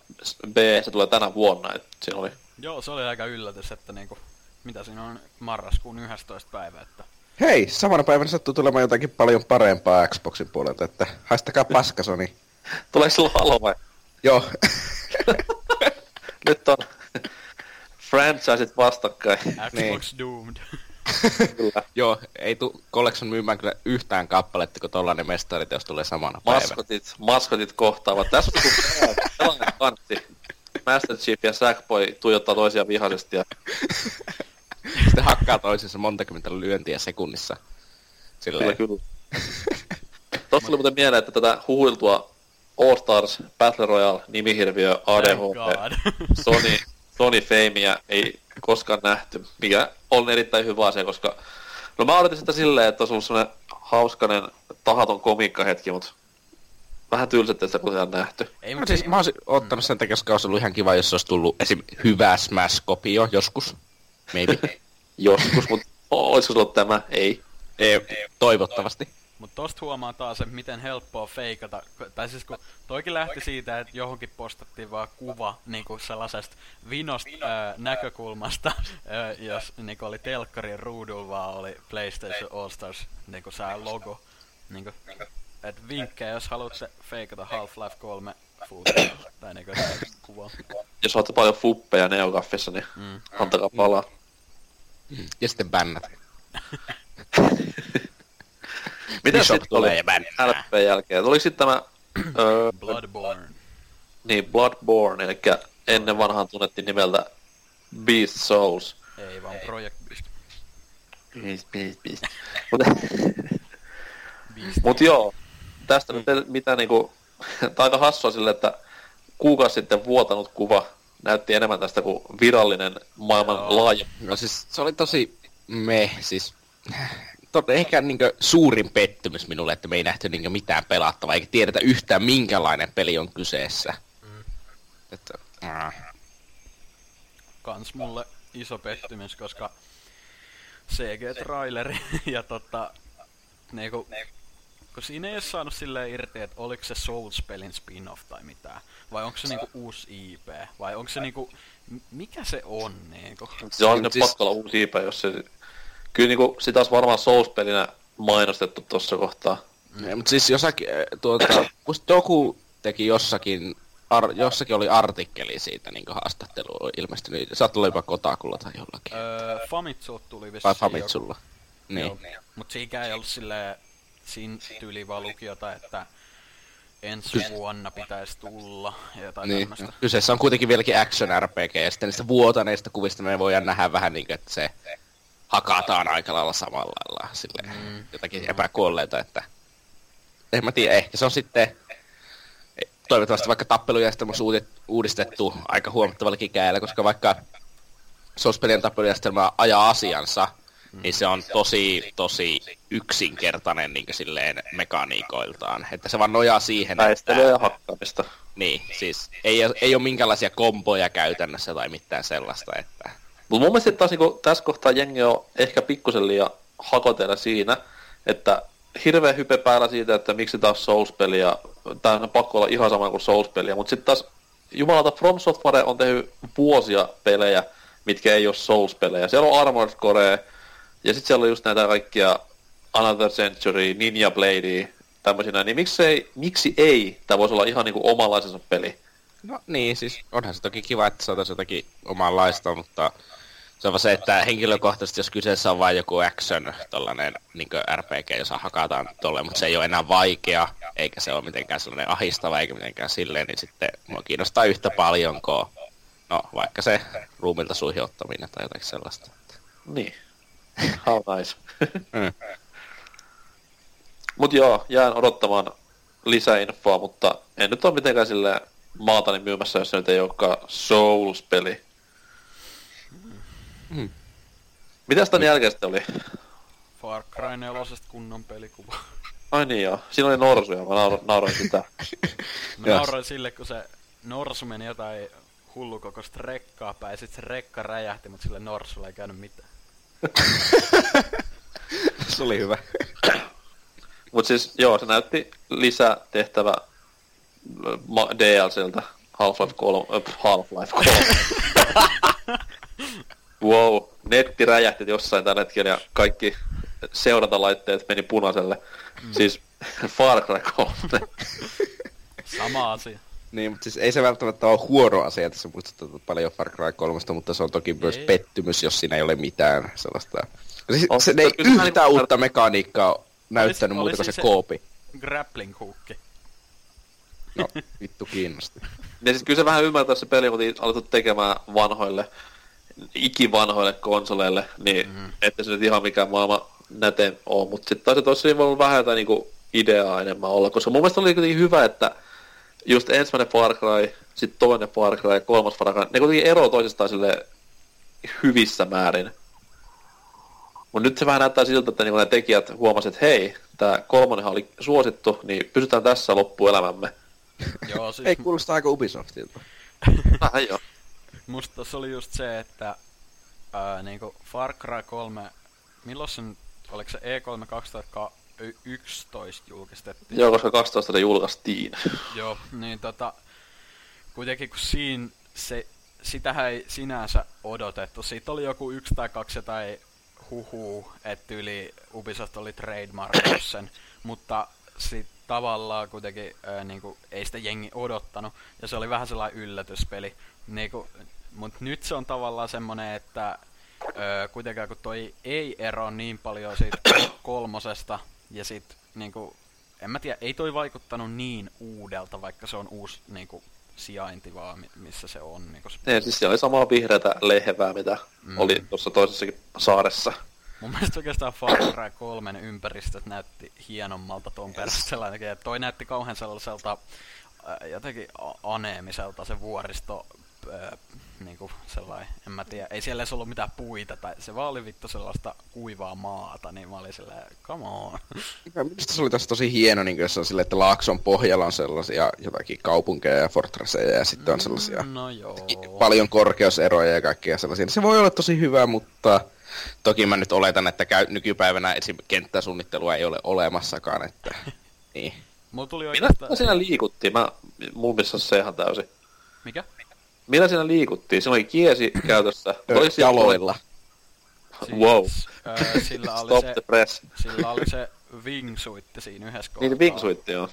B, se tulee tänä vuonna. Et siinä oli... Joo, se oli aika yllätys, että niinku, mitä siinä on marraskuun 11. päivä, että... Hei, samana päivänä sattuu tulemaan jotakin paljon parempaa Xboxin puolelta, että haistakaa paska Sony. Tulee silloin Halo vai? Joo. Nyt on franchiset vastakkain. Xbox niin. Doomed. Kyllä. Joo, ei tuu Collection myymään kyllä yhtään kappaletta, kun tollanen mestariteos tulee samana päivänä. Maskotit kohtaavat. Tässä on sellainen kantti. Master Chief ja Sackboy tuijottaa toisiaan vihaisesti. Ja... sitten hakkaa toisensa montakymmentä lyöntiä sekunnissa. Silleen. Kyllä. Tuossa tuli muuten mieleen, että tätä huhuiltua All Stars Battle Royale -nimihirviö ADHD Sony Famea ei koskaan nähty, mikä on erittäin hyvä asia, koska no mä odotin sitä silleen, että olisi ollut semmoinen hauskainen tahaton komiikkahetki, mutta vähän tylsettä sitä tosiaan nähty. Ei, mutta siis, mä olisin ottanut sen takia, koska olisi ollut ihan kiva, jos olisi tullut esim. Hyvä Smash-kopio joskus, maybe. Joskus, mutta olisiko ollut tämä? Ei. Ei toivottavasti. Mut tosta huomaa taas, että miten helppoa feikata, tai siis kun toikin lähti siitä, että johonkin postattiin vaan kuva niinku sellaisesta vinosta näkökulmasta, jos niinku oli telkkarin ruudulla vaan oli PlayStation All Stars niinku sää logo, niinku, et vinkkejä jos haluat se feikata Half-Life 3 fuutia, tai niinku kuvaa. Jos olette paljon fuppeja Neogaffissa, niin antakaa palaa. Ja sitten bännät. Mitä sitten oli LP:n jälkeen? Oliko sitten tämä... Bloodborne. Niin, Bloodborne, eli ennen vanhaan tunnettiin nimeltä Beast Souls. Ei vaan Project Beast. Beast. Mut joo, tästä nyt mitä niinku... Tää aika hassua silleen, että kuukausi sitten vuotanut kuva näytti enemmän tästä kuin virallinen maailman laaja. No siis se oli tosi ehkä niinkö suurin pettymys minulle, että me ei nähty niinkö mitään pelattavaa, eikä tiedetä yhtään minkälainen peli on kyseessä. Että, kans mulle iso pettymys, koska CG-traileri ja niinku, kun siinä ei ole saanut silleen irti, että oliko se Souls-pelin spin-off tai mitään, vai onko se niinku uusi IP, vai onko se niinku, mikä se on niinku? Se on ne pakko olla uusi IP, jos se... Kyllä niinku sitä olisi varmaan Souls-pelinä mainostettu tuossa kohtaa. Ja, mutta siis jossakin, joku teki jossakin oli artikkeli siitä niinku haastattelu ilmestynyt. Saattaa olla jopa Kotakulla tai jollakin. Famitsu tuli vissiin. Famitsulla. Niin. Mut siinä ei ollut silleen, siinä tyyliin vaan luki jotain, että ensi vuonna pitäisi tulla jotain niin, tämmöstä. Kyseessä on kuitenkin vieläkin action RPG, ja sitten niistä vuotaneista kuvista me voidaan nähdä vähän niinku, että se... hakataan aika lailla samalla lailla, silleen, jotakin epäkuolleita, että... En mä tiedä, ehkä se on sitten... Toivottavasti vaikka tappelujärjestelmä on uudistettu aika huomattavallakin kädellä, koska vaikka Souls-pelien tappelujärjestelmä ajaa asiansa, niin se on tosi yksinkertainen niin kuin silleen mekaniikoiltaan. Että se vaan nojaa siihen, väistelyä ja hakkaamista. Niin, siis ei ole minkäänlaisia komboja käytännössä tai mitään sellaista, että... Mutta mun mielestä taas niinku, tässä kohtaa jengi on ehkä pikkusen liian hakoteilla siinä, että hirveä hype päällä siitä, että miksi taas Souls-peli ja tää on pakko olla ihan sama kuin Souls-peliä, mutta sitten taas jumalauta From Software on tehnyt vuosia pelejä, mitkä ei ole Souls-pelejä. Siellä on Armored Corea ja sitten siellä on just näitä kaikkia Another Century, Ninja Bladea, tämmöisinä, niin miksi ei? Tämä voisi olla ihan niinku omanlaisensa peli. No niin, siis onhan se toki kiva, että saataisiin jotakin omanlaista, mutta se on se, että henkilökohtaisesti, jos kyseessä on vain joku action, tollainen niin kuin RPG, jossa hakataan tolleen, mutta se ei ole enää vaikea, eikä se ole mitenkään sellainen ahistava, eikä mitenkään silleen, niin sitten mua kiinnostaa yhtä paljon kuin, no, vaikka se ruumilta suhiottaminen tai jotakin sellaista. Niin. How nice. Mut joo, jään odottamaan lisäinfoa, mutta en nyt ole mitenkään silleen maatani myymässä, jos se nyt ei olekaan Souls-peli. Mm. Mitäs tän jälkeen sitten oli? Far Cry 4:stä kunnon pelikuva. Ai niin joo, siinä oli norsuja, mä nauroin sitä. Mä nauroin sille, kun se norsu meni jotain hullukokosta rekkaa päin, ja sit se rekka räjähti, mut sille norsulla ei käynyt mitään. Se oli hyvä. Mut siis joo, se näytti lisätehtävä DLCltä Half-Life 3. Wow, netti räjähti jossain tällä hetkellä ja kaikki seurantalaitteet meni punaiselle. Siis Far Cry 3. Sama asia. Niin, mutta siis ei se välttämättä ole huono asia, että se muistuttaa paljon Far Cry 3, mutta se on toki myös pettymys, jos siinä ei ole mitään sellaista. Siis se ei yhtään uutta mekaniikkaa näyttänyt muuta kuin se koopi. Grappling hookki. No, vittu kiinnosti. Ja siis kyllä se vähän ymmärtää se peli, kun alettu tekemään ikivanhoille konsoleille, niin ettei se nyt ihan mikään maailman näteen ole, mutta sitten taas se voi vähän jotain niinku ideaa enemmän olla, koska mun mielestä oli kuitenkin hyvä, että just ensimmäinen Far Cry, sitten toinen Far Cry, kolmas Far Cry, ne kuitenkin eroavat toisistaan silleen hyvissä määrin. Mut nyt se vähän näyttää siltä, että niinku ne tekijät huomasivat, että hei, tää kolmonenhan oli suosittu, niin pysytään tässä loppuelämämme. Joo, siis... Ei kuulostaa aika Ubisoftilta. Vähän joo. Musta tossa oli just se, että niinku Far Cry 3, milloin se nyt, oliko se E3 2011 julkistettiin? Joo, koska 12 ne julkaistiin. Joo, niin kuitenkin kun siinä, sitähän ei sinänsä odotettu. Siitä oli joku yksi tai kaksi tai huhuu, että yli Ubisoft oli trademarkannut sen, mutta sit tavallaan kuitenkin niinku, ei sitä jengi odottanut, ja se oli vähän sellainen yllätyspeli. Niinku, mut nyt se on tavallaan semmonen, että kuitenkaan kun toi ei ero niin paljon siitä kolmosesta, ja sit niinku, en mä tiedä, ei toi vaikuttanut niin uudelta, vaikka se on uusi niinku, sijainti vaan, missä se on. Niinku, se... Ei, siis se oli samaa vihreätä lehevää, mitä oli tuossa toisessakin saaressa. Mun mielestä oikeastaan Far Cry 3 ympäristöt näytti hienommalta ton perusteella ainakin, ja toi näytti kauhean sellaiselta jotenkin aneemiselta se vuoristo, niinku sellainen, en mä tiedä, ei siellä edes ollut mitään puita, tai se vaan oli vittu sellaista kuivaa maata, niin mä olin silleen, come on. Minusta se oli tässä tosi hieno, niin jos on silleen, että laakson pohjalla on sellaisia jotakin kaupunkeja ja fortresseja, ja sitten on sellaisia paljon korkeuseroja ja kaikkea sellaisia. Se voi olla tosi hyvä, mutta... Toki mä nyt oletan, että nykypäivänä esimerkiksi kenttäsuunnittelua ei ole olemassakaan, että... Niin. Millä siinä liikuttiin? Mun mielestä se ihan täysin. Mikä? Millä siinä liikuttiin? Siinä oli kiesi käytössä. Jaloilla. Siis, wow. Sillä oli Stop the press. Sillä oli se wingsuitti siinä yhdessä kohtaa. Niin, wingsuitti, joo.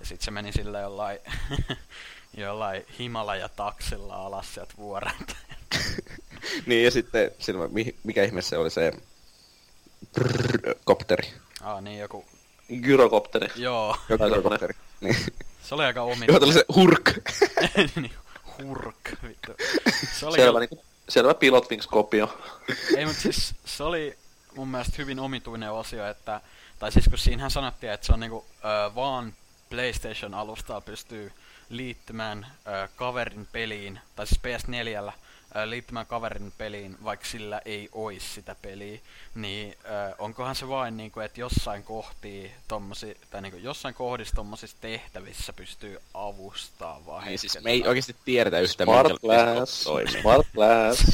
Ja sit se meni sillä jollain Himalaya-taksilla alas sieltä vuorelta. Niin, ja sitten silloin, mikä ihme se oli se kopteri. Niin joku... Gyrokopteri. Joo. Gyrokopteri. Niin. Se oli aika omituinen. Joo, tällainen hurk. Niin, hurk, vittu. Se oli selvä Pilot Wings-kopio. Ei, mutta siis se oli mun mielestä hyvin omituinen osio, että... Tai siis kun siinähän sanottiin, että se on niinku vaan PlayStation-alustaa pystyy liittymään kaverin peliin, tai siis PS4:llä. Liittymään kaverin peliin, vaikka sillä ei ois sitä peliä, niin onkohan se vain niinku, että jossain kohdissa tommosissa tehtävissä pystyy avustaa vaan niin, siis me ei oikeesti tiedetä yhtä Smart Glass.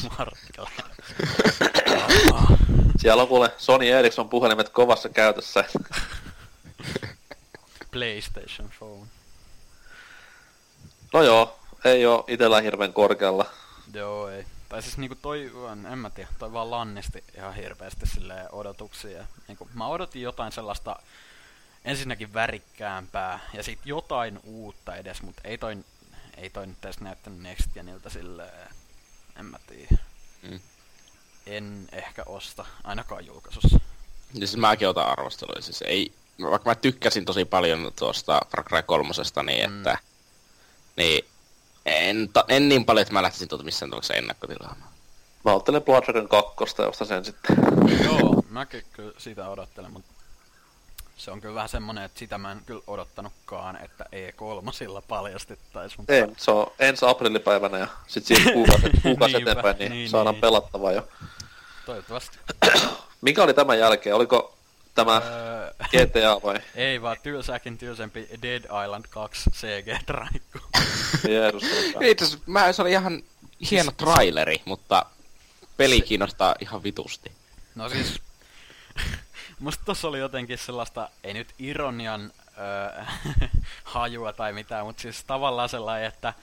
Siellä on kuule Sony Ericsson puhelimet kovassa käytössä. PlayStation Phone. No joo, ei oo itellä hirveen korkealla. Joo, ei. Tai siis niinku toi, en mä tiedä, toi vaan lannisti ihan hirveästi silleen odotuksia. Niinku, mä odotin jotain sellaista ensinnäkin värikkäämpää ja sit jotain uutta edes, mut ei toi nyt edes näyttänyt Next Geniltä silleen, en mä tiedä. Mm. En ehkä osta, ainakaan julkaisussa. Ja siis mäkin otan arvosteluja, siis ei, vaikka mä tykkäsin tosi paljon tuosta Far Cry 3:sta, niin että, niin en niin paljon, että mä lähtisin tuolta missään tuollaisessa ennakkotilaamaan. Mä ottelen Blood Dragon 2:sta ja ostan sen sitten. Joo, mäkin kyllä sitä odottelen, mutta se on kyllä vähän semmonen, että sitä mä en kyllä odottanutkaan, että E3:lla paljastettaisiin. Mutta... Ei, se on ensi aprillipäivänä ja sit siitä kuukausi eteenpäin, niin saadaan pelattavaa jo. Toivottavasti. Mikä oli tämän jälkeen? Oliko tämä GTA vai? Ei vaan tylsempi Dead Island 2 CG-traikku. Jeesus. Se oli ihan hieno traileri, mutta peli kiinnostaa ihan vitusti. No siis... Musta tossa oli jotenkin sellaista, ei nyt ironian hajua tai mitään, mutta siis tavallaan sellainen, että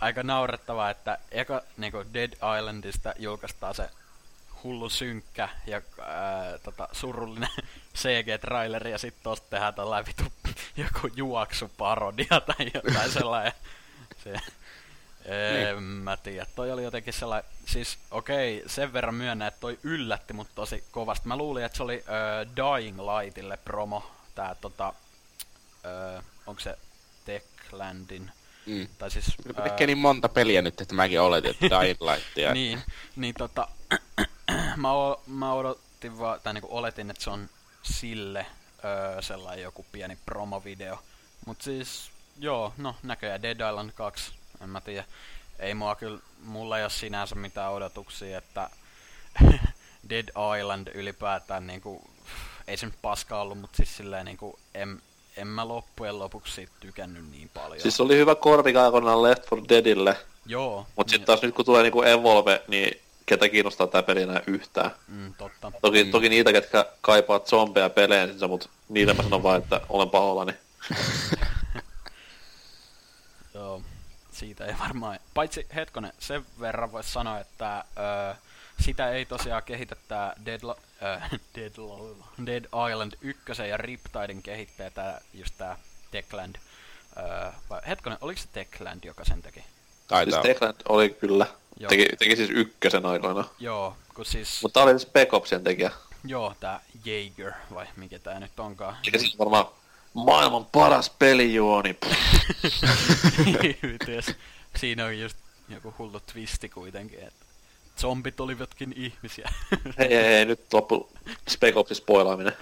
aika naurettavaa, että eka niinku Dead Islandista julkaistaan se hullu synkkä ja surullinen CG-traileri ja sit tosta tehdään tällainen vitu joku juoksuparodia tai jotain sellainen. Se. En mä tiedä, toi oli jotenkin sellainen, siis okei, sen verran myönnän, että toi yllätti mut tosi kovasti. Mä luulin, että se oli Dying Lightille promo, tää onko se Techlandin, tai siis... Tekee niin monta peliä nyt, että mäkin oletin, että Dying Lightia. niin mä odotin vaan, tai niinku oletin, että se on sille sellainen joku pieni promovideo. Mut siis, joo, no näköjään Dead Island 2. En mä tiedä. Ei mua kyllä, mulla ei oo sinänsä mitään odotuksia, että Dead Island ylipäätään niinku, ei sen paska ollut, mut siis silleen niinku, en mä loppujen lopuksi siitä tykännyt niin paljon. Siis oli hyvä korvikaikonnan Left 4 Deadille. Joo. Mut sit taas nyt kun tulee niinku Evolve, niin ketä kiinnostaa tää peli enää yhtään. Totta. Toki niitä, ketkä kaipaat zombeja peleinsä, mut niille mä sanon vaan, että olen pahoillani. Joo. Siitä ei varmaan... Paitsi hetkonen, sen verran voisi sanoa, että sitä ei tosiaan kehitetä Dead Island 1 ja Riptiden kehittäjä, just tää Techland. Hetkonen, oliko se Techland, joka sen teki? Siis Techland oli kyllä. Teki siis ykkösen aikoina. Joo, kun siis... Mutta tää oli siis Black Opsien tekijä. Joo, tää Jaeger, vai mikä tää nyt onkaan. Eikä siis varmaan... Maailman paras pelijuoni. Siinä on just joku hullu twisti kuitenkin, että zombit olivatkin ihmisiä. Hei, nyt loppu Spec Opsin spoilaaminen.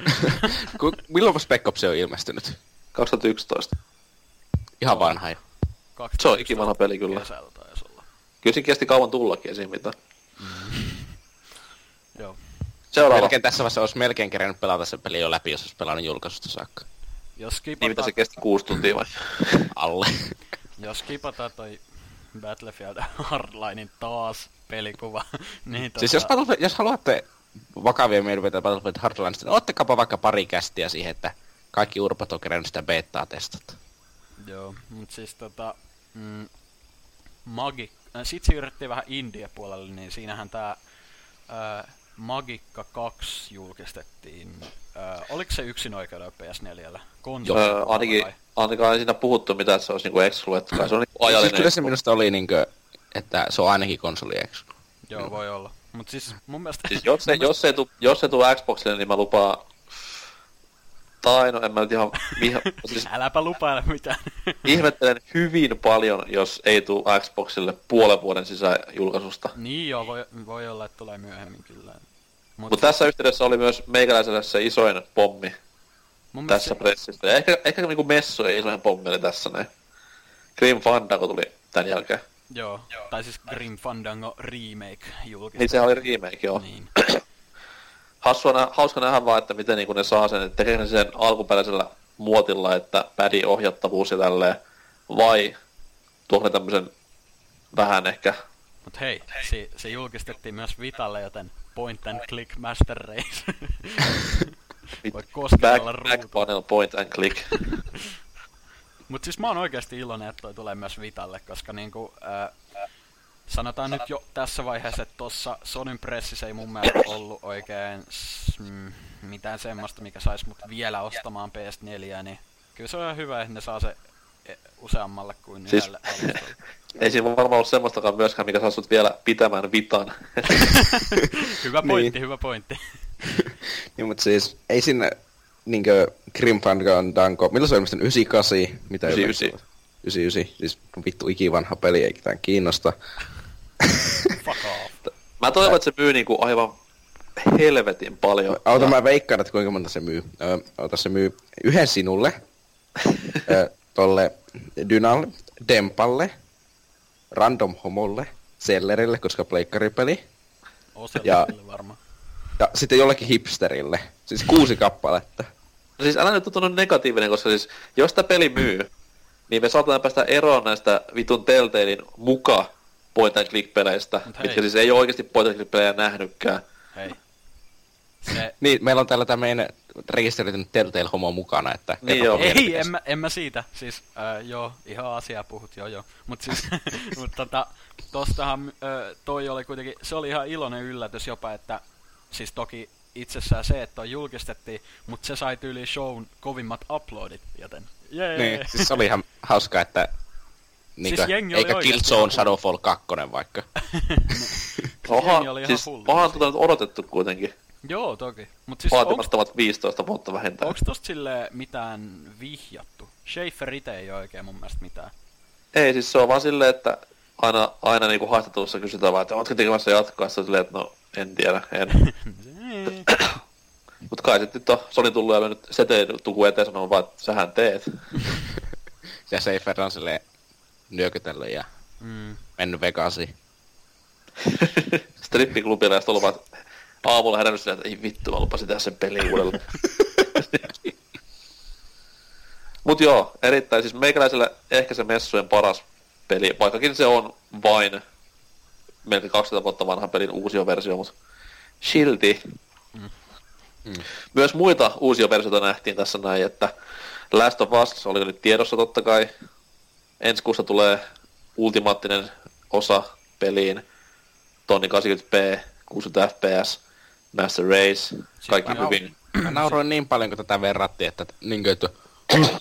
Milloin Spec Ops on ilmestynyt? 2011. Ihan vanha jo. Se on ikivanha peli kyllä. Kyllä siinä kesti kauan tullakin esiin mitään. Joo. Melkein tässä vaiheessa olisi melkein kerännyt pelata sen pelin jo läpi, jos olisi pelannut julkaisusta saakka. Jos kipataan... Niin mitä se kesti 6 tuntia vai? Alle. Jos kipataan toi Battlefield Hardlinein taas pelikuva, niin siis jos haluatte vakavia mielipiteitä Battlefield Hardlineista, niin ottakaapa vaikka pari kästiä siihen, että kaikki urpat on kerännyt sitä betaa testata. Joo, mut siis Magi... Sit siirrettiin vähän India puolelle, niin siinähän tää... Magikka 2 julkistettiin. Oliko se yksin oikeudella PS4:llä? Ainakaan ei siinä puhuttu mitään, että se olisi niinku excluettu. Se on niinku ajallinen. Siis kyllä se minusta oli niinku, että se on ainakin konsoli exclu. Joo, voi olla. Mut siis mun mielestä... Siis jos se tule Xboxille, niin mä lupaan... Tai no en mä nyt ihan... Siis... Äläpä lupaile mitään. Ihmettelen hyvin paljon, jos ei tuu Xboxille puolen vuoden sisään julkaisusta. Niin joo, voi olla, että tulee myöhemmin kyllä. Mutta tässä yhteydessä oli myös meikäläisellä se isoin pommi tässä pressistä. Ja ehkä niinku messujen isoin pommi oli tässä näin. Grim Fandango tuli tän jälkeen. Joo. Tai siis Grim Fandango remake julkistettiin. Niin se oli remake, joo. Niin. Hauska nähdä vaan, että miten niinku ne saa sen, että tekeekö sen alkuperäisellä muotilla, että pädi ohjattavuus ja tälleen, vai tuohon tämmösen vähän ehkä. Mut hei. Se julkistettiin myös Vitalle, joten point and click master race. Voi koskella ruutua. Back panel point and click. Mut siis mä oon oikeesti iloinen, että toi tulee myös Vitalle, koska niinku... Sanotaan nyt jo tässä vaiheessa, että tossa Sonyn pressissä ei mun mielestä ollut oikein mitään semmoista, mikä sais mut vielä ostamaan PS4, niin kyllä se on ihan hyvä, että ne saa se useammalle kuin siis yhdelle alustalla. Ei siinä varmaan ollut semmoistakaan myöskään, mikä saa sut vielä pitämään vitan. Hyvä pointti, niin. Hyvä pointti. Niin, mutta siis ei sinne niinkö Grim Fandango, milloin se on ilmestynyt? 98? Mitä 99. 99, siis vittu ikivanha peli, eikä tämän kiinnosta. Fuck off. Mä toivon, että se myy niinku aivan helvetin paljon. Auta, mä veikkaan, että kuinka monta se myy. Ota, se myy yhden sinulle, tolle Dynalle, Dempalle, Random Homolle, Sellerille, koska pleikkaripeli. Sellerille varmaan. Ja sitten jollekin hipsterille. Siis 6 kappaletta. No siis älä nyt ole negatiivinen, koska siis jos tää peli myy, niin me saatetaan päästä eroon näistä vitun Telltalein muka point and click-peleistä, mitkä siis ei oo oikeesti point and click-pelejä nähnykkään. Hei. Se... Niin, meillä on täällä tää meidän rekisteröitynyt Telltale-homo mukana, että... Niin joo. Ei, en mä siitä. Siis, joo, ihan asiaa puhut, joo. Mut siis, tostahan toi oli kuitenkin, se oli ihan iloinen yllätys jopa, että siis toki itsessään se, että toi julkistettiin, mut se sai tyyliin shown kovimmat uploadit, joten... Jee. Niin, siis se oli ihan hauska, että niinkö, siis eikä Killzone Shadowfall 2 vaikka. Oha, siis onhan tuota nyt odotettu kuitenkin. Joo, toki. Mut siis vaatimattavat 15 vuotta vähintään. Onks tosta silleen mitään vihjattu? Schaefer ite ei oo oikein mun mielestä mitään. Ei, siis se on vaan silleen, että aina niinku haastattelussa kysytään vaan, että ootko tekemässä jatkoa? Se on silleen, että no, en tiedä, en. Mut kai sit nyt on Sony tullut ja mennyt setelitukku eteen sanomaan vaan, että sähän teet. Ja Seifer on silleen nyökytellyt ja mennyt vegasiin. Strippiklubilla ja sit on luvat aamulla herännyt silleen, että ei vittu, mä lupasin tehdä sen pelin uudelleen. Mut joo, erittäin siis meikäläisellä ehkä se messujen paras peli, vaikkakin se on vain melkein 20 vuotta vanhan pelin uusioversio, mut silti. Myös muita uusia versioita nähtiin tässä näin, että Last of Us oli nyt tiedossa totta kai. Ensi kuussa tulee ultimaattinen osa peliin, 1080p, 60fps, Master Race, kaikki hyvin. Mä nauroin niin paljon, kun tätä verrattiin, että niinkö, että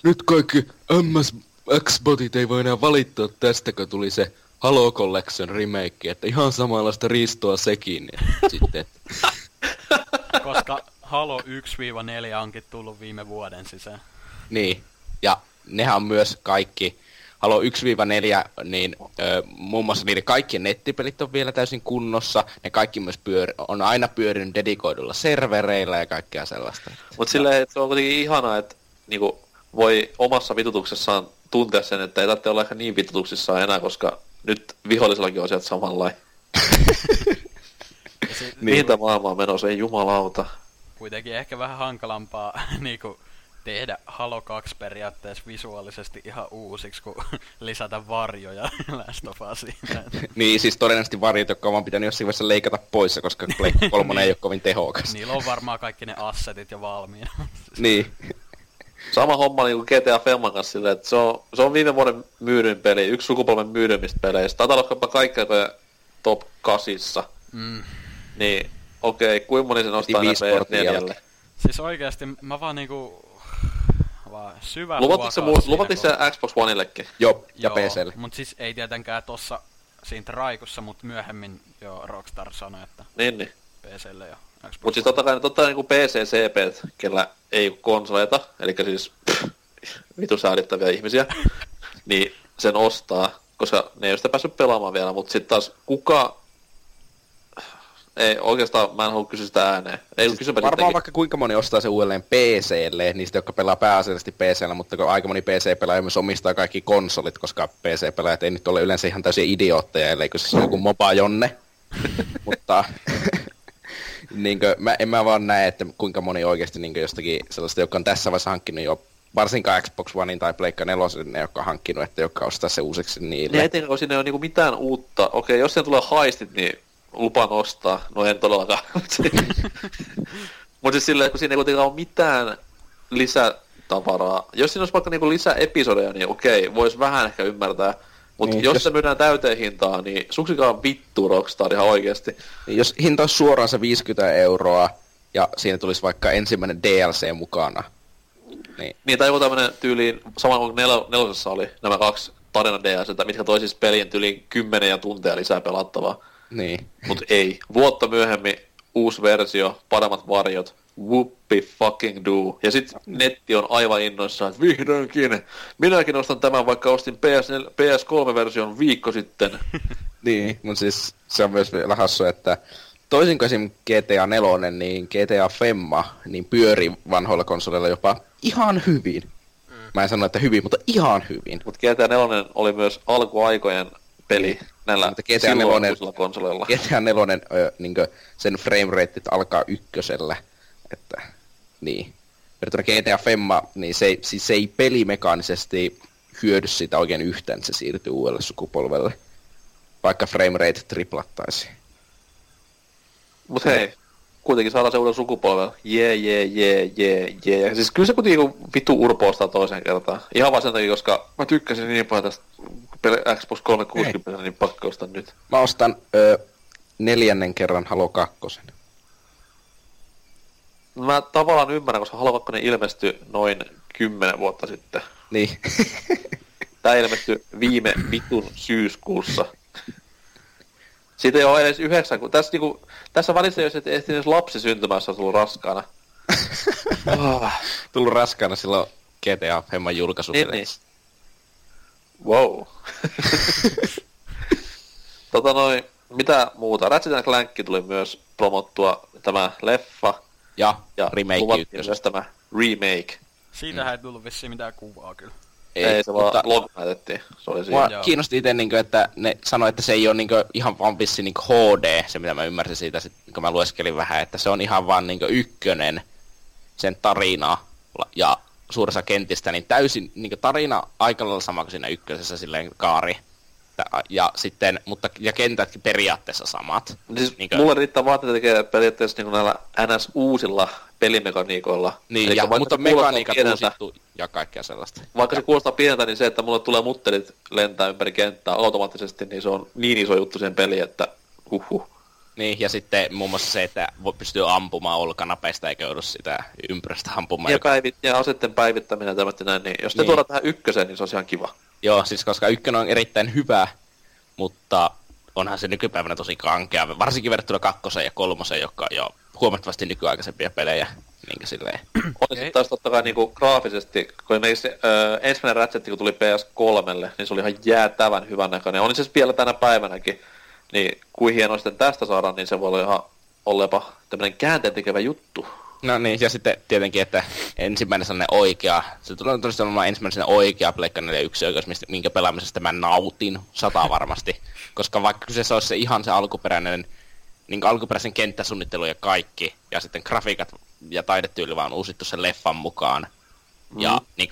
nyt kaikki MS-X-botit ei voi enää valittaa tästä, kun tuli se Halo Collection remake, että ihan samanlaista riistoa sekin. Sitten, koska Halo 1-4 onkin tullut viime vuoden sisään. Niin, ja nehän on myös kaikki. Halo 1-4, niin muun muassa niiden kaikki nettipelit on vielä täysin kunnossa. Ne kaikki myös on aina pyörinyt dedikoidulla servereillä ja kaikkea sellaista. Mut silleen, se on kuitenkin ihanaa, että niinku, voi omassa vitutuksessaan tuntea sen, että ei tarvitse olla ehkä niin vitutuksissaan enää, koska nyt vihollisellakin on sieltä samanlainen. Niitä maailmaa menossa, ei jumalauta. Kuitenkin ehkä vähän hankalampaa niinku tehdä Halo 2 periaatteessa visuaalisesti ihan uusiksi, kun lisätä varjoja Last of Usiin. Niin, siis todennäköisesti varjot, jotka on vaan pitänyt jossakin vaiheessa leikata pois, koska Pleikka 3 niin. Ei ole kovin tehokas. Niillä on varmaan kaikki ne assetit jo valmiina. Niin. Sama homma niinku GTA Femman kanssa silleen, että se on viime vuoden myydyn peli, yksi sukupolven myydymistä peleistä. Taitaa olla kaikkea top 8. Niin, okei, kuinka moni se nostaa PS4:lle? Siis oikeesti, mä vaan niinku... syvä luvattiin se Xbox Oneillekin? Joo, ja PClle. Mut siis ei tietenkään tossa siinä traikussa, mut myöhemmin jo Rockstar sanoi, että... Niin. PClle ja Xbox. Mut siis totta kai niinku PC-CPt, kellä ei konsoleita, elikkä siis vitu säädittäviä ihmisiä, niin sen ostaa, koska ne ei oo sitä päässyt pelaamaan vielä, mut sit taas kuka... Ei, oikeastaan mä en halua kysyä sitä ääneen. Ei, siis varmaan vaikka kuinka moni ostaa se uudelleen PClle, niistä jotka pelaa pääasiallisesti PCllä, mutta kun aika moni PC-pelaaja myös omistaa kaikki konsolit, koska PC-pelaajat ei nyt ole yleensä ihan täysin idiootteja, elleikö siis joku mobajonne. Mutta niinkö, en mä vaan näe, että kuinka moni oikeasti niinkö jostakin sellaista, joka on tässä vaiheessa hankkinut jo, varsinkaan Xbox Onein tai Pleikka 4:n ne, jotka on hankkinut, että joka ostaa se uusiksi niille. Ne etenkin, kun siinä ei ole niinku mitään uutta. Okei, jos siellä tulee haistit, niin... lupaan ostaa. No en todellakaan. Mut siis silleen, kun siinä ei kuitenkaan ole mitään lisätavaraa. Jos siinä olisi vaikka niinku lisäepisodeja, niin okei, vois vähän ehkä ymmärtää. Mutta niin, jos se myydään täyteen hintaan, niin suksikaan vittu Rockstar ihan oikeesti. Jos hinta olisi suoraan se 50 €, ja siinä tulisi vaikka ensimmäinen DLC mukana. Niin tai joku tämmönen tyyliin, sama kuin nelosessa oli nämä 2 tarina DLCtä, mitkä toi siis pelien tyyliin 10 tuntia lisää pelattavaa. Niin. Mut ei. Vuotta myöhemmin uusi versio, paremmat varjot, whoopie fucking do. Ja sit netti on aivan innoissaan, että vihdoinkin. Minäkin ostan tämän, vaikka ostin PS3-version viikko sitten. Niin, mut siis se on myös vielä hassu, että toisin kuin esim. GTA 4, niin GTA Femma niin pyörii vanhoilla konsoleilla jopa ihan hyvin. Mä en sano, että hyvin, mutta ihan hyvin. Mutta GTA 4 oli myös alkuaikojen peli näillä silloin konsoleilla. GTA 4, niinkö, sen framerate alkaa 1, että niin. Verrattuna GTA Femma, niin se ei pelimekaanisesti hyödy siitä oikein yhtään, se siirtyy uudelle sukupolvelle. Vaikka framerate triplattaisi. Mut hei, kuitenkin saadaan se uuden sukupolven. Ja siis kyllä se kuitenkin vittu urpoostaa toisen kertaan. Ihan vaan sen takia, koska mä tykkäsin niin paljon tästä Xbox 360, niin pakko ostaa nyt. Mä ostan 4. kerran Halo 2. Mä tavallaan ymmärrän, koska Halo 2 ilmestyi noin 10 vuotta sitten. Niin. Tää ilmestyi viime vitun syyskuussa. Siitä ei ole edes 9, kun tässä, niinku, tässä välissä jos et ehti edes lapsi syntymässä on tullut raskaana. Tullut raskaana silloin GTA Femman julkaisupeleissä. Niin. Wow. Mitä muuta? Ratchet & Clank tuli myös promottua tämä leffa. Ja remake myös tämä remake. Siitähän ei tullut vissiin mitään kuvaa kyllä. Ei, se vaan logo näytettiin. Mua kiinnosti ite, niin kuin, että ne sanoi, että se ei ole niin kuin, ihan vaan vissi niin HD, se mitä mä ymmärsin siitä, kun mä lueskelin vähän, että se on ihan vaan niin kuin, 1 sen tarina ja suuressa kentistä, niin täysin niin kuin, tarina aika lailla sama kuin siinä 1 silleen kaari. Ja sitten, mutta ja kentätkin periaatteessa samat. Siis niin kuin, mulle riittää vaatteita tekee periaatteessa niin näillä NS-uusilla pelimekaniikoilla. Niin, ja, mutta mekaniikat uusittu ja kaikkea sellaista. Vaikka se kuulostaa pieneltä, niin se, että mulle tulee muttelit lentää ympäri kenttää automaattisesti, niin se on niin iso juttu siihen peliin, että huhhuh. Niin, ja sitten muun muassa se, että pystyy ampumaan olkanapeista eikä joudu sitä ympäristä ampumaan. Ja asetten päivittäminen ja tämmöinen näin, niin jos ne tuodaan tähän 1, niin se on ihan kiva. Joo, siis koska 1 on erittäin hyvä, mutta onhan se nykypäivänä tosi kankea. Varsinkin verrattuna 2 ja 3, jotka on jo huomattavasti nykyaikaisempia pelejä. Niinkä silleen. On sitten taas totta kai niinku graafisesti, kun ensimmäinen Ratchet, kun tuli PS3, niin se oli ihan jäätävän hyvän näköinen. On siis vielä tänä päivänäkin. Niin kuin hienoa sitten tästä saadaan, niin se voi olla ihan ollepa tämmönen käänteentekevä juttu. No niin, ja sitten tietenkin, että ensimmäinen sellainen oikea, se tulee todennäköisesti olemaan ensimmäinen oikea Pleikka 4.1 oikeus, minkä pelaamisesta mä nautin 100 varmasti. Koska vaikka kyseessä olisi se ihan se alkuperäinen, niin alkuperäisen kenttäsuunnittelu ja kaikki, ja sitten grafiikat ja taidetyyli vaan uusittu sen leffan mukaan. Mm. Ja niin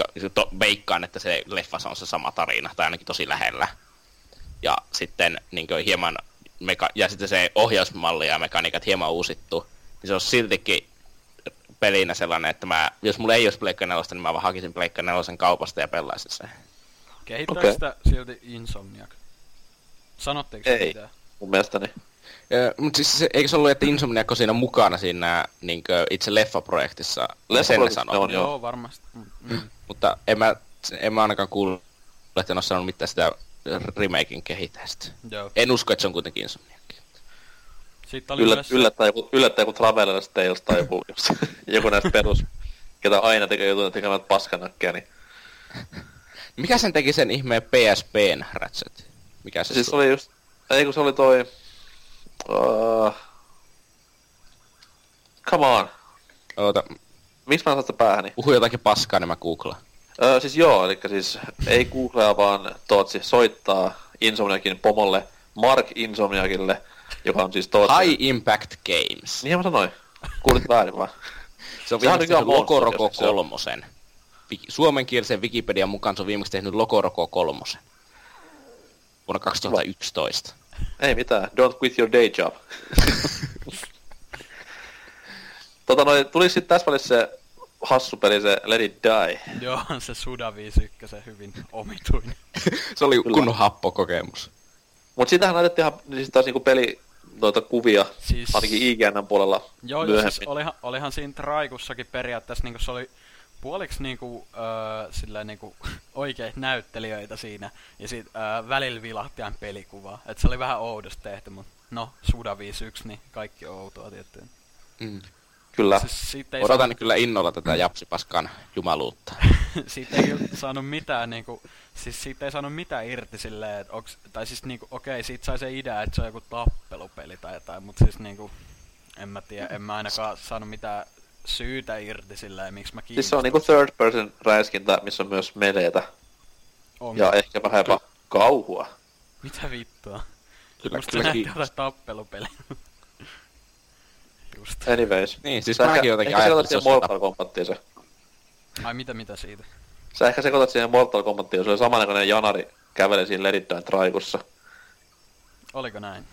veikkaan, että se leffassa on se sama tarina, tai ainakin tosi lähellä. Ja sitten niin kuin, hieman, ja sitten se ohjausmalli ja mekaniikat hieman uusittu, niin se on siltikin pelinä sellainen, että jos mulla ei olisi Pleikka 4, niin mä vaan hakisin Pleikka 4 kaupasta ja pelaisin sen. Kehittääkö sitä silti Insomniac? Sanotteko sitä mitään? Mun mielestäni. Mutta siis eikö se ollut, että Insomniac on siinä mukana siinä niin kuin itse leffaprojektissa? Leffaprojektissa on, joo varmasti. Mm. Mutta en mä ainakaan kuullut, että en ole sanonut mitään sitä remakein kehitästä. Joo. En usko, että se on kuitenkin Insomniakin. Yllättää joku Traveler's Tales tai joku näistä perus, ketä aina tekee jutun tekemät paskanakkeja, niin... Mikä sen teki sen ihmeen PSPn Ratchet? Mikä se siis tuli? Oli just... Ei kun se oli toi... Come on! Oota. Miksi mä en saa sitä päähäni? Puhu jotakin paskaa, niin mä googlaan. Siis joo, elikkä siis ei googlea, vaan Tootsi soittaa Insomniakin pomolle, Mark Insomniakille, joka on siis Tootsi. High Impact Games. Niin mä sanoin. Kuulit väärin vaan. Se on viimeksi tehnyt Lokoroko 3. Suomenkielisen Wikipedian mukaan se on viimeksi tehnyt Lokoroko 3. Vuonna 2011. Ei mitään, don't quit your day job. Tuli sitten tässä välissä se hassu peli se Let It Die. Joo, se Suda 51 hyvin omituinen. Se oli kunnon happokokemus. Mut sitähän laitettiin siis taas niinku peli noita kuvia, siis ainakin IGN:n puolella joo, myöhemmin. Joo, siis olihan siinä Traikussakin periaatteessa niinku se oli puoliksi niinku silleen niinku oikeita näyttelijöitä siinä ja sit välillä vilahtiaan pelikuvaa. Et se oli vähän oudosti tehty, mut no Suda 51 niin kaikki on outoa tiettyyn. Mm. Kyllä. Siis odotan kyllä innolla tätä japsipaskan jumaluutta. Siitä ei saanut mitään niinku, siis siitä ei saanut mitään irti silleen, et onks, tai siis niinku okei, siitä sai se idea, että se on joku tappelupeli tai jotain, mut siis niinku en mä tiedä, en mä ainakaan saanut mitään syytä irti silleen, miksi mä kiinnostun. Siis se on niinku third person räiskintä, missä on myös meleitä. On. Ja ehkä vähän jopa kauhua. Mitä vittua? Kyllä, musta kyllä se näyttää jotain tappelupeliä. Just. Anyways. Niin, siis mäkin jotenkin ajattelin, että se on Mortal Kombattiin se. Ai mitä siitä? Sä ehkä sekoitat siihen Mortal Kombattiin, se oli samanaikainen janari käveli siinä Let It Die Traikussa. Oliko näin?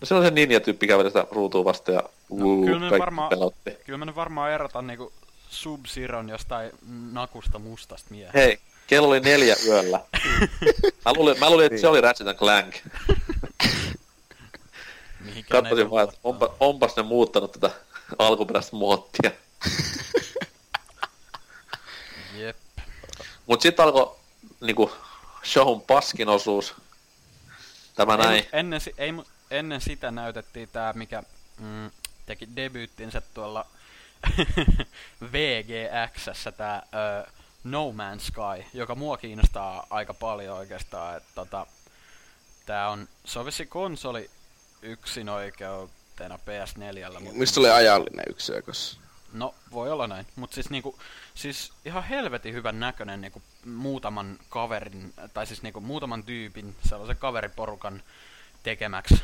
No se on se ninja-tyyppi käveli sitä ruutua vasta ja pelotti. Kyllä mä nyt varmaan erotan niinku Sub-Zeron jostain nakusta mustasta miehestä. Hei, kello oli 4 yöllä. mä luulin, että se oli Ratchet & Clank. Katsoisin vaan, että onpas ne muuttanut tätä alkuperäistä muottia. Jep. Mut sit alko niinku shown paskin osuus. Tämä ei, näin. Ennen sitä näytettiin tää, mikä teki debyyttinsä tuolla VGX:ssä tää No Man's Sky, joka mua kiinnostaa aika paljon oikeastaan. Et, tää on sovissi konsoli yksinoikeutena PS4:llä. Mistä tulee ajallinen yksiökös? No, voi olla näin. Mut siis niinku, siis ihan helvetin hyvän näköinen niinku muutaman kaverin, tai siis niinku muutaman tyypin, sellaisen kaveriporukan tekemäksi.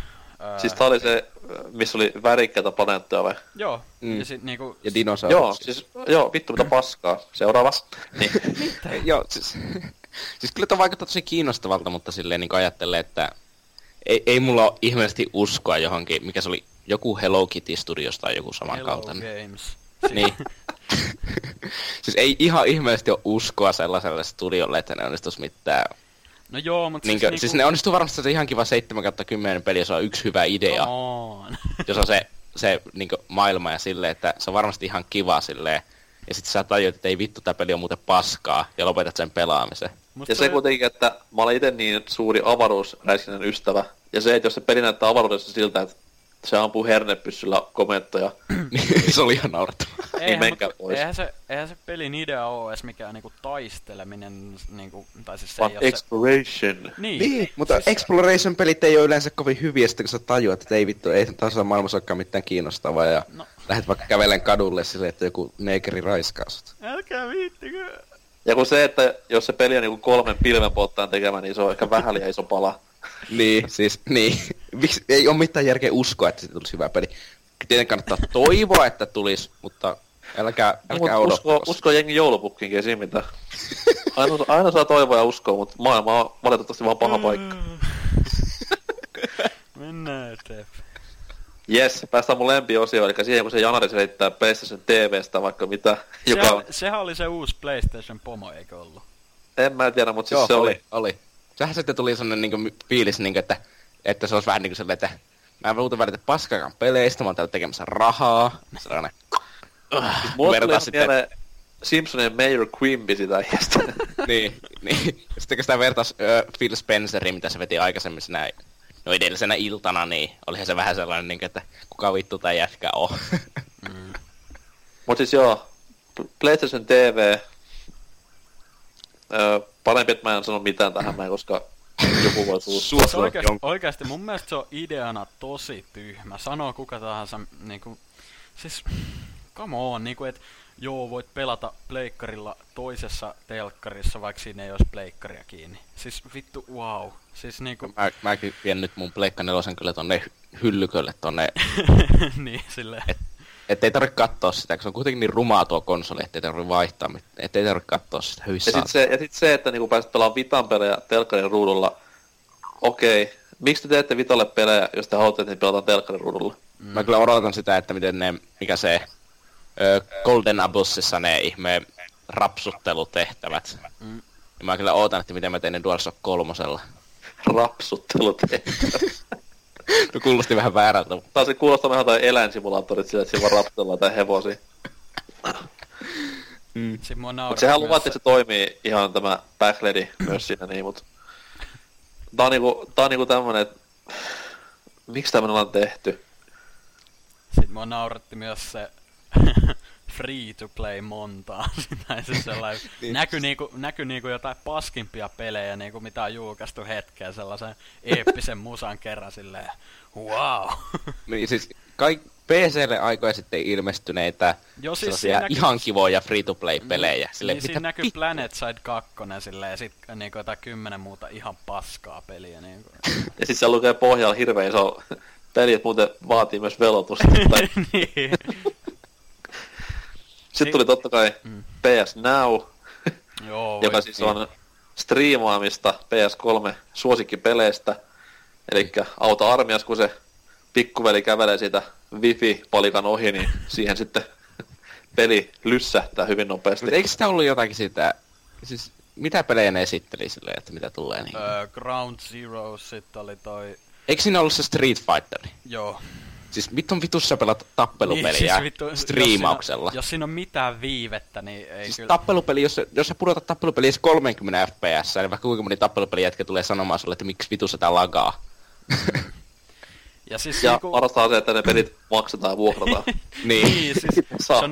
Siis tää oli se, missä oli värikkäitä planeettoja vai? Joo. Mm. Ja sit niinku ja dinosauruksia. Joo, siis joo, vittu mitä paskaa. Seuraavas. Niin. Mitä? Joo, siis kyllä tää vaikuttaa tosi kiinnostavalta, mutta silleen niinku ajattelee, että ei mulla ole ihmeellisesti uskoa johonkin, mikä se oli joku Hello Kitty Studios tai joku samankaltainen. Hello Games. Niin. Siis ei ihan ihmeellisesti ole uskoa sellaiselle studiolle, että ne onnistuisi mitään. No joo, mutta niin, siis ne onnistuu varmasti, että ihan kiva 7/10 peli, jos on yksi hyvä idea. Jos on se niin maailma ja silleen, että se on varmasti ihan kiva silleen. Ja sit sä tajuit, että ei vittu, tää peli on muuten paskaa, ja lopetat sen pelaamisen. Musta ja se kuitenkin, että mä olen ite niin suuri avaruusräiskinnän ystävä, ja se, että jos se peli näyttää avaruudessa siltä, että se ampuu hernepyssyllä komentoja, niin se oli ihan naurettavaa. Niin menkää pois. Eihän se pelin idea oo edes mikään niinku taisteleminen, niinku, tai siis se ei oo se exploration. Niin, mutta siis exploration-pelit ei oo yleensä kovin hyviä, kun sä tajuat, että ei vittu, ei taas maailmassa olekaan mitään kiinnostavaa, ja no lähet vaikka kävelen kadulle silleen, että joku neekeri raiskaa sut. Älkää viittikö. Ja kun se, että jos se peli on niinku 3 pilvenpolttajan tekemä, niin se on ehkä vähän liian iso pala. Niin, siis, niin. Ei oo mitään järkeä uskoa, että se tulisi hyvä peli. Tietenkin kannattaa toivoa, että tulisi, mutta älkää odottaa. Usko jengi joulupukkiinkin, ei siinä mitään. Aina saa toivoa ja uskoa, mutta maailma on valitettavasti vaan paha paikka. Mennään eteenpäin. Jes, päästään mun lempiosioon, eli siihen kun se janari selittää PlayStation TVstä vaikka mitä. Sehän oli se uusi PlayStation Pomo, eikö ollut? En mä tiedä, mut siis joo, se oli. Sähän sitten tuli semmonen niinku fiilis, niinku, että se olisi vähän niinku silleen, että mä en luulta välitä paskaakaan peleistä, mä oon täällä tekemässä rahaa. Sellainen. Mulla tuli mieleen Simpsonen Mayor Quimby sitä iästä. Niin. Sittenkö sitä vertaisi Phil Spenceriin, mitä se veti aikaisemmin sinä edellisenä iltana, niin olihan se vähän sellainen niinku, että kuka vittu tää jätkä on. Mut siis joo, PlayStation TV. Parempi, että mä en sano mitään tähän näin, koska joku voi suostua. Oikeasti mun mielestä se on ideana tosi tyhmä. Sanoo kuka tahansa niinku, siis come on, niinku et joo voit pelata pleikkarilla toisessa telkkarissa, vaikka siinä ei ois pleikkaria kiinni. Siis vittu wow. Siis niinku mäkin vien nyt mun pleikka nelosen kyllä tonne hyllykölle tonne. Niin silleen. Ettei tarvi kattoo sitä, kun se on kuitenkin niin rumaa tuo konsoli, ettei tarvi vaihtaa, ettei tarvi kattoo sitä. Ja sit se, että niinku pääset pelaamaan Vitan pelejä telkkarin ruudulla. Okei, miksi te teette Vitalle pelejä, jos te haluatte, että ne pelataan telkkarin ruudulla? Mä kyllä odotan sitä, että miten ne, mikä se Golden Abyssissa ne ihme rapsuttelutehtävät. Mm. Ja mä kyllä ootan, että miten mä tein ne DualShock 3:lla. Rapsuttelutehtävät. No kuulosti vähän väärältä. Taas se kuulostaa vähän tai eläinsimulaattorit sillä, että se vaan rapsutellaan tai hevosia. Mm. Mut sehän luvattiin, että se toimii ihan tämä backledi myös siinä niin, mut... Tää on niinku tämmönen, että... Miksi tämmönen on tehty? Sit mua nauratti myös se... free to play montaa. Näky niinku jotain paskimpia pelejä niinku mitä on julkaistu hetkeä sellaisen eeppisen musan kerran silleen. Wow. Niin siis kaikki PC:lle aikoja sitten ilmestyneitä jo, siis sellaisia ihan kivoja free to play pelejä. Silleen, niin siinä näkyy Planet Side 2 silleen ja sit niinku jotain 10 muuta ihan paskaa peliä niinku. Ja sit se lukee pohjalla hirveen iso peli, että muuten vaatii myös velotusta. Tai... niin. Sitten tuli tottakai PS Now, joo, joka siis on striimaamista PS3 suosikkipeleistä. Elikkä auta armias, kun se pikkuveli kävelee siitä wifi-palikan ohi, niin siihen sitten peli lyssähtää hyvin nopeasti. Eikö sitä ollut jotakin sitä, siis mitä pelejä ne esitteli silleen, että mitä tulee niin? Ground Zero sitten oli toi... Eikö siinä ollut se Street Fighteri? Joo. Siis vittu on vitussa pelata tappelupeliä niin, siis vittu, striimauksella. Jos siinä on mitään viivettä, niin ei siis kyllä... tappelupeli, jos sä pudotat tappelupeliä 30 fps, niin vaikka kuinka moni tappelupeliä jätkä tulee sanomaan sulle, että miksi vitussa tää lagaa. Ja siis niinku... parastaan se, että ne pelit maksetaan ja vuokrataan. niin, siis se on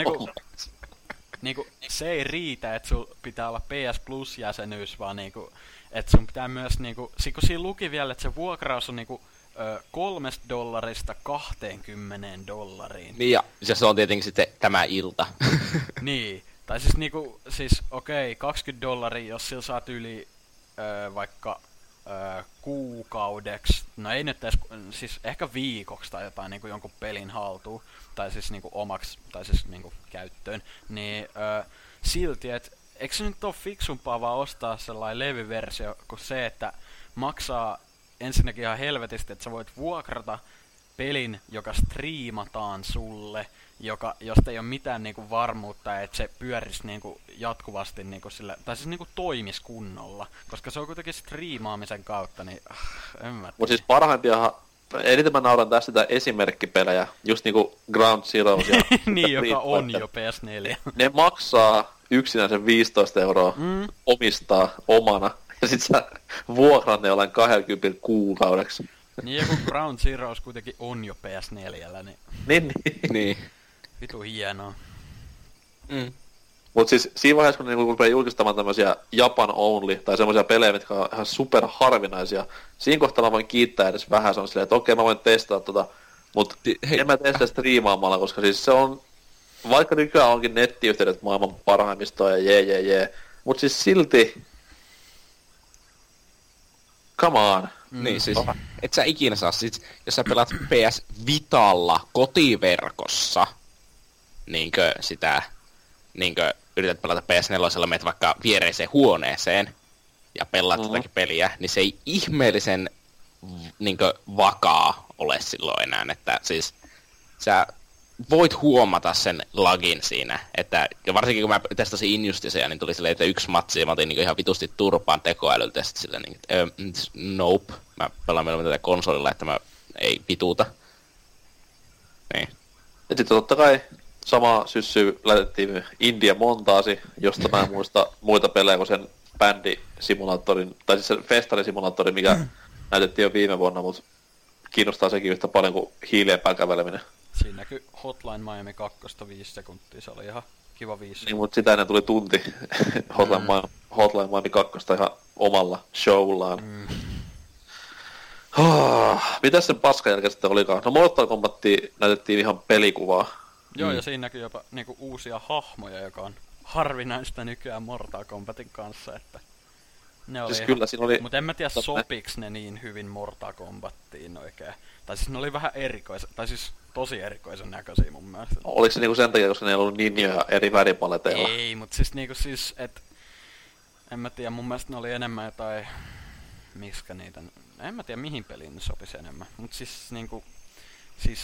niinku... se ei riitä, että sul pitää olla PS Plus-jäsenyys, vaan niinku... että sun pitää myös niinku... kun siinä luki vielä, että se vuokraus on niinku... $3 $20. Niin ja se on tietenkin sitten tämä ilta. niin, tai siis niinku, siis okei, $20, jos sillä saat yli vaikka kuukaudeksi, no ei nyt edes, siis ehkä viikoksi tai jotain niinku jonkun pelin haltuun, tai siis niinku omaks, tai siis niinku käyttöön, niin silti, et eikö se nyt oo fiksumpaa vaan ostaa sellainen levyversio, kuin se, että maksaa ensinnäkin ihan helvetisti, että sä voit vuokrata pelin, joka striimataan sulle, joka, josta ei ole mitään niinku varmuutta, että se pyörisi niinku jatkuvasti niinku sillä, tai siis niinku toimis kunnolla, koska se on kuitenkin striimaamisen kautta, niin en mä tiedä. Mut siis parhaimpiahan, eniten mä nauran tästä tätä esimerkkipelejä, just niinku Ground Zeroes ja... niin, joka on jo PS4. Ne maksaa yksinäisen €15 omistaa omana. Ja sit sä vuokran ne jollain 20 kuukaudeksi. Niin joku Ground Zeroes kuitenkin on jo PS4:llä, niin... niin. Vitu hienoa. Mm. Mut siis siinä vaiheessa, kun ne niinku rupeaa julkistamaan tämmösiä Japan only, tai semmosia pelejä, mitkä on ihan super harvinaisia, siinä kohtaa mä voin kiittää edes vähän, se on silleen, että okei, mä voin testata tota, mut en mä tee sitä striimaamalla, koska siis se on... Vaikka nykyään onkin nettiyhteydet maailman parhaimmistoa ja jee, mut siis silti... Come on. Mm. Niin siis, et sä ikinä saa, siis, jos sä pelaat PS Vitalla kotiverkossa, niinkö sitä, niinkö yrität pelata PS4, meet vaikka viereiseen huoneeseen ja pelaat jotakin peliä, niin se ei ihmeellisen niinkö vakaa ole silloin enää, että siis sä voit huomata sen lagin siinä, että ja varsinkin kun mä testasin Injusticea, niin tuli silleen, että yksi matsi, mä otin niin ihan vitusti turpaan tekoälyltä, ja sitten silleen, että nope, mä pelaan meillä tätä konsolilla, että mä ei vituuta. Niin. Ja sitten totta kai sama syssy lähetettiin India Montaasi, josta mä en muista muita pelejä kuin sen bändisimulaattorin, tai siis sen festarisimulaattorin, mikä näytettiin jo viime vuonna, mutta kiinnostaa sekin yhtä paljon kuin hiileepään käveleminen. Siinä näkyy Hotline Miami 2 5 sekuntia, se oli ihan kiva 5 sekuntia. Niin, mut sitä ennen tuli tunti Hotline Miami 2 ihan omalla showlaan. Mm. Mitäs sen paskan jälkeen sitten olikaan? No Mortal Kombattiin näytettiin ihan pelikuvaa. Joo, ja siinä näkyy jopa niinku uusia hahmoja, joka on harvinaista nykyään Mortal Kombatin kanssa, että... Ne oli siis ihan... kyllä, oli... Mut en mä tiedä sopiks ne niin hyvin Mortal Kombattiin oikein. Tai siis ne oli vähän erikoisia, tai siis tosi erikoisen näköisiä mun mielestä. Oliko se niinku sen takia, koska ne ei ollut ninjoja eri väripaleteilla? Ei, mut siis niinku siis, et... En mä tiedä, mun mielestä ne oli enemmän jotain... Miskä niitä... En mä tiedä mihin peliin ne sopisi enemmän, mut siis niinku... Siis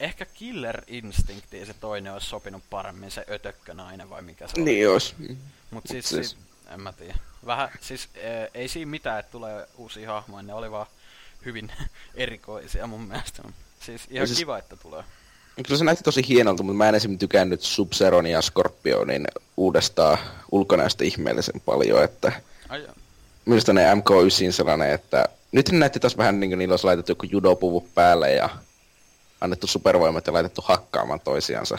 Ehkä Killer Instinctiin se toinen olisi sopinut paremmin, se ötökkönainen vai mikä se on. Niin olisi. Mut siis, en mä tiedä. Vähän, siis ei siinä mitään, että tulee uusia hahmoja, ne oli vaan hyvin erikoisia mun mielestä. Siis ihan siis, kiva, että tulee. Kyllä se näytti tosi hienolta, mutta mä en esimerkiksi tykännyt Sub-Zeronin ja Scorpionin uudestaan ulkonäöstä ihmeellisen paljon, että... Ai, minusta ne MK9 sellainen, että... Nyt ne näytti taas vähän niin kuin niillä olisi laitettu joku judopuvut päälle ja... annettu supervoimat ja laitettu hakkaamaan toisiansa.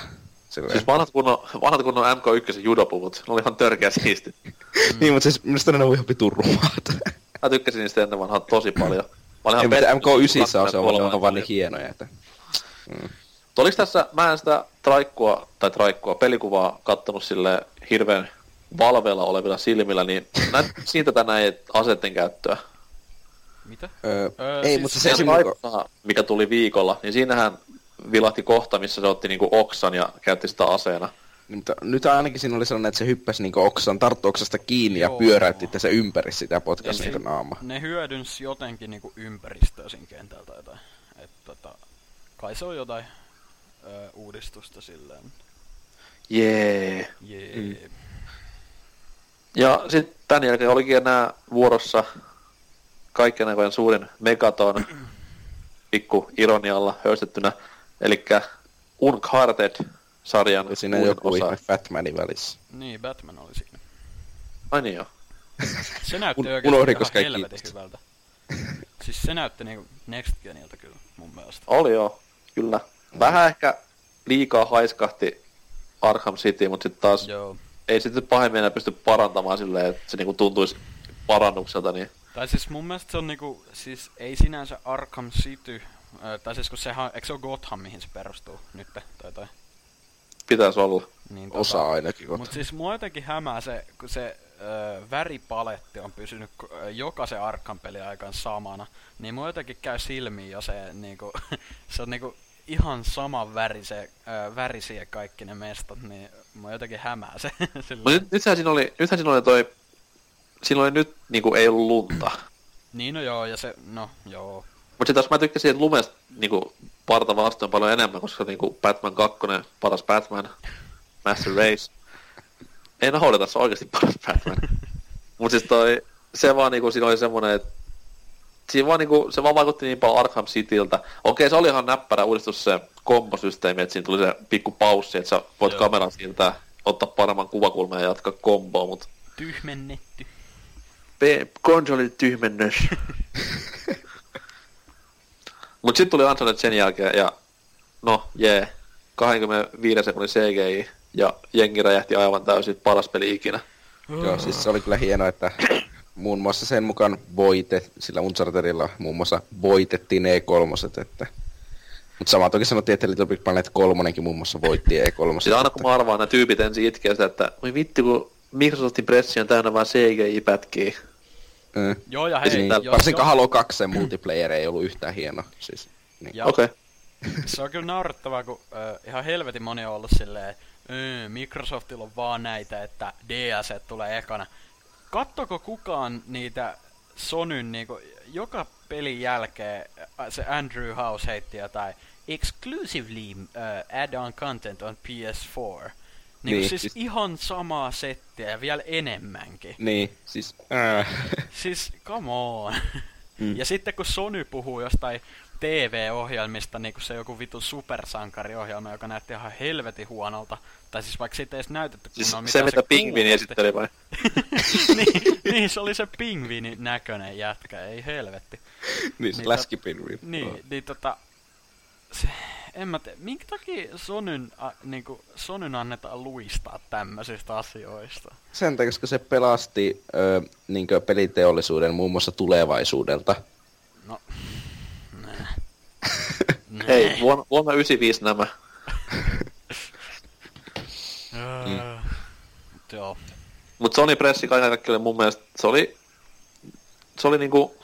Silleen. Siis vanhat kunnon MK1 judopuvut, ne oli ihan törkeä siisti. Niin, mutta siis minusta ne on ihan vitun rumaat. Mä tykkäsin niistä ennen vanhaa tosi paljon. Ei, mitä MK9 on, se on vaan niin hienoja, että... Olis tässä, mä en sitä traikkua, pelikuvaa kattonut silleen hirveän valveilla olevilla silmillä, niin siitä tänään ei aseiden käyttöä. Mitä? Ei, siis mutta se esimerkiksi... mikä tuli viikolla, niin siinähän vilahti kohta, missä se otti niinku oksan ja käytti sitä aseena. Nyt ainakin siinä oli sellainen, että se hyppäsi niinku oksan, tarttu oksasta kiinni ja pyöräytti tässä ympäri sitä ja potkasi niinku naamaa. Ne hyödynsi jotenkin niinku ympäristöä siinä kentällä tai jotain. Kai se on jotain uudistusta silleen. Jee. Yeah. Ja sitten tän jälkeen olikin enää vuorossa kaikkien aikojen suurin Megaton pikku ironialla höystettynä, elikkä Uncharted-sarjan siinä joku osa. Batmanin välissä. Niin, Batman oli siinä. Ai niin joo. Se näytti oikeesti ihan helvetin hyvältä. Siis se näytti niinku Next Geniltä kyllä mun mielestä. Oli joo, kyllä. Vähän ehkä liikaa haiskahti Arkham City, mutta sitten taas ei sitten pahemmin enää pysty parantamaan silleen, että se niinku tuntuisi parannukselta. Niin. Tai siis mun mielestä se on niinku, siis ei sinänsä Arkham City, tai siis kun sehän, eikö se ole Gotham, mihin se perustuu nyt, tai? Pitäis olla. Niin, osa ainakin. Mut siis mua jotenkin hämää se, kun se väripaletti on pysynyt jokaisen Arkham-pelin aikaan samana, niin mua jotenkin käy silmiin jo se niinku, se on niinku ihan saman värisiä kaikki ne mestat, niin mä jotenkin hämää se. Nythän siinä oli toi... Silloin nyt niinku ei ollut lunta. Niin no joo, ja se... No joo. Mut sit taas mä tykkäsin, että lumesta niinku parta vastoin paljon enemmän, koska niinku Batman 2, paras Batman, Master Race. Ei no hoideta, se on oikeesti paras Batman. Mut siis toi... Se vaan niinku siinä oli semmonen, että... Siinä vaan niinku, se vaan vaikutti niin paljon Arkham Cityltä. Okei, se oli ihan näppärä uudistus se kombosysteemi, että siinä tuli se pikku paussi, että sä voit kameran siirtää, ottaa paremman kuvakulman ja jatkaa komboa, mut... Tyhmennetty. Konsoli tyhmennys. Mut sit tuli Uncharted sen jälkeen ja... No, jee. 25 sekunnin CGI ja jengi räjähti aivan täysin, paras peli ikinä. Joo, siis se oli kyllä hienoa, että... Muun muassa sen mukaan sillä Unchartedilla muun muassa voitettiin E3, että... Mut samaa toki sanottiin, että Little Big Planet 3:kin muun muassa voitti E3. Siis aina kun mä arvaan, nää tyypit ensin itkee sitä, että... Oi vittu, kun Microsoftin pressi on täynnä vaan CGI-pätkiä. Joo, ja hei... Niin, varsinkaan Halo 2 sen multiplayer ei ollut yhtään hieno, siis... Niin. Okei. Se on kyllä naurettavaa, kun ihan helvetin moni on ollut silleen... Microsoftilla on vaan näitä, että DLC tulee ekana. Kattoko kukaan niitä Sonyn niinku, joka pelin jälkeen se Andrew House heitti jotain exclusively add-on content on PS4. Niinku niin, siis ihan samaa settiä ja vielä enemmänkin. Niin, siis... Siis, come on. Ja sitten kun Sony puhuu jostain TV-ohjelmista, niinku se joku vitun supersankariohjelma, joka näytti ihan helvetin huonolta. Tai siis vaikka siitä ei edes näytetty kunnolla, siis mitä se kuulutti. Se, mitä pingviini esitteli vai? niin, se oli se pingviini näköinen jätkä, ei helvetti. Niin, se läskipingviini. Niin, se, en mä tiedä, minkä takia Sonyn annetaan luistaa tämmöisistä asioista? Sen takia, koska se pelasti niinkö peliteollisuuden muun muassa tulevaisuudelta. No... Hei, vuonna 95 nämä. Joo. Mut Sony pressi kaiken kaikkiaan mun mielestä se oli niinku...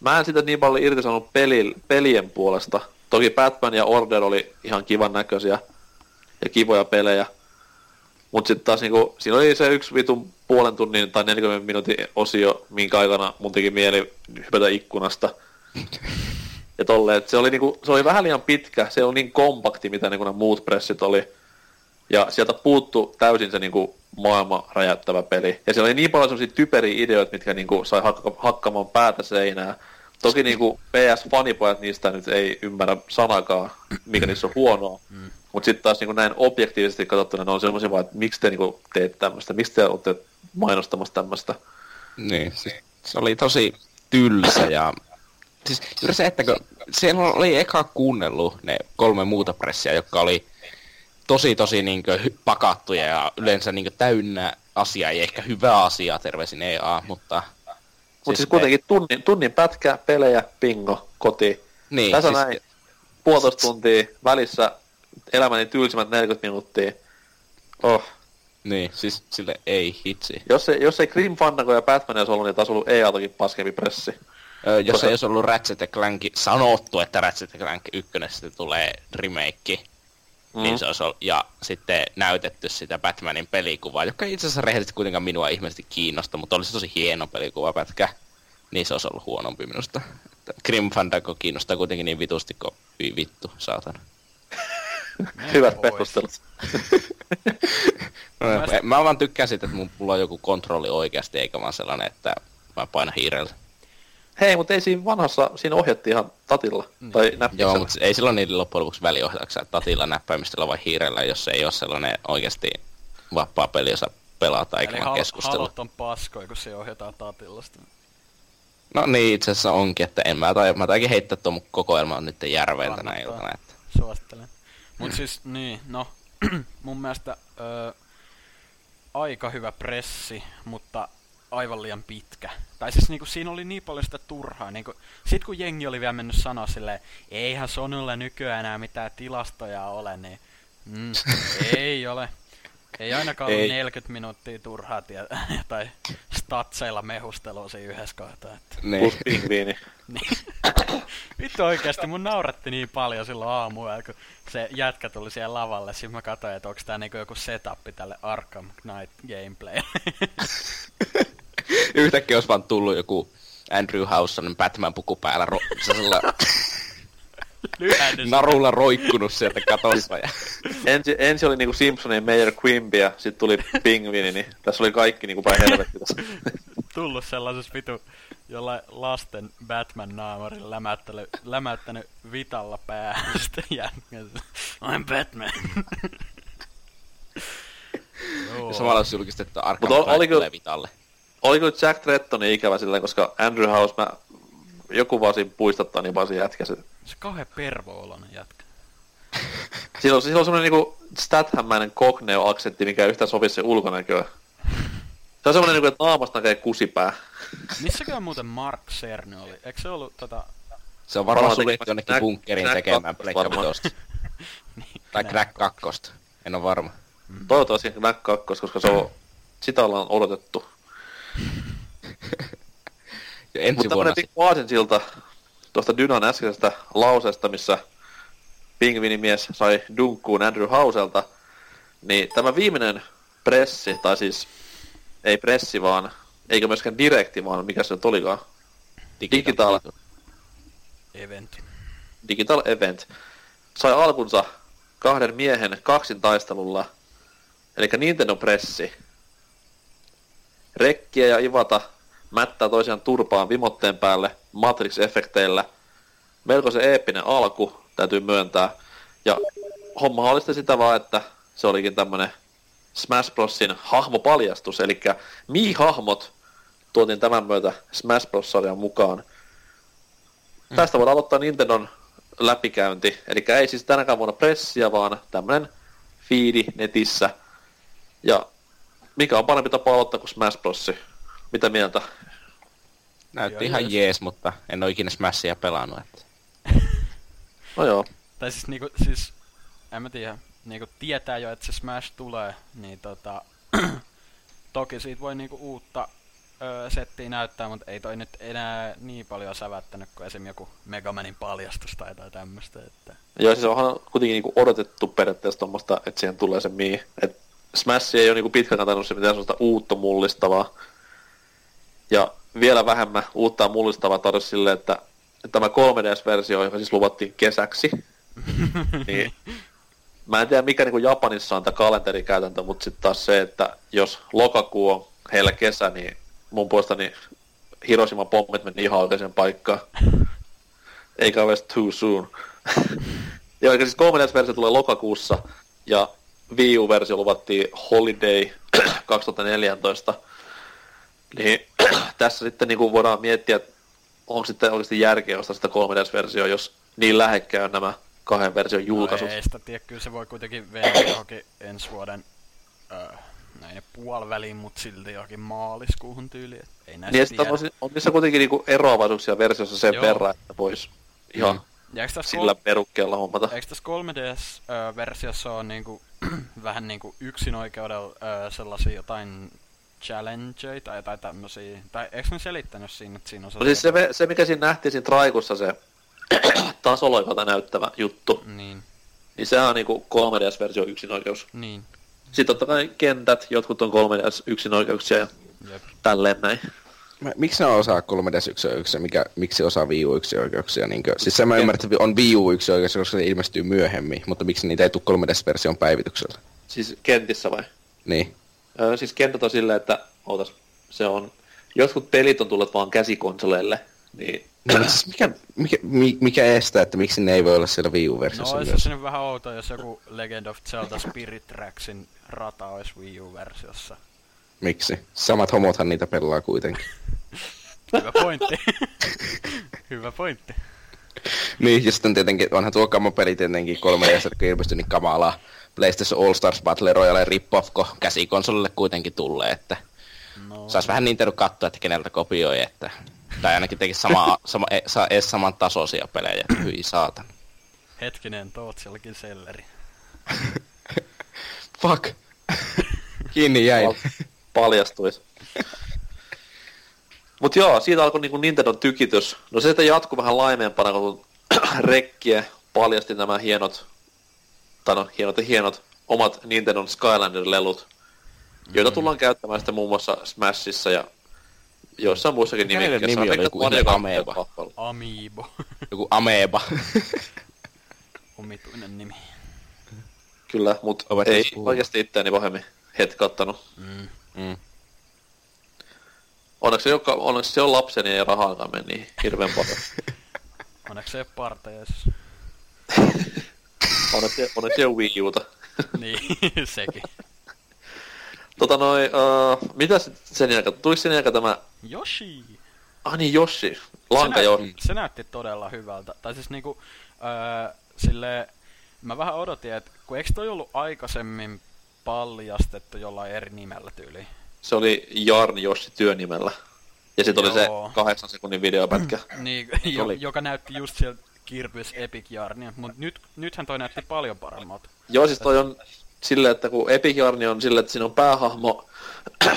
Mä en sitä niin paljon irtisanonut pelien puolesta. Toki Batman ja Order oli ihan kivan näköisiä ja kivoja pelejä. Mut sit taas niinku, siinä oli se yksi vitun puolen tunnin tai 40 minuutin osio, minkä aikana mun teki mieli hypätä ikkunasta. ja tolleen. Se oli, niinku, se oli vähän liian pitkä, se oli niin kompakti, mitä niinku nämä muut pressit oli. Ja sieltä puuttu täysin se niinku maailma räjäyttävä peli. Ja siellä oli niin paljon sellaisia typeriä ideoita, mitkä niinku sai hakkaamaan päätä seinää. Toki niinku PS-fanipojat niistä nyt ei ymmärrä sanakaan, mikä niissä on huonoa. Mutta sitten taas niinku näin objektiivisesti katsottuna, ne on sellaisia vaan, että miksi te niinku teet tämmöistä, miksi te olette mainostamassa tämmöistä. Niin, se oli tosi tylsä ja... Siis juuri se, että kun siellä oli eka kuunnellut ne 3 muuta pressiä, jotka oli tosi niinkö pakattuja ja yleensä niinkö täynnä asiaa, ei ehkä hyvää asiaa, terveisin EA, mutta... Mutta siis kuitenkin tunnin pätkä, pelejä, bingo, koti. Niin, tässä siis... näin 1,5 tuntia, välissä elämäni tylsimmät 40 minuuttia. Oh. Niin, siis sille ei hitsi. Jos ei Grim Fandango ja Batman olisi ollut, niin taas ollut EA toki paskempi pressi. Jos ei olisi ollut Ratchet & Clank, sanottu, että Ratchet & Clank 1 sitten tulee remake, niin se olisi ollut, ja sitten näytetty sitä Batmanin pelikuvaa, joka itse asiassa rehellisesti kuitenkaan minua ihmeisesti kiinnosta, mutta olisi tosi hieno pelikuvapätkä, niin se olisi ollut huonompi minusta. Että Grim Fandango kiinnostaa kuitenkin niin vitusti kuin vittu, saatana. Hyvät perustelut. Mä vaan tykkään siitä, että mulla on joku kontrolli oikeasti, eikä vaan sellainen, että mä painan hiirellä. Hei, mutta ei siinä vanhassa, siinä ohjattiin ihan tatilla, tai näppäimisellä. Joo, mutta ei silloin niiden loppujen lopuksi väliohjauksia tatilla näppäimisellä vai hiirellä, jos ei ole sellainen oikeasti vapaa peli, jossa pelata eikä vaan keskustella. Eli halot on paskoja, kun se ohjataan tatilla sitten. No niin, itse asiassa onkin, että en mä taikin heittää tuon mun kokoelman nyt järveen tänä iltana. Että... Suosittelen. Mut siis, niin, no, mun mielestä aika hyvä pressi, mutta... aivan liian pitkä. Tai siis niinku siinä oli niin paljon sitä turhaa. Niinku, sit kun jengi oli vielä mennyt sanoa silleen, eihän Sonylla nykyään enää mitään tilastoja ole, niin ei ole. Ei ainakaan ollut 40 minuuttia turhaa tai statseilla mehustelua siinä yhdessä kohtaa. Plus pingviini. Vittu oikeesti, mun nauratti niin paljon silloin aamuja, kun se jätkä tuli siellä lavalle. Siis mä katsoin, että onks tää niinku joku setappi tälle Arkham Knight gameplaylle. Yhtäkkiä olisi vaan tullut joku Andrew Housen Batman-puku päällä narulla roikkunut sieltä katossa. Ja... Ensi oli niinku Simpsonin Mayor Quimby ja sit tuli pingviini, niin tässä oli kaikki niinku päin helvetti tässä. Tullut sellaisessa vitu jollain lasten Batman-naamarin lämäyttänyt vitalla päähän sitten jälkeen. I'm Batman. Samalla olisi julkistettu Arkham Knight vitalle. Oliko nyt Jack Trettonin ikävä silleen, koska Andrew House, joku vaan siinä puistattaa niin vaan siinä jätkäsi. Se kauhean pervo-oloinen jätkä. Sillä on semmoinen niinku Statham-mäinen Cogneo-aksentti, mikä yhtään sopisi sen ulkonäköön. Se on semmoinen, että naamasta näkee kusipää. Missäköhän muuten Mark Cerny oli? Eikö se ollut tota... Se on varmaan suljettu jonnekin bunkkeriin tekemään pleikkamitosta. Tai Crack 2. En ole varma. Toivottavasti Crack 2, koska se on... Sitä ollaan odotettu. Mutta tämmönen pikku aasinsilta tuosta Dynan äskeisestä lauseesta, missä pingvinimies sai dunkkuun Andrew Houselta, niin tämä viimeinen pressi, tai siis ei pressi vaan, eikä myöskään direkti vaan, mikä se nyt olikaan? Digital Event. Digital Event sai alkunsa 2 miehen kaksintaistelulla, eli Nintendo pressi. Rekkiä ja Ivata mättää toisiaan turpaan vimotteen päälle Matrix-efekteillä. Melko se eeppinen alku, täytyy myöntää. Ja homma oli sitä vaan, että se olikin tämmönen Smash Brosin hahmopaljastus. Elikkä Mii-hahmot tuotiin tämän myötä Smash Bros-sarjan mukaan. Tästä voidaan aloittaa Nintendon läpikäynti. Elikkä ei siis tänäkään vuonna pressiä, vaan tämmönen fiidi netissä. Ja... mikä on parempi tapa aloittaa kuin Smash Bros? Mitä mieltä? Näytti ihan jees, mutta en oo ikinä Smashia pelannut, että... No joo. Tai siis niinku, siis... En mä tiedä. Niinku tietää jo, että se Smash tulee, niin tota... toki siitä voi niinku uutta settiä näyttää, mutta ei toi nyt enää niin paljon sävättänyt kuin esim. Joku Mega Manin paljastus tai jotain tämmöstä, että... Joo, siis onhan kuitenkin niinku odotettu periaatteessa tommosta, että siihen tulee se Mii, että... Smash ei ole niinku pitkältä tainnut se mitään sellaista uutta mullistavaa. Ja vielä vähemmän uutta mullistavaa tarjosi silleen, että tämä 3DS-versio, joka siis luvattiin kesäksi, niin mä en tiedä mikä niin kuin Japanissa on tämä kalenterikäytäntö, mutta sitten taas se, että jos lokakuu on heillä kesä, niin mun puolestani Hiroshiman pommit meni ihan oikeaan paikkaan. Eikä ole too soon. Ja siis 3DS-versio tulee lokakuussa, ja Wii U-versio luvattiin Holiday 2014. Niin tässä sitten niin kuin voidaan miettiä, että onko sitten oikeasti järkeä ostaa sitä 3DS-versiota, jos niin lähekkään nämä kahden version julkaisut. No ei sitä tiedä, kyllä se voi kuitenkin vielä johonkin ensi vuoden näin puoliväliin, mutta silti johonkin maaliskuuhun tyyliin. Ei näistä niin tiedä. On niissä kuitenkin niinku eroavaisuuksia versiossa sen joo verran, että voisi ihan sillä perukkeella hommata. Eikö tässä 3DS-versiossa on niinku, vähän niinku yksinoikeudella sellaisia jotain challengeja tai jotain tämmösiä? Tai eikö ne selittänyt siinä, että siinä on se... No siis se mikä siinä nähtiin siinä traikussa, se tasoloikalta näyttävä juttu. Niin. Niin sehän on niinku 3DS-versio yksinoikeus. Niin. Sitten totta kai kentät, jotkut on 3DS-yksinoikeuksia ja jep tälleen näin. Miksi ne osaa 3DS-yksinoikeuksia? Miksi osaa Wii U-yksinoikeuksia? Niinkö? Siis se mä ymmärrän, että on Wii U-yksinoikeuksia, koska se ilmestyy myöhemmin, mutta miksi niitä ei tule 3DS-version päivityksellä? Siis kentissä vai? Niin. Siis kentät on silleen, että ootas, se on... Jotkut pelit on tullut vaan käsikonsoleille, niin... No, siis mikä estää, että miksi ne ei voi olla siellä Wii U-versiossa? No olisi se nyt vähän outoa, jos joku Legend of Zelda Spirit Tracksin rata olisi Wii U-versiossa. Miksi? Samat homothan niitä pelaa kuitenkin. Hyvä pointti. Hyvä pointti. Niin, ja sitten tietenkin, onhan tuo kamopeli tietenkin 3DS, kun ilmestyi niin kamalaa. PlayStation All Stars Battle Royale rip-off-ko käsikonsolille kuitenkin tulee, että... No. Saisi vähän Nintendo katsoa, että keneltä kopioi, että... Tai ainakin teki saman tasoisia pelejä, hyi saatan. Hetkinen, Tootsellakin selleri. Fuck. Kiinni jäi. Paljastuis. Mut joo, siitä alkoi niinku Nintendon tykitys. No se sitten jatkuu vähän laimeempana, kun Rekkie paljasti nämä hienot omat Nintendon Skylander-lelut, joita tullaan käyttämään sitten muun muassa Smashissa ja jossain muissakin nimikkeessä. Nimi oli joku Ameba. Amiibo. Joku Ameba. Omituinen nimi. Kyllä, mut ei oikeasti itseäni pahemmin hetkattanut. Onneksi se on lapseni ja rahaakaan meni hirveän paljon. Onneksi se ei ole parteessa. Onneksi ei ole Wii Uta. Niin, sekin. Mitä sen jälkeen? Tuliko sen jälkeen tämä... Yoshi! Ah niin, Yoshi. Lankajohi. Se näytti todella hyvältä. Tai siis niinku... silleen... Mä vähän odotin, että... Kun eiks toi ollut aikaisemmin paljastettu jollain eri nimellä tyyliin? Se oli Yarn Yoshi työnimellä. Ja sit oli se 8 sekunnin videopätkä. Niin, joka näytti just sieltä Kirby's Epic Yarnia. Mut nythän toi näytti paljon paremmalta. Joo, siis toi on... Silleen, että kun Epic Yarni on silleen, että siinä on päähahmo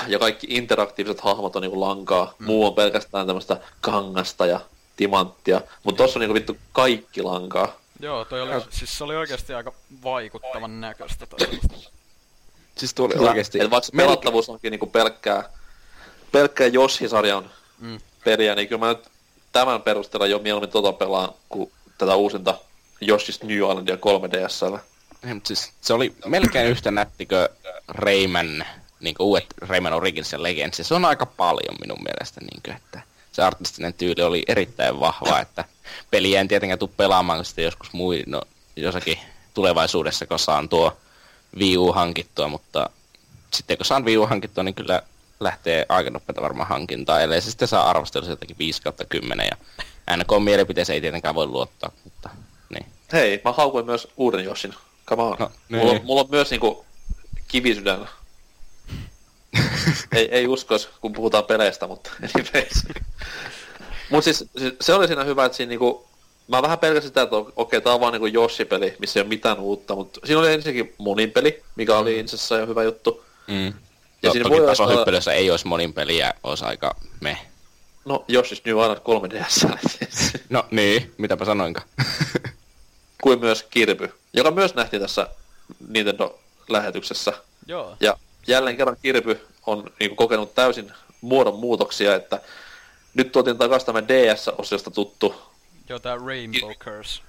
ja kaikki interaktiiviset hahmot on niinku lankaa. Muu on pelkästään tämmöstä kangasta ja timanttia. Mut tossa on niinku vittu kaikki lankaa. Joo, toi oli, siis se oli oikeesti aika vaikuttavan näköistä toisaalta. Siis tuo oli oikeesti... Et vaikka pelattavuus onkin niinku pelkkää Yoshi-sarjan peliä, niin kyllä mä nyt tämän perusteella jo mieluummin pelaan kuin tätä uusinta Yoshi's New Islandia 3DS:llä. Siis, se oli melkein yhtä nättikö Rayman, niinku uudet Rayman Origins ja Legends. Se on aika paljon minun mielestä, niinku, että se artistinen tyyli oli erittäin vahva, että peliä en tietenkään tule pelaamaan sitä joskus jossakin tulevaisuudessa, kun saan tuo Wii U hankittua, mutta sitten kun saan Wii U hankittua, niin kyllä lähtee aika nopeata varmaan hankintaa, ellei se sitten saa arvostella jotakin 5/10, ja NK-mielipiteeseen ei tietenkään voi luottaa, mutta niin. Hei, mä haukuin myös uuden Yoshin. Come on. No, niin. Mulla on myös niinku kivisydän. ei uskois, kun puhutaan peleistä, mutta anyways. Mut siis se oli siinä hyvä, että siinä niinku... Mä vähän pelkäsin sitä, että okei, tää on vaan niinku Yoshi-peli, missä ei oo mitään uutta, mut siinä oli ensinnäkin moninpeli, mikä oli insessa jo hyvä juttu. Ja siinä toki tasohyppelyssä ei ois moninpeliä, ois aika meh. No, Yoshi's New Island 3DS. No niin, mitäpä sanoinkaan. Kuin myös Kirby, joka myös nähtiin tässä Nintendo-lähetyksessä. Joo. Ja jälleen kerran Kirby on niinku kokenut täysin muodonmuutoksia, että nyt tuotiin takaisin tämä DS-osiosta tuttu Joo, tää Rainbow Curse.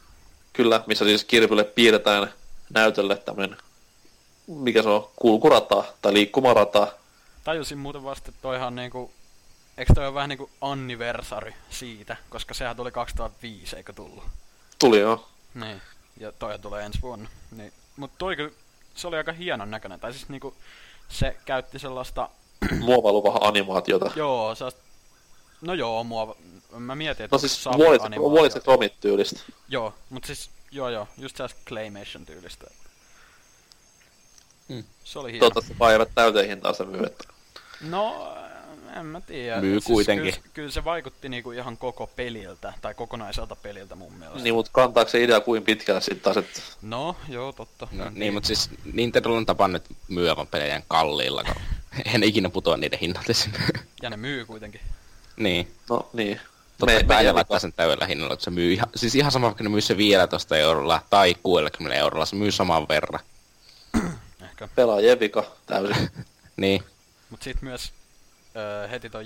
Kyllä, missä siis kirpille piirretään näytölle tämmönen, mikä se on, kulkurata tai liikkumarata. Tajusin muuten vasta, että toihan niinku, eikö toi ole vähän niinku anniversari siitä, koska sehän tuli 2005, eikö tullut? Tuli joo. Niin, ja toihan tulee ensi vuonna. Niin. Mut toi kyllä, se oli aika hienon näköinen, tai siis niinku, se käytti sellaista... muovailuvahan animaatiota. Joo, sellaista... No joo, mä mietin, että... No siis Wallis Gromit tyylistä. Joo, mut siis, joo, just sellaista Claymation tyylistä. Mm. Se oli hieno. Toivottavasti painavat täyteen hintaan se myy, että... No, en mä tiedä. Myy kuitenkin. Siis, kyllä se vaikutti niinku ihan koko peliltä, tai kokonaiselta peliltä mun mielestä. Niin, mut kantaako se idea kuin pitkälle sit taas, että... No, joo, totta. No niin, mut siis Nintendo on tapa nyt myyvän pelejään kalliilla, kun eihän ikinä putoa niiden hinnat esiin. Ja ne myy kuitenkin. Niin. No, niin. Totta kai aina laittaa sen täydellä hinnalla, että se myy ihan... Siis ihan sama, kun ne myy se 15€ tai 60€, se myy saman verran. Pelaajien vika täysin. Niin. Mut sit myös heti ton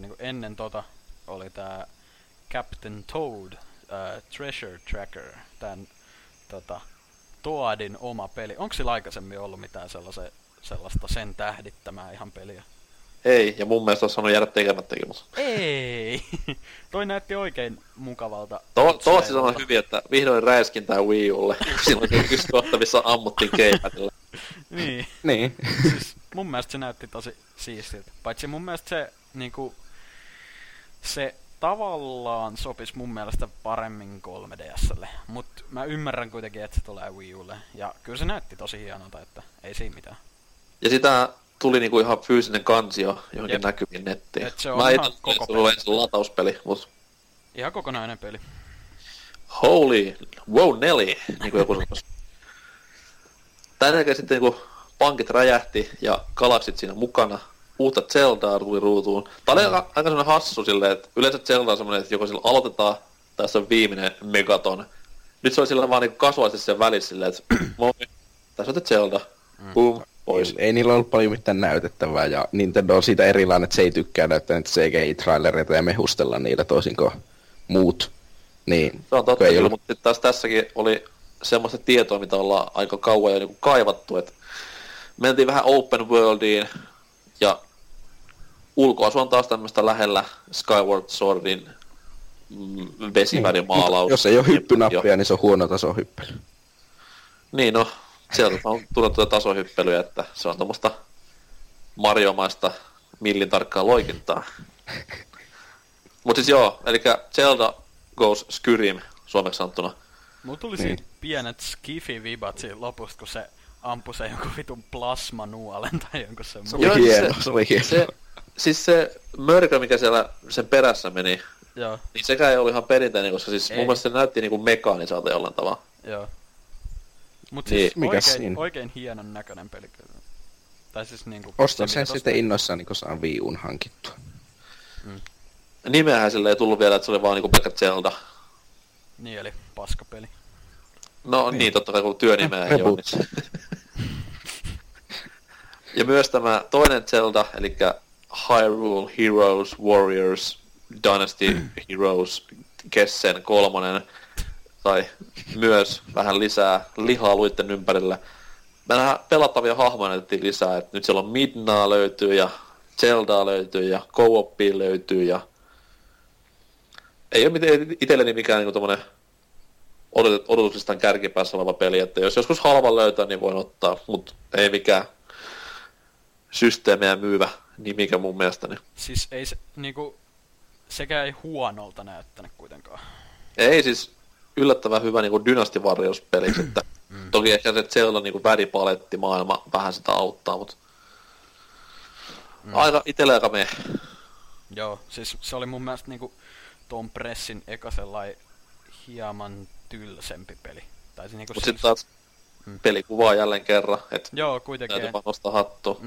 niinku ennen tota oli tää Captain Toad Treasure Tracker. Tän tota Toadin oma peli. Onks sillä aikaisemmin ollut mitään sellaista sen tähdittämää ihan peliä? Ei, ja mun mielestä ois saanut jäädä tekemättäkin, mut... Ei! Toi näytti oikein mukavalta. Tootsi sanoi hyvin, että vihdoin räiskintää Wii Ulle. Silloin yksi kohta, missä ammuttiin keipätillä. Niin. Siis mun mielestä se näytti tosi siistiltä. Paitsi mun mielestä se niinku... Se tavallaan sopis mun mielestä paremmin 3DSlle. Mut mä ymmärrän kuitenkin, että se tulee Wii Ulle. Ja kyllä se näytti tosi hienolta, että ei siinä mitään. Ja sitä... Tuli niinku ihan fyysinen kansio johonkin näkyviin nettiin. Et se on ihan koko peli. Mä en tullut latauspeli, mut... Ihan kokonainen peli. Holy... Wow Nelly! Niinku joku sanoisi. Tän jälkeen sitten niinku pankit räjähti ja galaksit siinä mukana. Uutta Zeldaa tuli ruutuun. Tää oli aika semmonen hassu silleen, että yleensä Zelda on semmonen, että joko sillä aloitetaan, tai se on viimeinen Megaton. Nyt se oli sillä vaan niinku kasuaalisesti sen välissä silleen, että moi, tässä on te Zelda. Boom. Pois. Ei niillä ollut paljon mitään näytettävää, ja Nintendo on siitä erilainen, että se ei tykkää näyttää niitä CGI-trailereita ja mehustella niillä toisin kuin muut. Niin, se on totta, kyllä, ollut... mutta taas tässäkin oli semmoista tietoa, mitä ollaan aika kauan jo niin kaivattu, että mentiin vähän open worldiin, ja ulkoasu on taas tämmöistä lähellä Skyward Swordin vesivärimaalaus. Jos ei ole hyppynappia, niin se on huono taso hyppely. Niin no. Sieltä on tullut tuota tasohyppelyä, että se on tommoista Mario-maista millin tarkkaa loikintaa. Mut siis joo, elikkä Zelda goes Skyrim, suomeksi sanottuna. Mut tuli siitä pienet skifi-vibat siinä lopussa, kun se ampui sen jonkun vitun plasmanuolen tai jonkun semmoinen. Se oli hieno, se, siis se mörkö, mikä siellä sen perässä meni, joo. Niin sekään ei ollut ihan perinteinen, koska siis ei. Mun mielestä se näytti niinku mekaaniselta jollain tavalla. Joo. Mut siis niin, oikein hienon näköinen peli kyllä. Tai siis niinku... Ostan sen sitten innoissaan, niin kun saan Wii U:n hankittua. Mm. Nimeähän sille ei tullut vielä, että se oli vaan niinku pelkkä Zelda. Niin, eli paskapeli. No niin, totta kai kun työnimeä ei ole. Ja myös tämä toinen Zelda, eli Hyrule Heroes Warriors Dynasty Heroes Kessen 3. Tai myös vähän lisää lihaa luitten ympärillä. Mä nähdään pelattavia hahmoja näytettiin lisää, että nyt siellä on Midnaa löytyy ja Zeldaa löytyy ja Co-opia löytyy ja... Ei ole itselleni mikään niinku tommonen odotuslistan kärkipäässä oleva peli, että jos joskus halvan löytää, niin voin ottaa, mut ei mikään systeemejä myyvä nimikä mun mielestäni. Siis ei se niinku... Sekään ei huonolta näyttänyt kuitenkaan. Ei siis... Yllättävän hyvä niinku Dynasty Warriors -peliksi, että toki ehkä se Zelda niinku väripaletti maailma vähän sitä auttaa, mut aika itsellä aika mee. Joo, siis se oli mun mielestä niinku Tom Pressin eka sellai hieman tylsempi peli. Tai se niinku mut sit taas pelikuvaa jälleen kerran, et joo, kuitenkin täytyy vaan nostaa hattua.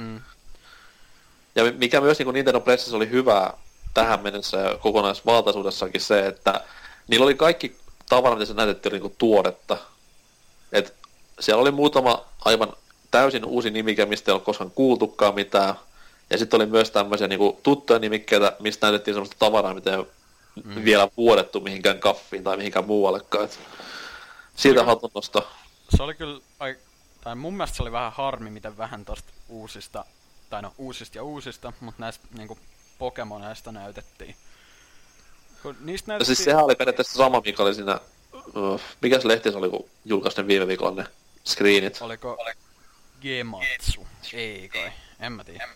Ja mikä myös niinku Nintendo Pressissä oli hyvää tähän mennessä ja kokonaisvaltaisuudessakin se, että niillä oli kaikki tavalla, mitä se näytettiin, oli niin kuin tuoretta. Et siellä oli muutama aivan täysin uusi nimike, mistä ei ole koskaan kuultukaan mitään. Ja sitten oli myös tämmöisiä niin kuin tuttuja nimikkeitä, mistä näytettiin semmoista tavaraa, mitä ei ole vielä vuodettu mihinkään kaffiin tai mihinkään muuallekaan. Siitä hatunnosta. Se oli kyllä, tai mun mielestä se oli vähän harmi, miten vähän tosta uusista, tai no uusista ja uusista, mutta näistä niinku Pokemoneista näytettiin. Niistä näytettiin... Siis sehän oli periaatteessa sama, mikä oli siinä... Mikäs lehti se oli, kun julkaisi ne viime viikolla ne screenit? Oliko Gematsu? Ei kai, en mä tiedä.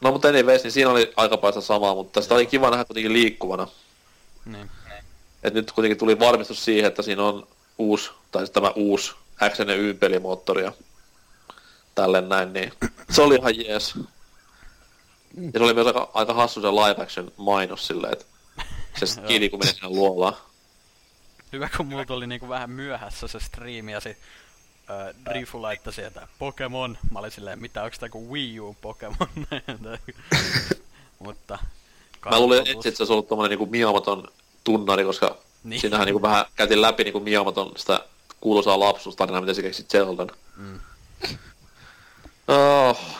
No mutta anyways, niin siinä oli aika paljon samaa, mutta sitä oli kiva nähdä kuitenkin liikkuvana. Niin. Et nyt kuitenkin tuli varmistus siihen, että siinä on uusi, tai tämä uusi XNY-pelimoottori ja tälleen näin, niin se oli ihan jees. Ja se oli myös aika hassu se live action mainos silleen, että se skidi kun meni sinne luolaan. Hyvä kun multa oli niinku vähän myöhässä se striimi ja sit Drifu laittoi sieltä Pokemon. Mä olin silleen, mitä onks tää ku Wii U Pokemon? Mutta... Mä luulin etsi, et se ois ollut tommonen niinku Miamaton tunnari, koska niin. Siinähän niinku vähän käytiin läpi niinku Miamaton sitä kuuluisaa lapsuustarinaa, miten sä keksit Zeldan. Mm.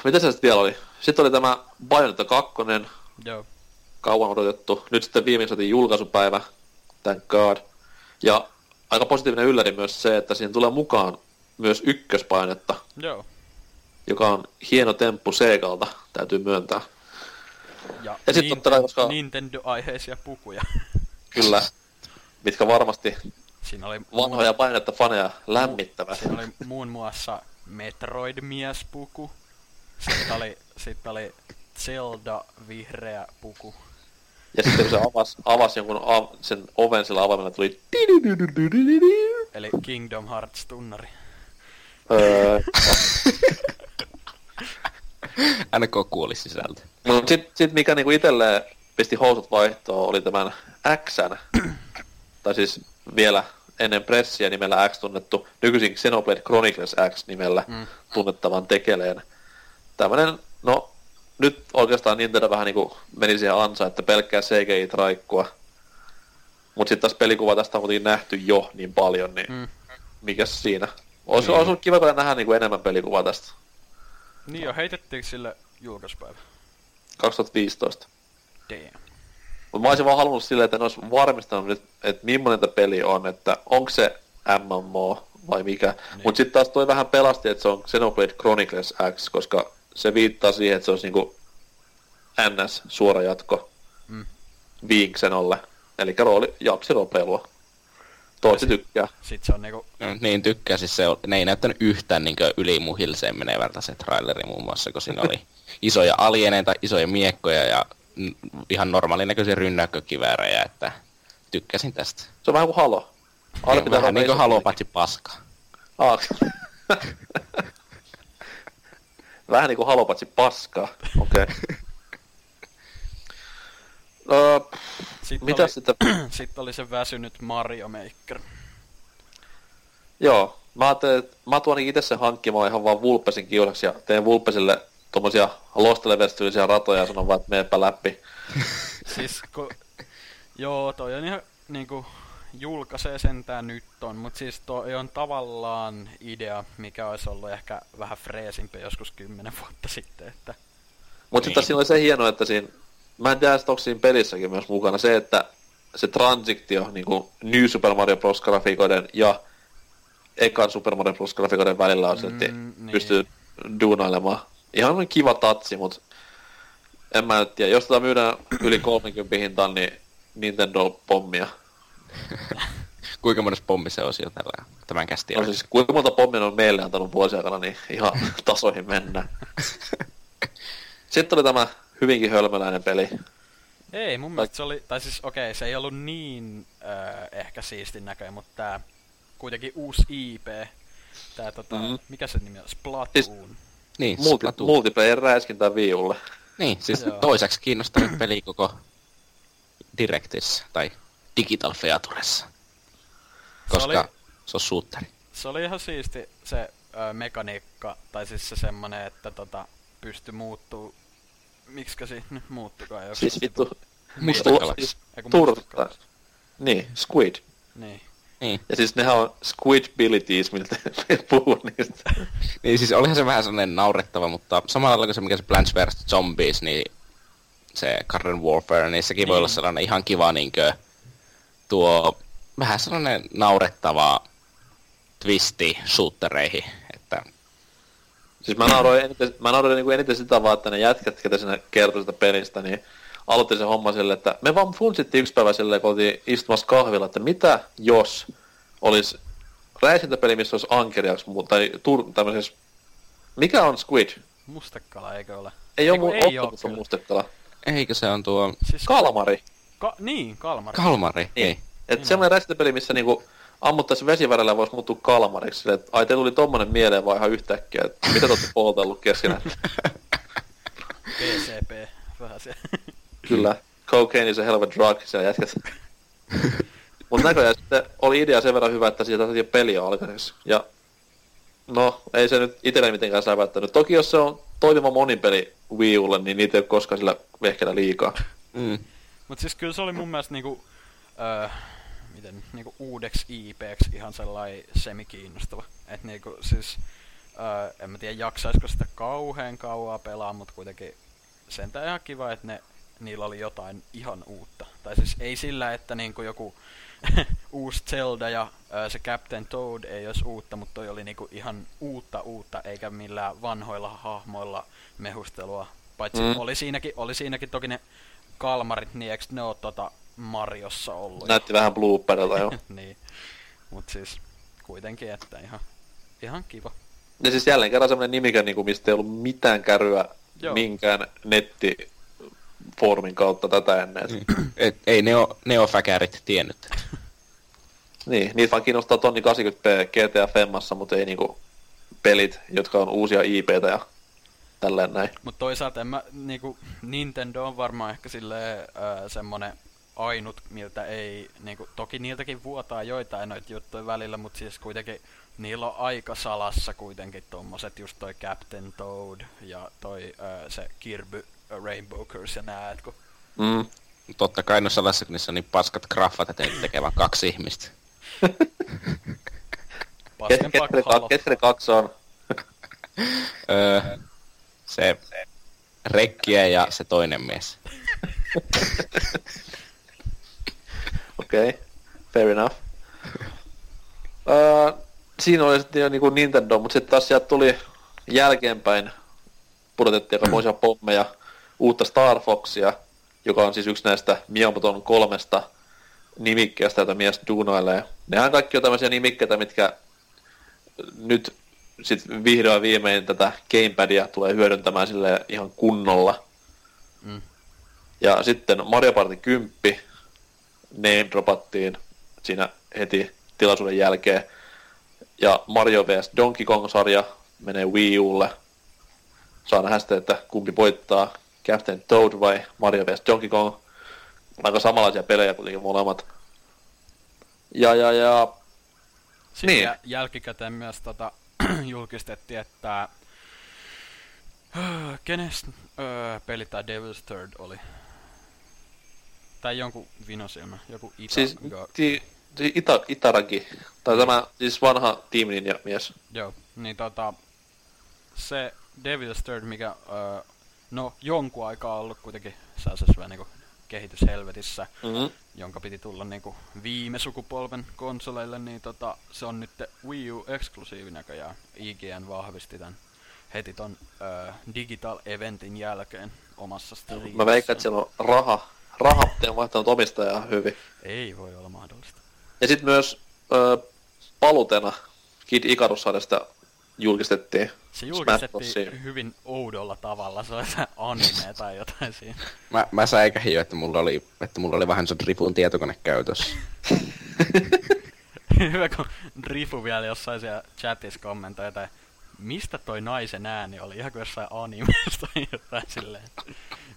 Mitä se sit vielä oli? Sitten oli tämä Bayonetta 2, joo. Kauan odotettu. Nyt sitten viimein saatiin julkaisupäivä, thank god. Ja aika positiivinen ylläri myös se, että siihen tulee mukaan myös ykköspainetta. Joo. Joka on hieno temppu Segalta, täytyy myöntää. Ja sit totta, koska... Nintendo-aiheisia pukuja. Kyllä, mitkä varmasti vanhoja Bayonetta-faneja lämmittävät. Siinä oli muun muassa Metroid-miespuku. Sitten oli Zelda-vihreä puku. Ja sitten kun se avasi jonkun sen oven sillä avaimella tuli... Eli Kingdom Hearts-tunnari. NK kuoli sisältä. No sit mikä niinku itselleen pisti housut vaihtoon oli tämän X:n. Tai siis vielä ennen pressiä nimellä X tunnettu, nykyisin Xenoblade Chronicles X nimellä tunnettavan tekeleen. Tämmönen, no nyt oikeastaan Nintendo vähän niinku meni siihen ansaan, että pelkkää CGI-traikkua. Mut sit taas pelikuva tästä on kuitenkin nähty jo niin paljon, niin mikäs siinä? Ois ollut kiva nähdä niinku enemmän pelikuvaa tästä. Niin jo, heitettiinkö sille julkaispäivä? 2015. Damn. Mut mä oisin vaan halunnut silleen, että en ois varmistanut nyt, et millainen tää peli on, että onko se MMO vai mikä. Niin. Mut sit taas toi vähän pelasti, että se on Xenoblade Chronicles X, koska se viittaa siihen, että se olisi niinku NS-suora jatko Viinksenolle. Elikkä japsiropeilua. Toisi tykkää. Sit se on niinku... Niin tykkää, siis se on, ne ei näyttänyt yhtään niinku ylimuhilseen menevältä se traileri muun muassa, kun siinä oli isoja alieneita, isoja miekkoja ja ihan normaalin näköisiä rynnäkkökiväärejä, että tykkäsin tästä. Se on vähän kuin Halo. Vähän niinku Halo, patsi paska. Vähän niinku Halo, patsi paskaa. Okei. Mitä sitten? Sitten oli se väsynyt Mario Maker. Joo. Mä tuon itse sen hankkimaan ihan vaan Vulpesin kiusaksi ja teen Vulpesille tommosia Lost Levels-tyylisiä ratoja ja sanon vaan, että meepä läpi. Siis kun... Joo, toi on ihan niinku... Julkaisee sentään nyt on, mutta siis toi on tavallaan idea, mikä olisi ollut ehkä vähän freesimpi joskus 10 vuotta sitten, että... Mut niin. Sitten siinä oli se hieno, että siinä... Mä en tiedä, onko siinä pelissäkin myös mukana se, että se transiktio niinku New Super Mario Bros. Grafiikoiden ja ekan Super Mario Bros. Grafiikoiden välillä on silti niin. Pystyy duunailemaan. Ihan kiva tatsi, mut en mä nyt tiedä. Jos tätä myydään yli 30 hintaan, niin Nintendo-pommia. Kuinka monessa pommi se osio tällä tämän kästi on? No siis kuinka monta pommia on meille antanut vuosien aikana, niin ihan tasoihin mennään. Sitten oli tämä hyvinkin hölmöläinen peli. Ei, mun mielestä se oli, tai siis okei, se ei ollut niin ehkä siistin näköinen, mutta tää kuitenkin uusi IP. Tää mikä se nimi on? Splatoon. Siis, niin, Splatoon. Multiplayer räiskintää viiulle. Niin, siis toiseksi kiinnostanut peli koko Directissä, tai... Digital Featuressa, koska se on shooteri. Se oli ihan siisti se mekaniikka, tai siis se semmonen, että pysty muuttuu... Miksikä siitä nyt muuttukaan? Joku siis vittu... Mustakalaksi. Turta. Niin, squid. Niin. Ja siis nehän on squid-bilities, miltä me puhuu niistä. Niin siis olihan se vähän sellainen naurettava, mutta samalla lailla kuin se mikä se Plants vs. Zombies, niin se Garden Warfare, niin sekin voi olla sellainen ihan kiva niinkö... tuo vähän sellainen naurettava twisti suuttereihin, että... Siis mä nauroin niinku eniten sitä vaan, että ne jätkät, ketä sinne kertoi sitä pelistä, niin aloitti sen homman silleen, että me vaan funtsittiin yksi päivä silleen, kun oltiin istumassa kahvilla, että mitä jos olisi räisintäpeli, missä olisi ankeriaksi, tai tämmöisessä... Mikä on squid? Mustekala, eikö ole? Ei oo mustekala. Eikö se on tuo... Siis kalmari. Niin, kalmari. Kalmari, ei. Et semmoinen räisintäpeli, missä niinku... ammuttaisiin vesivärellä ja voisi muuttua kalmariksi silleen, että ai, te tuli tommonen mieleen vaan ihan yhtäkkiä, että mitä te ootte poltellut keskenään. PCP, vähän se. Kyllä, cocaine is a hell of a drug, siellä jätkät. Mut näköjään sitten oli idea sen verran hyvä, että siitä saatiin peliä alkaisessa. Ja no, ei se nyt itselleen mitenkään säväyttänyt. Toki jos se on toimiva monipeli Wii Ulle, niin niitä ei ole koskaan sillä vehkeellä liikaa. Mm. Mut siis kyllä se oli mun mielestä niinku... miten niinku uudeksi IP:ksi ihan sellainen semi-kiinnostava. Et niinku siis en mä tiedä jaksaisko sitä kauheen kauaa pelaa, mut kuitenkin sentään ihan kiva, että niillä oli jotain ihan uutta. Tai siis ei sillä, että niinku joku uusi Zelda ja se Captain Toad ei olisi uutta, mut toi oli niinku ihan uutta, eikä millään vanhoilla hahmoilla mehustelua. Paitsi oli siinäkin toki ne kalmarit, niin eiks ne oo Mariossa ollut. Näytti vähän blooperilta jo. Niin. Mut siis kuitenkin, että ihan kiva. Ja siis jälleen kerran semmonen nimikä, niinku, mistä ei ollut mitään käryä minkään nettifoorumin kautta tätä ennen. Et ei neofäkärit tiennyt. Niin, niitä vaan kiinnostaa 1080p GTA Femmassa, mut ei niinku pelit, jotka on uusia IP:tä ja tälleen näin. Mut toisaalta en mä niinku, Nintendo on varmaan ehkä silleen semmonen ainut, miltä ei, niinku, toki niiltäkin vuotaa joitain noita juttuja välillä, mutta siis kuitenkin niillä on aika salassa kuitenkin tommoset, just toi Captain Toad ja toi se Kirby Rainbow Curse ja nää, et kun... Totta kai no salassa, kun niissä on niin paskat graffat, ettei tekee vaan kaksi ihmistä. Ketkä kaksi on? Se Rekkiä ja se toinen mies. Okei, fair enough. Siinä oli sitten jo niinku Nintendo, mutta sitten taas sieltä tuli jälkeenpäin, pudotettiin aikamoisia pommeja, uutta Star Foxia, joka on siis yksi näistä Miamoton 3 nimikkeestä, jota mies duunailee. Nehän kaikki on tämmöisiä nimikkeitä, mitkä nyt sitten vihdoin viimein tätä gamepadia tulee hyödyntämään silleen ihan kunnolla. Mm. Ja sitten Mario Party 10 name-dropattiin siinä heti tilaisuuden jälkeen. Ja Mario vs. Donkey Kong-sarja menee Wii Ulle. Saa nähdä sitten, että kumpi voittaa, Captain Toad vai Mario vs. Donkey Kong. Aika samanlaisia pelejä kuitenkin molemmat. Ja... Sitten niin. Jälkikäteen myös julkistettiin, että... Kenes peli tää Devil's Third oli? Tai jonkun vinosilmä, joku Itaraki, tai tämä siis vanha tiimilinja mies. Joo, niin se Devil's Third, mikä no jonkun aikaa ollut kuitenkin sellaisessa vähän niinku kehityshelvetissä, jonka piti tulla niinku viime sukupolven konsoleille, niin se on nyt Wii U -eksklusiivi näköjään. IGN vahvisti tän heti ton Digital Eventin jälkeen omassa striimissä. Mä veikkaan, että siellä on rahat on vaihtanut omistajaa hyvin. Ei voi olla mahdollista. Ja sit myös palutena Kid Icarus-sarjasta julkistettiin. Se julkistettiin hyvin oudolla tavalla, se oli se anime tai jotain siinä. Mä säikähin jo, että mulla oli vähän se Drifun tietokone käytössä. Hyvä, kun Drifu vielä jossain siellä chatissa kommentoi jotain. Mistä toi naisen ääni oli? Ihan kuin jossain animeesta tai jotain silleen.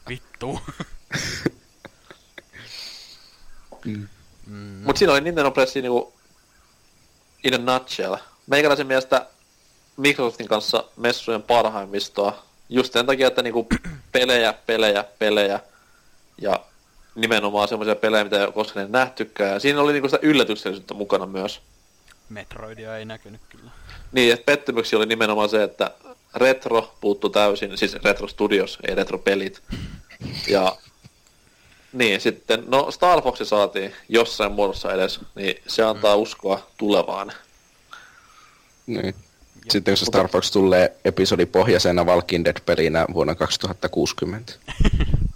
Vittu. Mut siinä oli Nintendo Pressi niinku in a nutshell. Meikäläisen mielestä Microsoftin kanssa messujen parhaimmistoa. Just sen takia, että niinku pelejä. Ja nimenomaan semmoisia pelejä, mitä ei ole koskaan en nähtykään. Ja siinä oli niinku sitä yllätyksellisyyttä mukana myös. Metroidia ei näkynyt kyllä. Niin, että pettymyksiä oli nimenomaan se, että retro puuttu täysin, siis Retro Studios, ei retro pelit. Ja Niin, sitten, no Star Fox saatiin jossain muodossa edes, niin se antaa uskoa tulevaan. Niin. Sitten jos Star Fox tulee episodipohjaisena Walking Dead-pelinä vuonna 2060.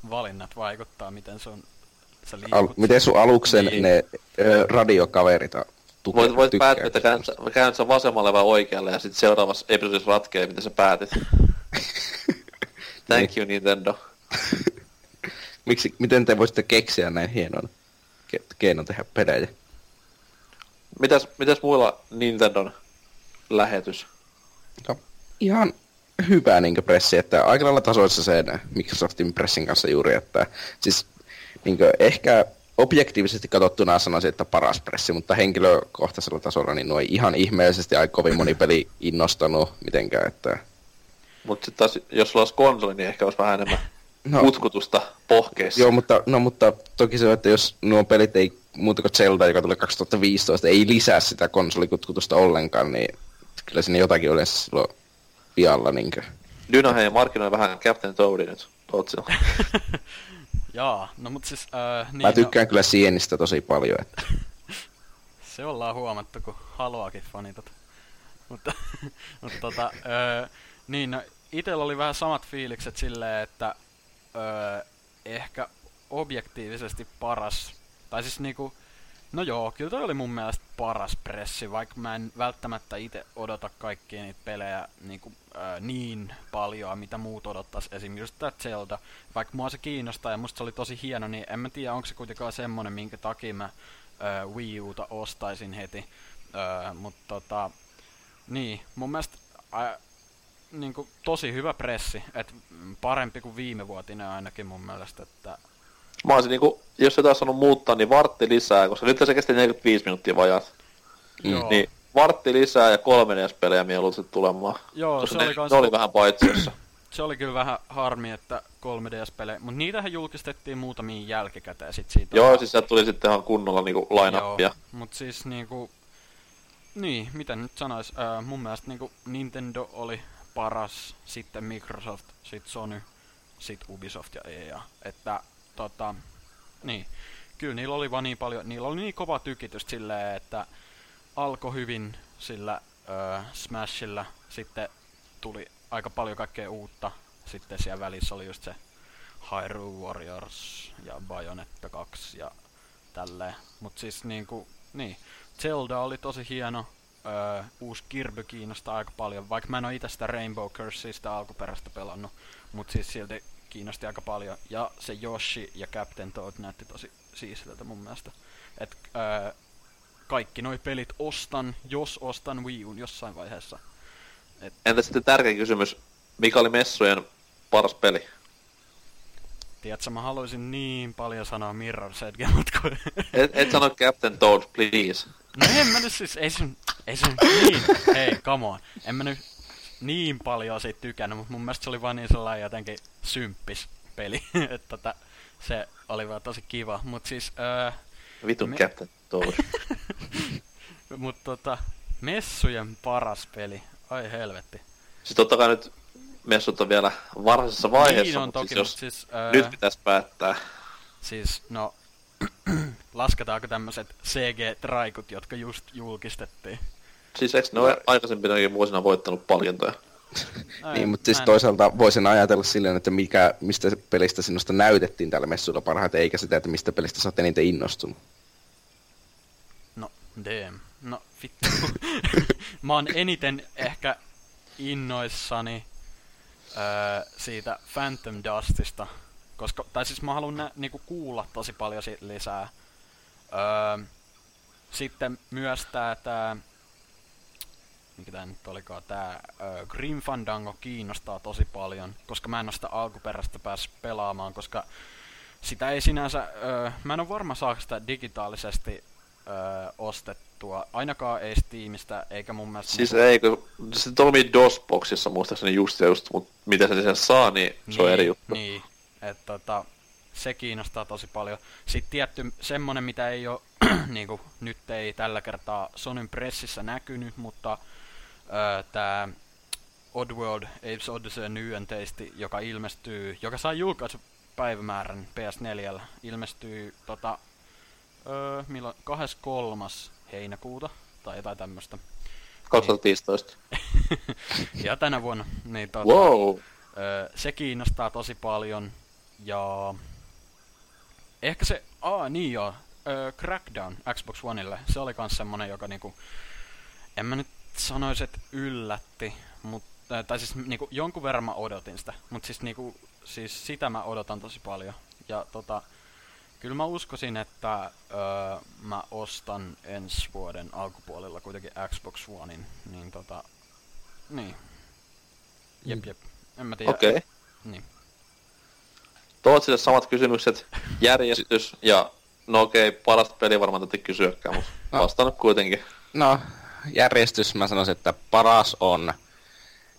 Valinnat vaikuttaa, miten se on... miten sun aluksen niin. Ne radiokaverit tukevat? Voit päättää, että käynyt sen vasemmalle vai oikealle, ja sitten seuraavassa episodissa ratkee, mitä sä päätit. Thank niin. You, Nintendo. Miten te voisitte keksiä näin hienon keinon tehdä pelejä? Mitäs muilla Nintendon lähetys? No, ihan hyvä niinkö pressi, että aika lailla tasoissa sen Microsoftin pressin kanssa juuri, että siis niinkö ehkä objektiivisesti katsottuna sanoisin, että paras pressi, mutta henkilökohtaisella tasolla niin nuo ei ihan ihmeellisesti aika kovin moni peli innostanut mitenkään, että... Mutta sitten taas, jos sulla olisi konsoli, niin ehkä olisi vähän enemmän utkutusta pohkeissa. Joo, mutta toki se on, että jos nuo pelit ei muuta kuin Zelda, joka tulee 2015, ei lisää sitä konsolikutkutusta ollenkaan, niin kyllä sinne jotakin yleensä silloin vialla niinkö. Dynaheim markkinoi vähän Captain Toadin nyt, Tootsilla. Jaa, no mut siis... mä tykkään kyllä sienistä tosi paljon, että... Se ollaan huomattu, kun haluakin fanitat. Mutta niin, no itellä oli vähän samat fiilikset silleen, että ehkä objektiivisesti paras, tai siis niinku, no joo, kyllä toi oli mun mielestä paras pressi, vaikka mä en välttämättä itse odota kaikkia niitä pelejä niinku, niin paljon, mitä muut odottais, esim. Just tää Zelda, vaikka mua se kiinnostaa ja musta se oli tosi hieno, niin en mä tiedä, onko se kuitenkaan semmonen, minkä takia mä Wii Uta ostaisin heti, mutta niin, mun mielestä... niinku tosi hyvä pressi, että parempi kuin viimevuotinen ainakin mun mielestä, että... Mä olisin niinku, jos jotain sanonut muuttaa, niin vartti lisää, koska nyt se kesti 45 minuuttia vajaat. Joo. Niin vartti lisää ja 3DS-pelejä mieluusti tulemaan. Joo, koska se oli kans... oli vähän paitsiossa. Se oli kyllä vähän harmi, että 3DS-pelejä, mut niitähän julkistettiin muutamiin jälkikäteen sit siitä. Joo, siis se tuli sitten ihan kunnolla niinku line-upia. Joo, mut siis niinku... Niin, mitä nyt sanois, mun mielestä niinku Nintendo oli... paras, sitten Microsoft, sitten Sony, sitten Ubisoft ja EA. Että niin. Kyllä niillä oli vaan niin paljon, niillä oli niin kova tykitys silleen, että alkoi hyvin sillä Smashilla, sitten tuli aika paljon kaikkea uutta, sitten siellä välissä oli just se Hyrule Warriors ja Bayonetta 2 ja tälleen. Mut siis niinku, niin. Zelda oli tosi hieno. Uusi Kirby kiinnostaa aika paljon, vaikka mä en oo ite sitä Rainbow Curse, sitä alkuperäistä pelannut, mut siis silti kiinnosti aika paljon. Ja se Yoshi ja Captain Toad näytti tosi siisiltä mun mielestä. Et kaikki noi pelit ostan, jos ostan Wii Uun jossain vaiheessa. Et... Entä sitten tärkeä kysymys, mikä oli messujen paras peli? Tiedätkö, mä haluaisin niin paljon sanoa Mirror's Edge, mut kun... Et sano Captain Toad, please. No en mä nyt siis, ei sen niin, hei, come on. En mä nyt niin paljon siitä tykännyt, mut mun mielestä se oli vaan niin sellainen jotenkin symppis peli. Että se oli vaan tosi kiva, mut siis... Vitun Captain Toad. Mut messujen paras peli, ai helvetti. Siis tottakai nyt... Messut on vielä varhaisessa vaiheessa, niin mutta siis, nyt pitäis päättää. Siis, no, lasketaanko tämmöset CG-traikut, jotka just julkistettiin? Siis eikö ne ole aikaisempinakin vuosina voittanut palkintoja? Niin, mutta siis toisaalta voisin ajatella silleen, että mistä pelistä sinusta näytettiin tällä messuilla parhaiten, eikä sitä, että mistä pelistä sä oot eniten innostunut. No, damn. No, vittu. Mä oon eniten ehkä innoissani... siitä Phantom Dustista, koska, tai siis mä haluun niinku kuulla tosi paljon siitä lisää. Sitten myös tää mikä tää nyt olikaan, tää Grim Fandango kiinnostaa tosi paljon, koska mä en oo sitä alkuperäistä päässyt pelaamaan, koska sitä ei sinänsä, mä en oo varma saako sitä digitaalisesti ostettua, ainakaan ei Steamista, eikä mun mielestä... Siis ei, kun se toimii DOS-boksissa muistaakseni just, mutta mitä se sen saa, niin se on eri juttu. Niin, että se kiinnostaa tosi paljon. Sitten tietty semmonen, mitä ei oo, niinku nyt ei tällä kertaa Sonyn pressissä näkynyt, mutta tää Oddworld Apes Odyssey New and Tasty, joka ilmestyy, joka sai julkaisu päivämäärän PS4:llä. Ilmestyy milloin 23. heinäkuuta tai jotain tämmöstä. 2015. Ja tänä vuonna. Niin, wow. Se kiinnostaa tosi paljon. Ja ehkä se, Crackdown Xbox Oneille, se oli kans semmonen, joka niinku, en mä nyt sanois, et yllätti, mut, tai siis niinku jonkun verran mä odotin sitä, mut siis niinku, siis sitä mä odotan tosi paljon. Ja kyllä mä uskoisin, että mä ostan ensi vuoden alkupuolella kuitenkin Xbox Onein, niin niin. Jep, en mä tiedä. Okei. Niin. Tuot sille samat kysymykset, järjestys ja... No okei, parasta peliä varmaan tätä kysyäkään, mutta vastaan nyt kuitenkin. No, järjestys mä sanoisin, että paras on...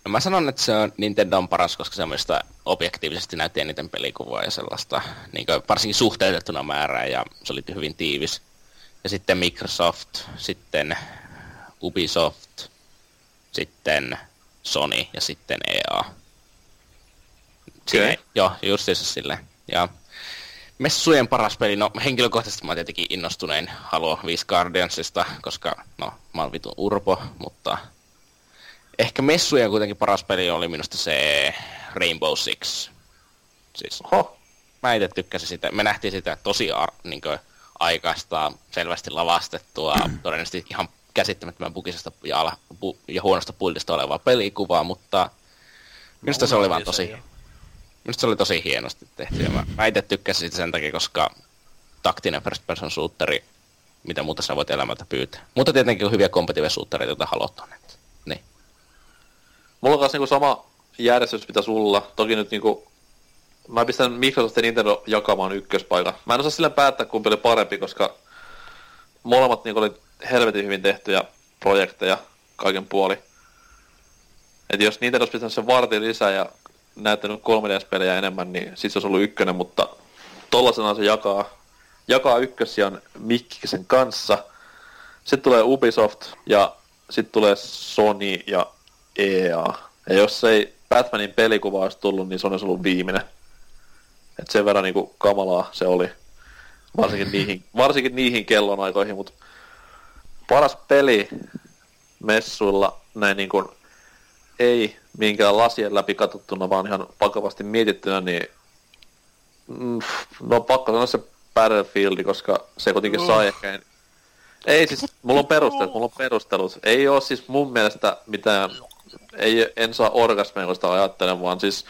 No mä sanon, että se on Nintendon paras, koska semmoista objektiivisesti näytti eniten pelikuvaa ja sellaista. Niin kuin varsinkin suhteutettuna määrää, ja se oli hyvin tiivis. Ja sitten Microsoft, sitten Ubisoft, sitten Sony ja sitten EA. Siinä, joo, justiinsa silleen. Ja messujen paras peli, no henkilökohtaisesti mä oon tietenkin innostunein Halo 5 Guardiansista, koska no mä oon vitun urpo, mutta ehkä messujen kuitenkin paras peli oli minusta se Rainbow Six. Siis mä itse tykkäsin sitä, me nähtiin sitä tosi aikaista, selvästi lavastettua, todennäköisesti ihan käsittämättömän bukisesta ja huonosta buildista olevaa pelikuvaa, mutta minusta se oli vaan tosi... Minusta se oli tosi hienosti tehty, ja mä itse tykkäsin siitä sen takia, koska taktinen first person shooteri, mitä muuta sä voit elämältä pyytää. Mutta tietenkin on hyviä kompetiivisuuttereita, joita haluat on. Niin. Mulla on kanssa niinku sama järjestys, mitä sulla. Toki nyt niinku... Mä pistän Microsoft ja Nintendo jakamaan ykköspaikan. Mä en osaa silleen päättää, kumpi oli parempi, koska molemmat niinku oli helvetin hyvin tehtyjä projekteja kaiken puoli. Et jos Nintendo olisi pitänyt sen vartin lisää ja... näyttänyt 3DS-pelejä enemmän, niin sit se olisi ollut ykkönen, mutta tollasena se jakaa ykkössijan Mikkiksen kanssa. Sitten tulee Ubisoft ja sitten tulee Sony ja EA. Ja jos ei Batmanin pelikuva olisi tullut, niin se olisi ollut viimeinen. Et sen verran niinku kamalaa se oli. Varsinkin niihin kellonaikoihin, mutta paras peli messuilla näin niinkun ei minkään lasien läpi katsottuna, vaan ihan vakavasti mietittynä, niin no pakko sanoa se Battlefield, koska se kuitenkin sai ehkä... Ei siis, mulla on perustelut. Ei oo siis mun mielestä mitään... En saa orgasmeja, kun sitä ajattelen, vaan siis...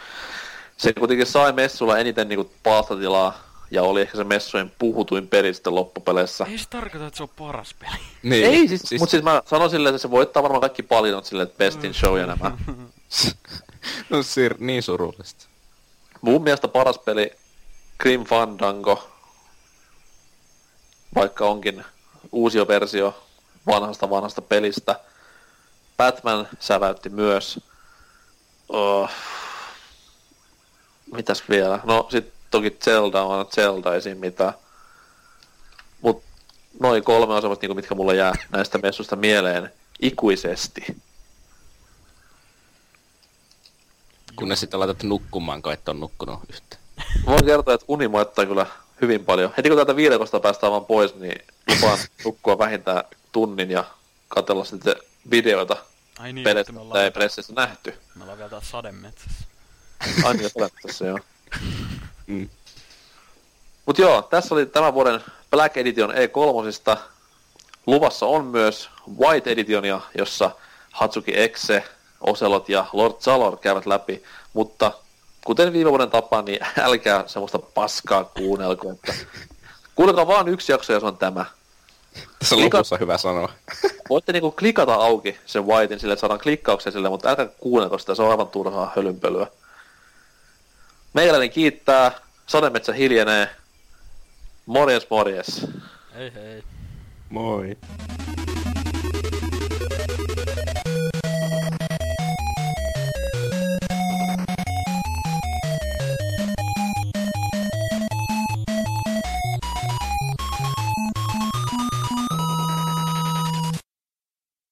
Se kuitenkin sai messulla eniten niinku palstatilaa, ja oli ehkä se messujen puhutuin peli sitten loppupeleissä. Ei se tarkoita, että se on paras peli. Niin. Ei siis... Mut siis mä sanon silleen, että se voittaa varmaan kaikki paljon silleen, että best in show ja nämä. No niin surullista. Mun mielestä paras peli Grim Fandango, vaikka onkin uusio versio vanhasta pelistä. Batman säväytti myös. Mitäs vielä? No sit toki Zelda on Zelda, ei siinä mitään. Mut noi kolme on semmoista, mitkä mulle jää näistä messuista mieleen ikuisesti. Kunnes sitten laitat nukkumaan, kun et on nukkunut yhtään. Voin kertoa, että uni moittaa kyllä hyvin paljon. Heti kun täältä viidekosta päästään vaan pois, niin lupaan nukkua vähintään tunnin ja katsella sitten videoita. Ai niin, peleistä, että me ei pressistä nähty. Me ollaan vielä taas sademetsässä. Ai niin, sademetsässä, joo. Mut joo, tässä oli tämän vuoden Black Edition E3. Luvassa on myös White Editionia, jossa Hatsuki Exe, Oselot ja Lord Zalor käyvät läpi, mutta kuten viime vuoden tapaan, niin älkää semmoista paskaa kuunnelko, että kuunnelkaa vaan yksi jakso ja se on tämä. Tässä on lopussa hyvä sanoa. Voitte niinku klikata auki sen Whitein sille, että saadaan klikkauksia sille, mutta älkää kuunnelko sitä, se on aivan turhaa hölynpölyä. Meikäläinen kiittää, sademetsä hiljenee, morjes morjes. Hei hei. Moi.